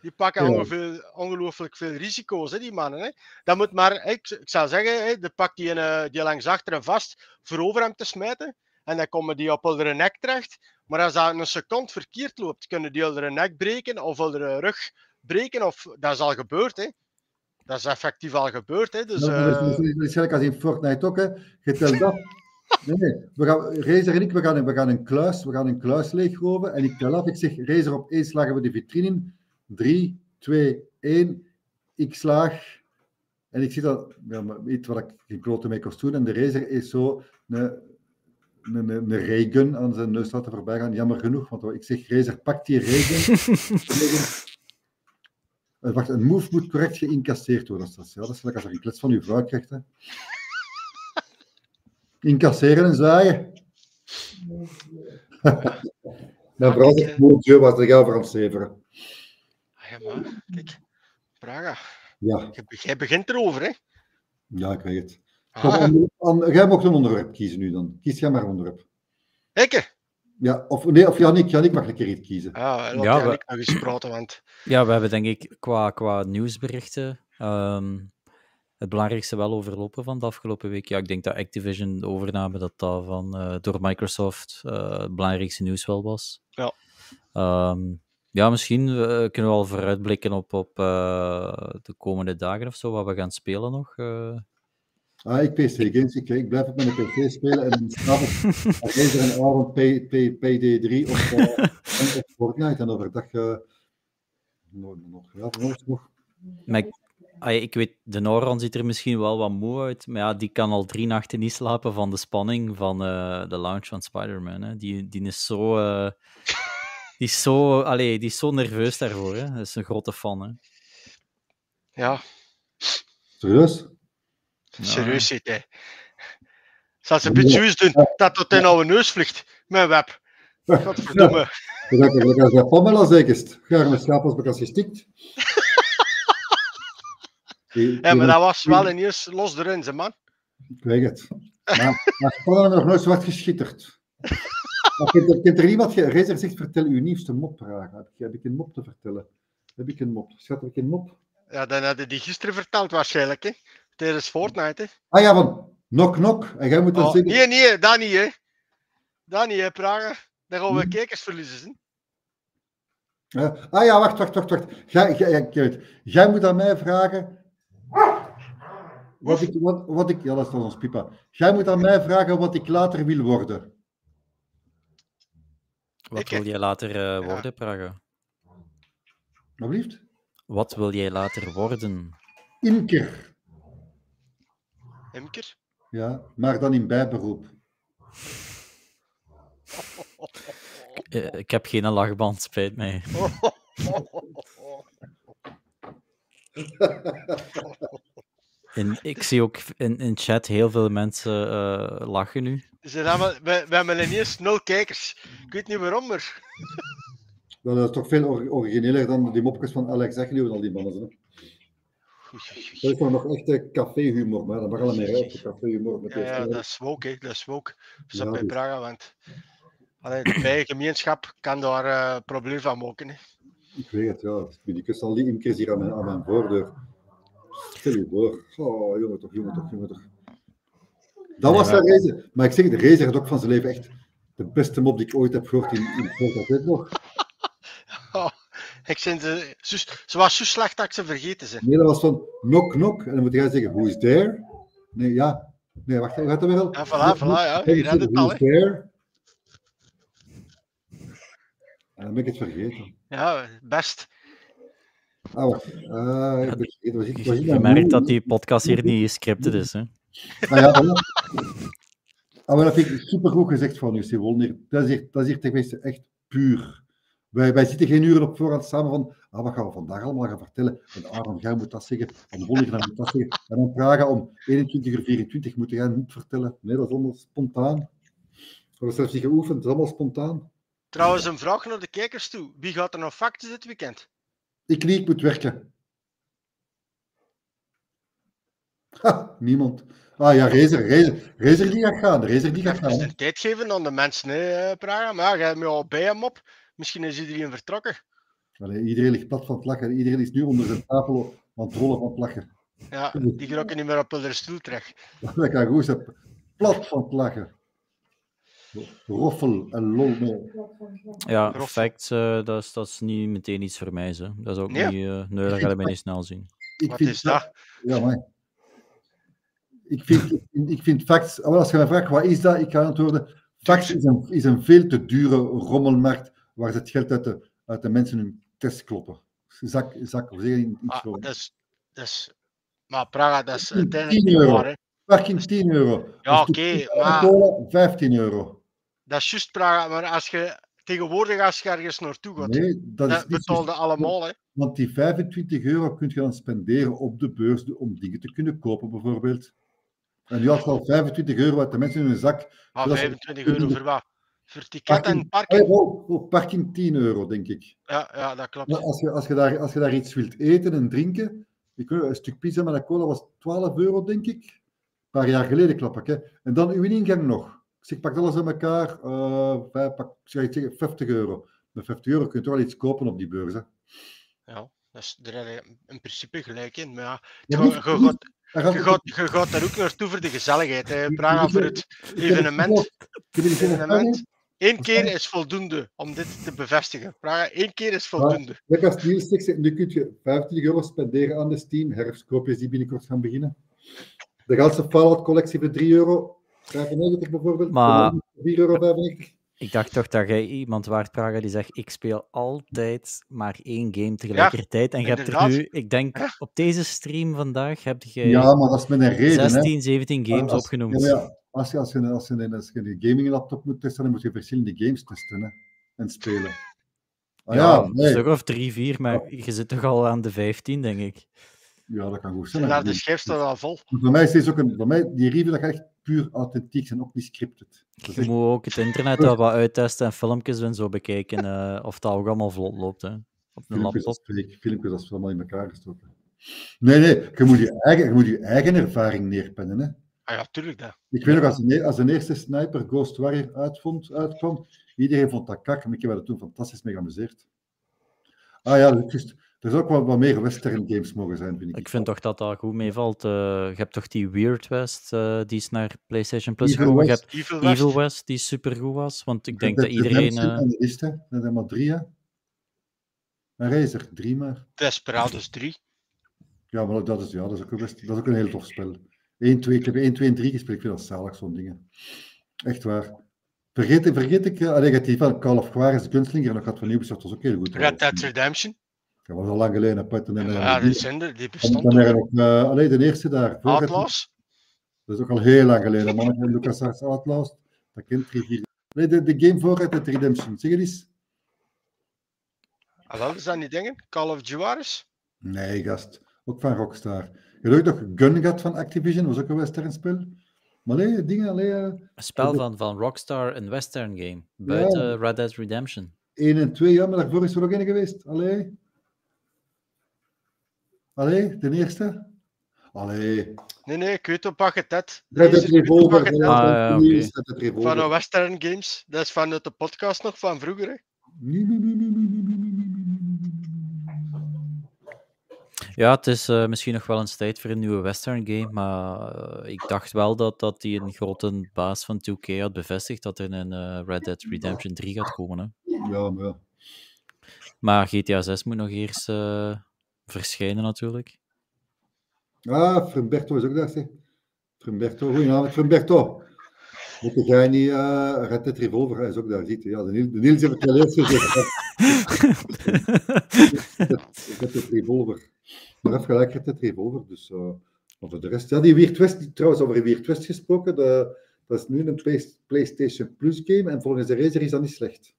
Die pakken ongeveer, ongelooflijk veel risico's, hè, die mannen. Hè. Dat moet maar, ik, ik zou zeggen, hè, de pak die, een, die langs achteren vast voor over hem te smijten. En dan komen die op hun nek terecht. Maar als dat een seconde verkeerd loopt, kunnen die hun nek breken of hun rug breken. Of, dat is al gebeurd, hè. Dat is effectief al gebeurd, hè. Dus, ja, dat is gelijk als in Fortnite ook, hè. Je telt dat. Nee, nee. We gaan, Razer en ik, we gaan, we gaan een kluis, we gaan een kluis leegroven. En ik tel af, ik zeg, Razer, op één slagen we de vitrine in. Drie, twee, één. Ik slaag. En ik zie dat, ja, maar iets wat ik geen klote mee kon doen. En de Razer is zo een, een, een raygun aan zijn neus laten voorbij gaan. Jammer genoeg, want ik zeg, Razer, pak die raygun. Uh, wacht, een move moet correct geïncasseerd worden. Dat is, ja, dat is als je een klets van je vrouw krijgt. Hè. Incasseren en zwaaien. Dan vooral het moordje was er jou voor aan het zeveren. Ah, ja, maar, kijk. Praga. Ja. Jij begint erover, hè? Ja, ik weet het. Ah. Onder, jij mocht een onderwerp kiezen nu dan. Kies jij maar een onderwerp. Ik? Ja, of, nee, of Jannik, Jannik mag een keer iets kiezen. Ah, laat ja, Jannik we... nog eens praten, want... Ja, we hebben denk ik qua, qua nieuwsberichten um, het belangrijkste wel overlopen van de afgelopen week. Ja, ik denk dat Activision de overname dat dat van, uh, door Microsoft uh, het belangrijkste nieuws wel was. Ja. Um, ja, misschien uh, kunnen we al vooruitblikken op, op uh, de komende dagen of zo, wat we gaan spelen nog. Uh. Ah, ik P C Games, ik, ik blijf op mijn P C spelen en s'avonds is er een avond Payday drie of uh, Fortnite en overdag uh, nog, nog, ja, nog, nog. Maar ik, ah, ik weet, de Noran ziet er misschien wel wat moe uit, maar ja, die kan al drie nachten niet slapen van de spanning van uh, de launch van Spider-Man. Hè. Die, die is zo, uh, die is zo, allee, die is zo nerveus daarvoor. Hè. Dat is een grote fan. Hè. Ja. Serieus? Ja. Serieus zit hij. Zal ze een beetje juist doen dat tot in oude neus vliegt, mijn web. Godverdomme. Dat is dat Pamela zekerst. Graag mijn schapels, maar dat is gestikt. Ja, maar dat was wel ineens los erin, ze man. Ik weet het. Maar, maar Pamela nog nooit zwart geschitterd. Maar kunt, kunt er iemand... Rezer zegt, vertel uw nieuwste mopvraag. Heb, heb ik een mop te vertellen? Heb ik een mop? Schat, heb ik een mop? Ja, dan had je die gisteren verteld waarschijnlijk, hè. Tijdens Fortnite, hè? Ah ja, van knock knock. En jij moet dan oh, zeggen... Nee, nee, dat niet, hè? Dani, jij vragen? Dan gaan we hm. kijkers verliezen. Uh, ah ja, wacht, wacht, wacht. wacht. Jij, jij, jij, jij moet aan mij vragen... Wat ik, wat, wat ik... Ja, dat is dan ons pipa. Jij moet aan mij vragen wat ik later wil worden. Wat ik, wil jij later uh, worden, ja. Praga? Alsjeblieft. Wat wil jij later worden? Imker. Imker? Ja, maar dan in bijberoep. Uh, ik heb geen lachband, spijt mij. In, ik zie ook in, in chat heel veel mensen uh, lachen nu. Ze allemaal, we, we hebben ineens nul kijkers. Ik weet niet waarom, maar... Dat is toch veel or- origineler dan die mopjes van Alex Agnew en al die mannen. Hè? Dat is toch nog echt café-humor, maar dat mag allemaal uit. Café-humor met ja, ja, dat is woke, dat is woke. Dat ja, bij Braga, want... Allee, de eigen gemeenschap kan daar uh, probleem van maken. Hè. Ik weet het, ja. Ik wist al die imkers hier aan mijn, aan mijn voordeur. Stel je voor. Oh, jongen toch, jongen toch, jongen toch. Dat was de Razer. Maar ik zeg, de Razer had ook van zijn leven echt de beste mop die ik ooit heb gehoord in, in Fortnite nog. Oh, ik zijn ze, ze was zo slecht dat ik ze vergeten zijn. Nee, dat was van knock, knock. En dan moet jij zeggen, who is there? Nee, ja. Nee, wacht, gaat dat weer wel? Ja, voilà, voilà, ja. Je had het al, hè. En dan ben ik het vergeten. Ja, best. Ah, wacht. Uh, ja, ik het, was ik, was ik je merkt moe? Dat die podcast hier niet gescripted is, hè? Ah, ja, ah, ja. Ah, maar dat vind ik supergoed gezegd van u, Sivol. Dat is hier, dat is hier tegenwoordig echt puur. Wij, wij zitten geen uren op voorhand samen van, ah, wat gaan we vandaag allemaal gaan vertellen? En Aaron, jij moet dat zeggen. En Wolliger, moet dat zeggen. En dan vragen om eenentwintig uur vierentwintig moeten jij niet vertellen. Nee, dat is allemaal spontaan. We hebben zelfs niet geoefend, dat is allemaal spontaan. Trouwens, een vraag naar de kijkers toe. Wie gaat er nog facten dit weekend? Ik niet, ik moet werken. Ha, niemand. Ah ja, Razer, Razer, Razer die gaat gaan, Razer die gaat gaan. Je moet tijd geven aan de mensen, hè, Praga. Maar ja, jij hebt me al bij hem op. Misschien is iedereen vertrokken. Allee, iedereen ligt plat van het lachen. Iedereen is nu onder zijn tafel aan het rollen van het lachen. Ja, die grokken niet meer op hun stoel terecht. Dat kan goed zijn. Plat van het lachen. Roffel en lol mee. Ja, facts, uh, dat, is, dat is niet meteen iets voor mij. Zo. Dat is ook nee. niet... Uh, nee, dat ga je mij niet snel zien. Ik Wat vind is dat? Ja, maar... Ik vind, ik vind facts... Als je mij vraagt, wat is dat? Ik ga antwoorden. Facts is een, is een veel te dure rommelmarkt waar ze het geld uit de, uit de mensen hun test kloppen. Zak, zak of zeg in iets voor. Maar Praga, dat is uiteindelijk niet waar, hè. Parking tien euro. Ja, oké, okay, maar... vijftien euro. Dat is juist, Praga, maar als je tegenwoordig als je ergens naartoe gaat, nee, dat, dat betaalde allemaal, hè. Want die vijfentwintig euro kun je dan spenderen op de beurs om dingen te kunnen kopen, bijvoorbeeld. En nu had al vijfentwintig euro uit de mensen in hun zak. Ah, vijfentwintig euro voor wat? Voor ticket en parking? Oh, oh, parking tien euro, denk ik. Ja, ja, dat klopt. Maar als je, als je daar, als je daar iets wilt eten en drinken, ik, een stuk pizza met een cola was twaalf euro, denk ik. Een paar jaar geleden klap ik, hè. En dan uw ingang nog. Ik zeg, pak alles aan elkaar. Uh, bij, pak, zou ik zeggen, vijftig euro. Met vijftig euro kun je toch wel iets kopen op die beurs, hè. Ja, dat is er in principe gelijk in. Maar ja, je ja, gaat, gaat, gaat, gaat, gaat, gaat daar ook naartoe voor de gezelligheid, hè. Praga, voor het evenement. evenement. Eén keer is voldoende om dit te bevestigen. Praga, één keer is voldoende. Ja, als Niels zegt, nu kun je vijftig euro spenderen aan de Steam herfstkoopjes die binnenkort gaan beginnen. De ganse Fallout-collectie voor drie euro vijfennegentig bijvoorbeeld. Maar... vier euro vijfennegentig. Ik dacht toch dat jij iemand waard, Praga, die zegt ik speel altijd maar één game tegelijkertijd. Ja, en je hebt er nu, ik denk, op deze stream vandaag heb je ja, maar dat is met een reden, zestien, zeventien games als, opgenoemd. Ja, ja. Als, je, als, je, als, je, als je een gaming-laptop moet testen, dan moet je verschillende games testen, hè, en spelen. Ah, ja, ja nee. Een stuk of drie, vier, maar je zit toch al aan de vijftien, denk ik. Ja, dat kan goed zijn. Ja, de schijf staat al vol. Bij mij is deze ook een... Bij mij, die review, dat gaat echt puur authentiek zijn, ook niet scripted. Je echt... moet ook het internet wel wat uittesten en filmpjes en zo bekijken, uh, of dat ook allemaal vlot loopt, hè. Op de filmpjes, laptop. Als, filmpjes als we allemaal in elkaar gestoken. Nee, nee, je moet je eigen, je moet je eigen ervaring neerpennen, hè. Ah ja, tuurlijk, dat. Ik weet nog, als de, als de eerste Sniper Ghost Warrior uitvond, uitkwam, iedereen vond dat kak, maar ik heb er toen fantastisch mee geamuseerd. Ah ja, dat is... Er zou ook wat, wat meer western games mogen zijn, vind ik. Ik vind toch dat daar goed mee valt. Uh, je hebt toch die Weird West, uh, die is naar PlayStation Plus gekomen. Je hebt Evil West, Evil West die supergoed was. Want ik denk de, dat de iedereen... Uh... De liste, dat zijn er maar drie, hè. Een Razer, drie maar. Desperados drie. Ja, maar dat is, ja, dat is, ook, best, dat is ook een heel tof spel. Eén, twee, ik heb één, twee en drie gespeeld. Ik vind dat zalig, zo'n dingen. Echt waar. Vergeet, vergeet ik uh, negatief van Call of Juarez, de Gunslinger, en dat gaat van Ubisoft, dat was ook heel goed. Red Dead Redemption. Dat was al lang geleden. Putten en, ja, die zender, die bestond ook. Uh, Alleen de eerste daar. Outlaws? Dat is ook al heel lang geleden. Mannen van LucasArts Outlaws. Dat kent drie vier. Nee, de, de game voor Red Dead Redemption. Zeg het eens. Ah, is dat niet dingen? Call of Juarez? Nee, gast. Ook van Rockstar. Gelukkig toch Gungat van Activision. Dat was ook een western spel. Maar nee, dingen alleen... Uh, een spel van, van Rockstar, een western game. Buiten ja. Red Dead Redemption. één en twee, ja, maar daarvoor is er ook één geweest. Allee... Allee, de eerste? Allee. Nee, nee, ik weet op Bagetet. Dat is Revolver. Ah, ja, okay. Van de Western Games. Dat is vanuit de podcast nog van vroeger. Hè? Nee, nee, nee, nee, nee, nee, nee. Ja, het is uh, misschien nog wel eens tijd voor een nieuwe Western game. Maar uh, ik dacht wel dat, dat die een grote baas van twee K had bevestigd dat er een uh, Red Dead Redemption drie gaat komen. Hè? Ja, maar ja. Maar G T A zes moet nog eerst... Uh, verschijnen natuurlijk. Ah, Frimberto is ook daar, zeg. Frimberto, goedenavond, Frimberto. Moet jij niet uh, Red Dead Revolver, hij is ook daar, ziet. Ja, de Niels heeft het wel eerst gezegd. Red Dead Revolver. Maar even gelijk Red Dead Revolver, dus uh, over de rest. Ja, die Weird West, trouwens over die Weird West gesproken, de, dat is nu een play, PlayStation Plus game en volgens de Razer is dat niet slecht.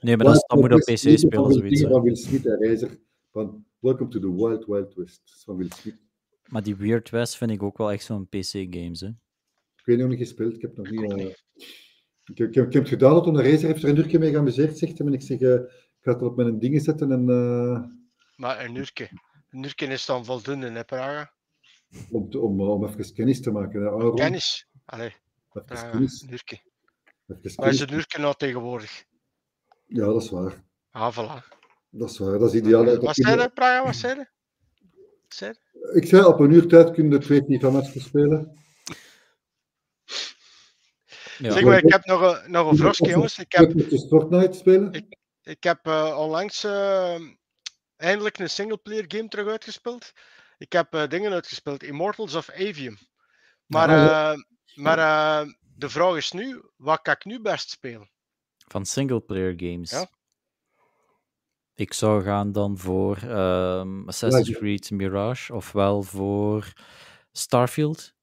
Nee, maar dat moet op P C spelen, zoiets. Dat wil schieten, Razer, van Welcome to the Wild Wild West. Van Will Smith. Maar die Weird West vind ik ook wel echt zo'n P C-games, hè? Ik weet nog niet gespeeld. Ik heb nog niet... Uh... Ik, ik, ik heb het gedaan, dat om de Razer heeft er een uurtje mee geamuseerd, zegt hem. En ik zeg, uh, ik ga het op mijn dingen zetten en... Uh... Maar een uurtje. Een uurtje is dan voldoende, hè, Praga? Om, om, om even kennis te maken. Hè. Kennis? Allee. Even Praga, kennis. Een uurtje. Waar is een uurtje nou tegenwoordig? Ja, dat is waar. Ah, voilà. Dat is waar, dat is ideaal. Wat zei je, Praga? Wat zei je? Ik zei, op een uur tijd kunnen de twee FIFA-matchen spelen. Ja. Zeg maar, ik heb nog een, nog een vrosje, jongens. Ik heb Fortnite spelen. Ik, ik heb uh, onlangs uh, eindelijk een singleplayer game terug uitgespeeld. Ik heb uh, dingen uitgespeeld, Immortals of Avium. Maar, uh, maar uh, de vraag is nu, wat kan ik nu best spelen? Van singleplayer games? Ja. Ik zou gaan dan voor um, Assassin's Creed Mirage, ofwel voor Starfield.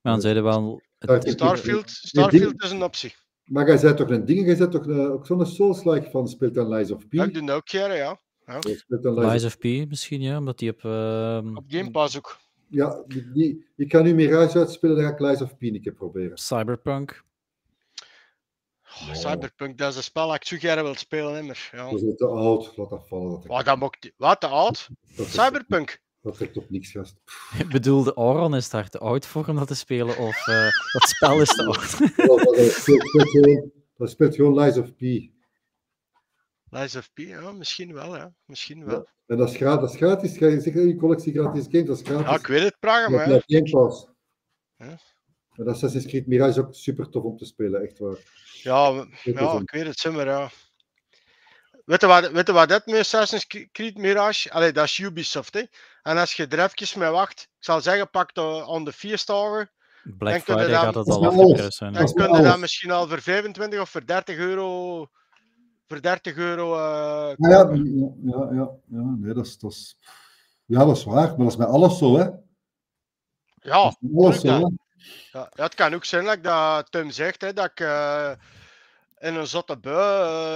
Maar dan zeiden we wel... Het... Starfield, Starfield is een optie. Maar jij zei toch een ding, jij zei toch een, ook zo'n Souls-like van speelt dan Lies of P? Ik doe dat ook, ja. ja. ja. Lies of P misschien, ja, omdat die op... Uh... Op Game Pass ook. Ja, die, die, ik kan nu Mirage uitspelen, dan ga ik Lies of P een keer proberen. Cyberpunk. Oh, Cyberpunk, dat is een spel dat ik zo graag wil spelen, nimmer. Ja. Dat is te oud, laat dat vallen. Dat wat, dat mocht... wat, te oud? Dat Cyberpunk? Dat trekt op niks, gast. Ik bedoel, de Auron is daar te oud voor om dat te spelen, of uh, dat spel is te oud. Dat speelt gewoon Lies of P. Lies of P, ja, misschien wel, ja. Misschien wel. Ja, en dat is gratis, gratis. Ga je zeggen, je collectie gratis games, dat is gratis. Ja, ik weet het, Praga, maar ja. Game Pass. Ja. Maar Assassin's Creed Mirage is ook super tof om te spelen, echt waar. Ja, ja ik weet het, zomaar, ja. Weet je wat, weet je wat dat met Assassin's Creed Mirage? Allee, dat is Ubisoft, hè. En als je er even mee wacht, ik zal zeggen, pak de, aan de feestdagen. Black Friday dan, gaat het al afgeprijsd zijn. Dan kun je dat misschien al voor vijfentwintig of voor dertig euro... Voor dertig euro... Uh, ja, ja, ja, ja, ja, nee, dat is, dat is... Ja, dat is waar, maar dat is met alles zo, hè. Ja, alles zo, hè. Ja, het kan ook zijn, like dat Tim zegt, hè, dat ik uh, in een zotte bui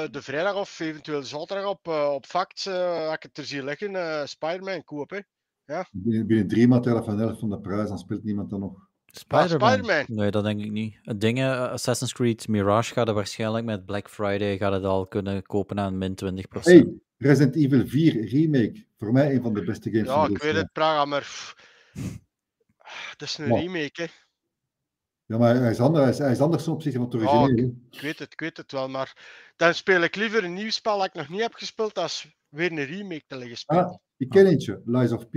uh, de vrijdag of eventueel zaterdag op, uh, op Facts, uh, dat ik het er zie liggen, uh, Spider-Man koop. Hè. Ja. Binnen, binnen drie maal elf en elf van de prijs, dan speelt niemand dan nog. Spider-Man? Ah, Spider-Man. Nee, dat denk ik niet. Dingen, Assassin's Creed Mirage gaat er waarschijnlijk met Black Friday gaat het al kunnen kopen aan min twintig procent. Hey, Resident Evil vier Remake, voor mij een van de beste games. Ja, ik weet het, Praga, maar... Dat is een wow. remake, hè. Ja, maar hij is anders, hij is, hij is anders op zich van het origineel. Oh, ik, ik weet het, ik weet het wel, maar dan speel ik liever een nieuw spel dat ik nog niet heb gespeeld als weer een remake te liggen spelen. Ah, ik ken eentje. Lies of P.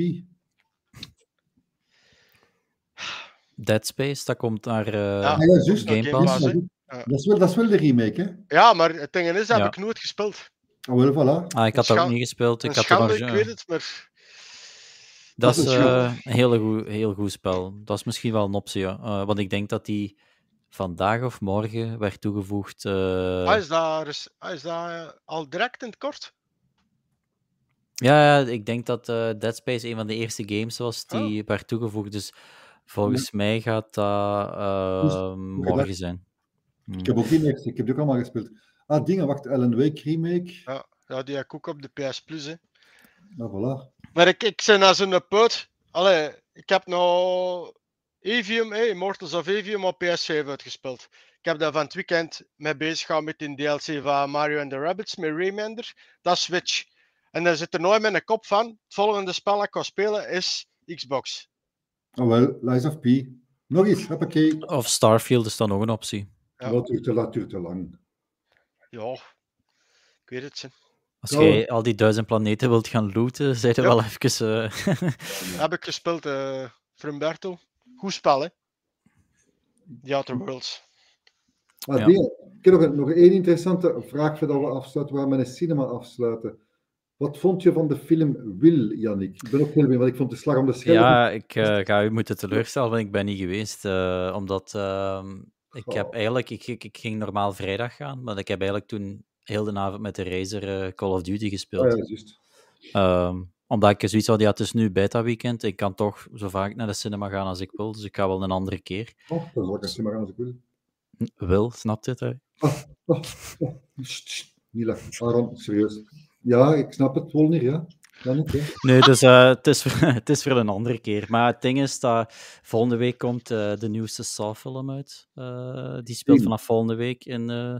Dead Space, dat komt naar uh, ja, ja, juist, Game Pass. Dat, ja. dat, is wel, dat is wel de remake, hè? Ja, maar het ding is, dat ja. heb ik nooit gespeeld. Oh, well, voilà. Ah, ik had dat ook niet gespeeld. Ik, had schande, nog... ik weet het, maar... Dat, dat is uh, een hele goe, heel goed spel. Dat is misschien wel een optie, ja. Uh, want ik denk dat die vandaag of morgen werd toegevoegd... Uh... Ah, is dat, is, is dat al direct in het kort? Ja, ik denk dat uh, Dead Space een van de eerste games was die oh. werd toegevoegd, dus... Volgens ja. mij gaat dat uh, dus, morgen dat... zijn. Hmm. Ik heb ook die eerste, ik heb die ook allemaal gespeeld. Ah, dingen, wacht, Alan Wake remake. Ja, ja, die heb ik ook op de P S Plus, hè. Nou, voilà. Maar ik, ik ben als een put. Allee, ik heb nou Evium, hey, Immortals of Evium op P S vijf uitgespeeld. Ik heb daar van het weekend mee bezig gehouden met een D L C van Mario and the Rabbids, met Raymander. Dat is Switch. En daar zit er nooit met een kop van. Het volgende spel dat ik kan spelen is Xbox. Oh wel, Lies of P. Nog iets, hoppakee. Of Starfield is dan nog een optie. Ja. Dat duurt te, dat duurt te lang. Ja, ik weet het. Hè. Als ja. jij al die duizend planeten wilt gaan looten, zijn er ja. wel even... Uh... ja. Heb ik gespeeld, uh, Frumberto. Goed spel, hè. The Outer Worlds. Ah, ja. die, ik heb nog een, nog één interessante vraag voordat we afsluiten, waar we een cinema afsluiten. Wat vond je van de film Wil, Yannick? Ik ben ook heel benieuwd, want ik vond de slag om de schel. Ja, ik uh, ga u moeten teleurstellen, want ik ben niet geweest. Uh, omdat uh, ik heb eigenlijk... Ik, ik, ik ging normaal vrijdag gaan, maar ik heb eigenlijk toen heel de avond met de Razer uh, Call of Duty gespeeld. Ja, ja juist. Uh, omdat ik zoiets had, ja, het is nu beta-weekend. Ik kan toch zo vaak naar de cinema gaan als ik wil, dus ik ga wel een andere keer. Oh, dan zal ik naar de cinema gaan als ik wil. Wil, snapt dit, hè? Oh, oh, oh. Niet lachen. Aaron, serieus. Ja, ik snap het wel niet, ja. Niet, hè. Nee, dus uh, het, is voor, het is voor een andere keer. Maar het ding is dat volgende week komt uh, de nieuwste Saw-film uit. Uh, die speelt vanaf volgende week. In, uh,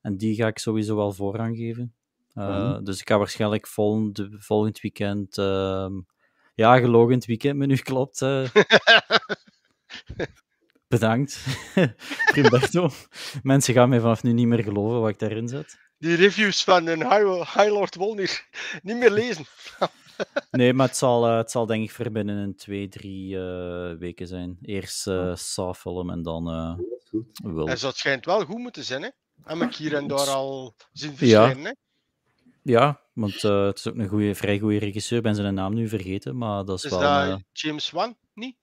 en die ga ik sowieso wel voorrang geven. Uh, uh-huh. Dus ik ga waarschijnlijk volgend, volgend weekend... Uh, ja, gelogend weekendmenu, klopt. Uh. Bedankt. Roberto. Mensen gaan mij vanaf nu niet meer geloven wat ik daarin zet. Die reviews van een Highlord Wolnir niet meer lezen. Nee, maar het zal, uh, het zal denk ik voor binnen een twee, drie uh, weken zijn. Eerst uh, Saw-film en dan uh, Wil. En dat schijnt wel goed moeten zijn, hè? Heb ik hier en daar al zien verschijnen, ja. hè? Ja, want uh, het is ook een goeie, vrij goede regisseur. Ik ben zijn naam nu vergeten, maar dat is, is wel... Dat uh... James Wan, niet?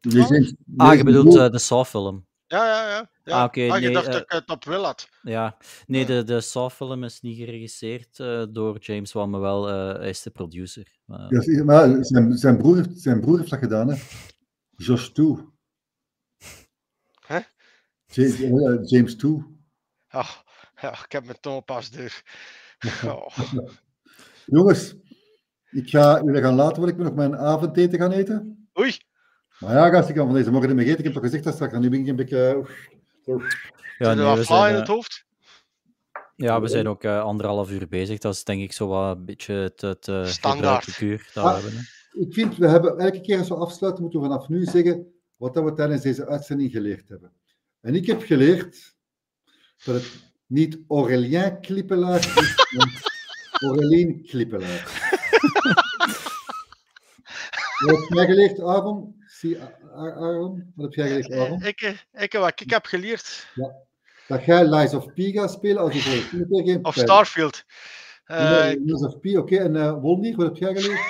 Nee, nee, ah, je bedoelt uh, de Saw-film. Ja, ja, ja. ja. Ah, okay, ah, je nee, dacht uh, dat ik het op Will had. Ja. Nee, de, de Saw-film is niet geregisseerd uh, door James Wan, maar wel uh, hij is de producer. Uh. Ja, maar zijn, zijn, broer, zijn broer heeft dat gedaan, hè. Josh twee. Hè? Huh? James, uh, James twee. Oh, ja, ik heb mijn tong pas deur. Oh. Jongens, ik ga jullie gaan laten, want ik moet nog mijn avondeten gaan eten. Oei. Maar ja, gast, ik kan van deze morgen niet meer eten. Ik heb toch gezegd dat straks. Nu ben ik een beetje... Ja, nee, we zijn, in het hoofd? Ja, we zijn ook uh, anderhalf uur bezig. Dat is denk ik zo wat een beetje het, het uh, standaard kuur dat ah, we hebben. Hè. Ik vind, we hebben elke keer als we afsluiten, moeten we vanaf nu zeggen wat we tijdens deze uitzending geleerd hebben. En ik heb geleerd dat het niet Aurélien Klippelaar is, maar Aurélien Klippelaar. Wat heb jij geleerd, Aaron? Aaron? Wat heb jij geleerd, Aaron? Ik, ik, wat ik heb geleerd. Ja. Dat jij Lies of P gaat spelen als je voor de game. Of Starfield. Uh, Lies of P, oké. Okay. En uh, Wolnir, wat heb jij geleerd?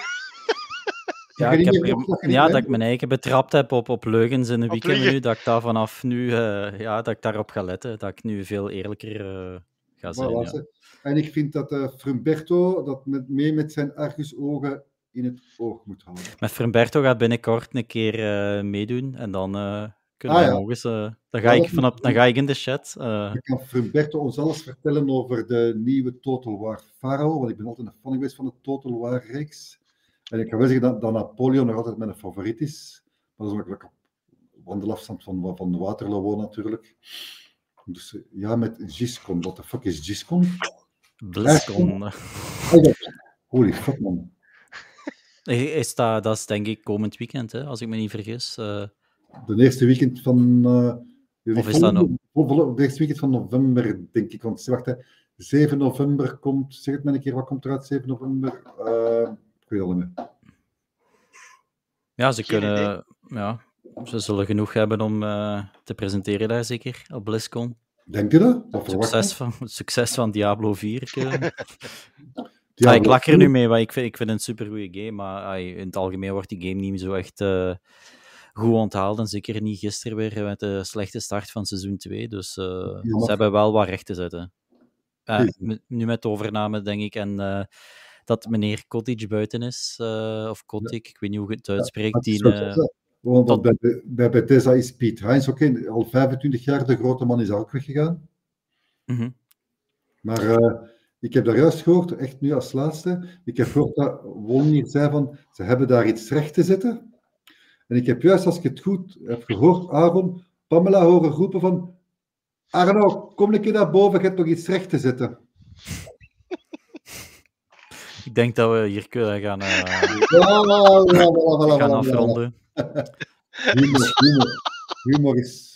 ja, ik heb, ja, ja dat ik mijn eigen betrapt heb op, op leugens in de weekendmenu. Dat ik daar vanaf nu, uh, ja, dat ik daarop ga letten. Dat ik nu veel eerlijker uh, ga zijn. Voilà, ja. En ik vind dat uh, Frumberto dat met, mee met zijn argusogen in het oog moet houden. Maar Frumberto gaat binnenkort een keer uh, meedoen en dan uh, kunnen ah, we ja. nog eens... Uh, dan, ga ja, ik vanaf, dan ga ik in de chat. Uh... Dan kan Frumberto ons alles vertellen over de nieuwe Total War Pharaoh, want ik ben altijd een fan geweest van de Total War reeks. En ik kan wel zeggen dat, dat Napoleon nog altijd mijn favoriet is. Maar dat is ook op wandelafstand van, van Waterloo woon natuurlijk. Dus ja, met Giscon. What the fuck is Giscon? Bliscon. Holy fuck, man. Is dat, dat is denk ik komend weekend, hè, als ik me niet vergis. Uh... De eerste weekend van... Uh, of is dat nog? De eerste weekend van november, denk ik. Want wacht, hè, zeven november komt, zeg het maar een keer, wat komt eruit zeven november? Uh, ik weet het al niet meer. Ja, ze Geen kunnen, idee. ja, ze zullen genoeg hebben om uh, te presenteren daar zeker, op BlizzCon. Denk je dat? Het succes van, het succes van Diablo vier. Uh. Diablo ah, ik lak er nu mee, want ik vind, ik vind het een supergoeie game, maar ay, in het algemeen wordt die game niet zo echt uh, goed onthaald. En zeker niet gisteren weer met de slechte start van seizoen twee. Dus uh, ze hebben wel wat recht te zetten. Uh, nu met de overname, denk ik, en uh, dat meneer Cottage buiten is, uh, of Kotick, ja. Ik weet niet hoe je het uitspreekt. Ja, die, uh, Want tot... bij, bij Bethesda is Piet Heinz ook okay, al vijfentwintig jaar, de grote man is ook weggegaan. Mm-hmm. Maar uh, ik heb daar juist gehoord, echt nu als laatste, ik heb gehoord dat Wolnier zei van, ze hebben daar iets recht te zetten. En ik heb juist, als ik het goed heb gehoord, Aaron, Pamela horen roepen van, Arno, kom een keer naar boven, je hebt nog iets recht te zetten. Ik denk dat we hier kunnen gaan, uh, ja, ja, ja, ja, gaan afronden. Humor, humor. Humor is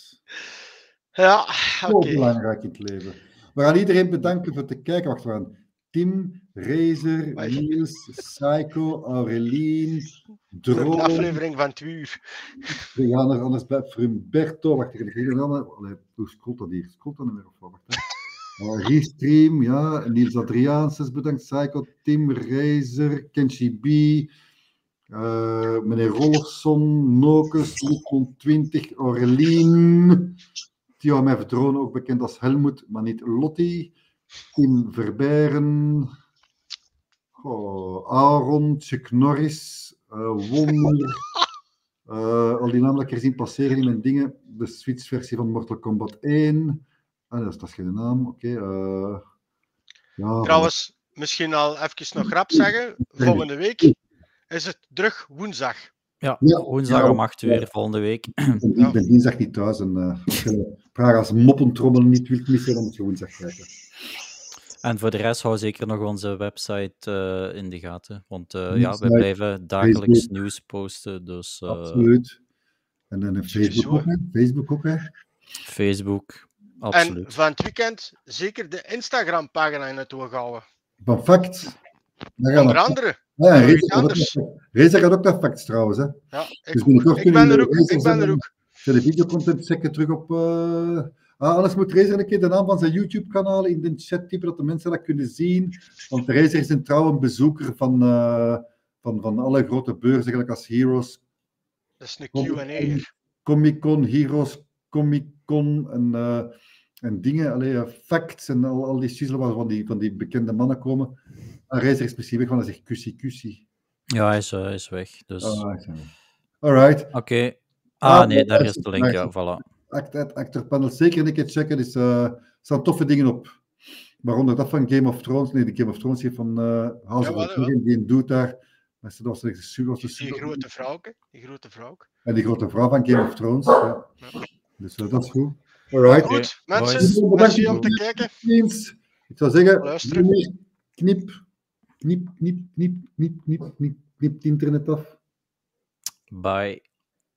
ja, zo okay. belangrijk in het leven. We gaan iedereen bedanken voor het kijken. Wacht, we gaan Tim, Razer, Niels, Psycho, Aurelien, Droom. Een aflevering van twee uur. We gaan er anders bij. Frumberto, wacht, ik ga er aan. Hoe scrolt dat hier? Scrolt dat niet meer op? Uh, Restream, ja. Niels Adriaansens, bedankt. Psycho, Tim, Razer, Kenshi B. Uh, meneer Rolfson, Nokus, Lucon twintig, Aurelien, Theo mij verdronen, ook bekend als Helmoet, maar niet Lottie, Tim Verbeeren, oh, Aaron, Chuck Norris, uh, Wonder, uh, al die namen dat ik er zien passeren in mijn dingen, de Switch-versie van Mortal Kombat één, ah, dat, is, dat is geen naam, oké. Okay, uh, ja. Trouwens, misschien al even nog rap zeggen, volgende week is het terug woensdag. Ja, ja woensdag ja, om acht uur, ja. Volgende week. Ik ben dinsdag niet thuis. En uh, als je Praag als moppentrommel niet wilt missen, dan moet je woensdag kijken. En voor de rest, hou zeker nog onze website uh, in de gaten. Want uh, ja, ja we blijven dagelijks Facebook. Nieuws posten. Dus, uh, absoluut. En dan Facebook ook, hè. Facebook ook, hè. Facebook, absoluut. En van het weekend zeker de Instagram-pagina in het oog houden. Van fact. Onder andere. Ja, Razer gaat ook naar facts trouwens. Hè. Ja, ik, dus ben ik ben er ook. Ik ben er ook. De videocontent checken terug op. Uh... Ah, anders moet Razer een keer de naam van zijn YouTube-kanaal in de chat typen, dat de mensen dat kunnen zien. Want Razer is een trouwe bezoeker van, uh, van, van alle grote beurzen, gelijk als Heroes. Dat is een Q en A. Comic-Con, Heroes, Comic-Con en, uh, en dingen. Allee, uh, facts en al, al die shizzle waar van die, van die bekende mannen komen. Een Razer is misschien weg, want hij zegt kussie, kussie. Ja, hij is, uh, is weg. Dus... Oh, alright. Oké. Okay. Ah, ah, nee, daar is de link. Ja, voilà. Actorpanel, zeker een keer checken. Dus, uh, er staan toffe dingen op. Waaronder dat van Game of Thrones. Nee, de Game of Thrones heeft van uh, House ja, of the Dragon. Die doet daar. Dat was een super. Die, die grote vrouw. Die grote vrouw. En die grote vrouw van Game of Thrones. Ja. Ja. Dus uh, dat is goed. Alright. Okay. Goed, mensen. Merci om te kijken. Ik zou zeggen, luisteren. Knip. Knip, knip, knip, knip, knip, knip, knip het internet af. Bye.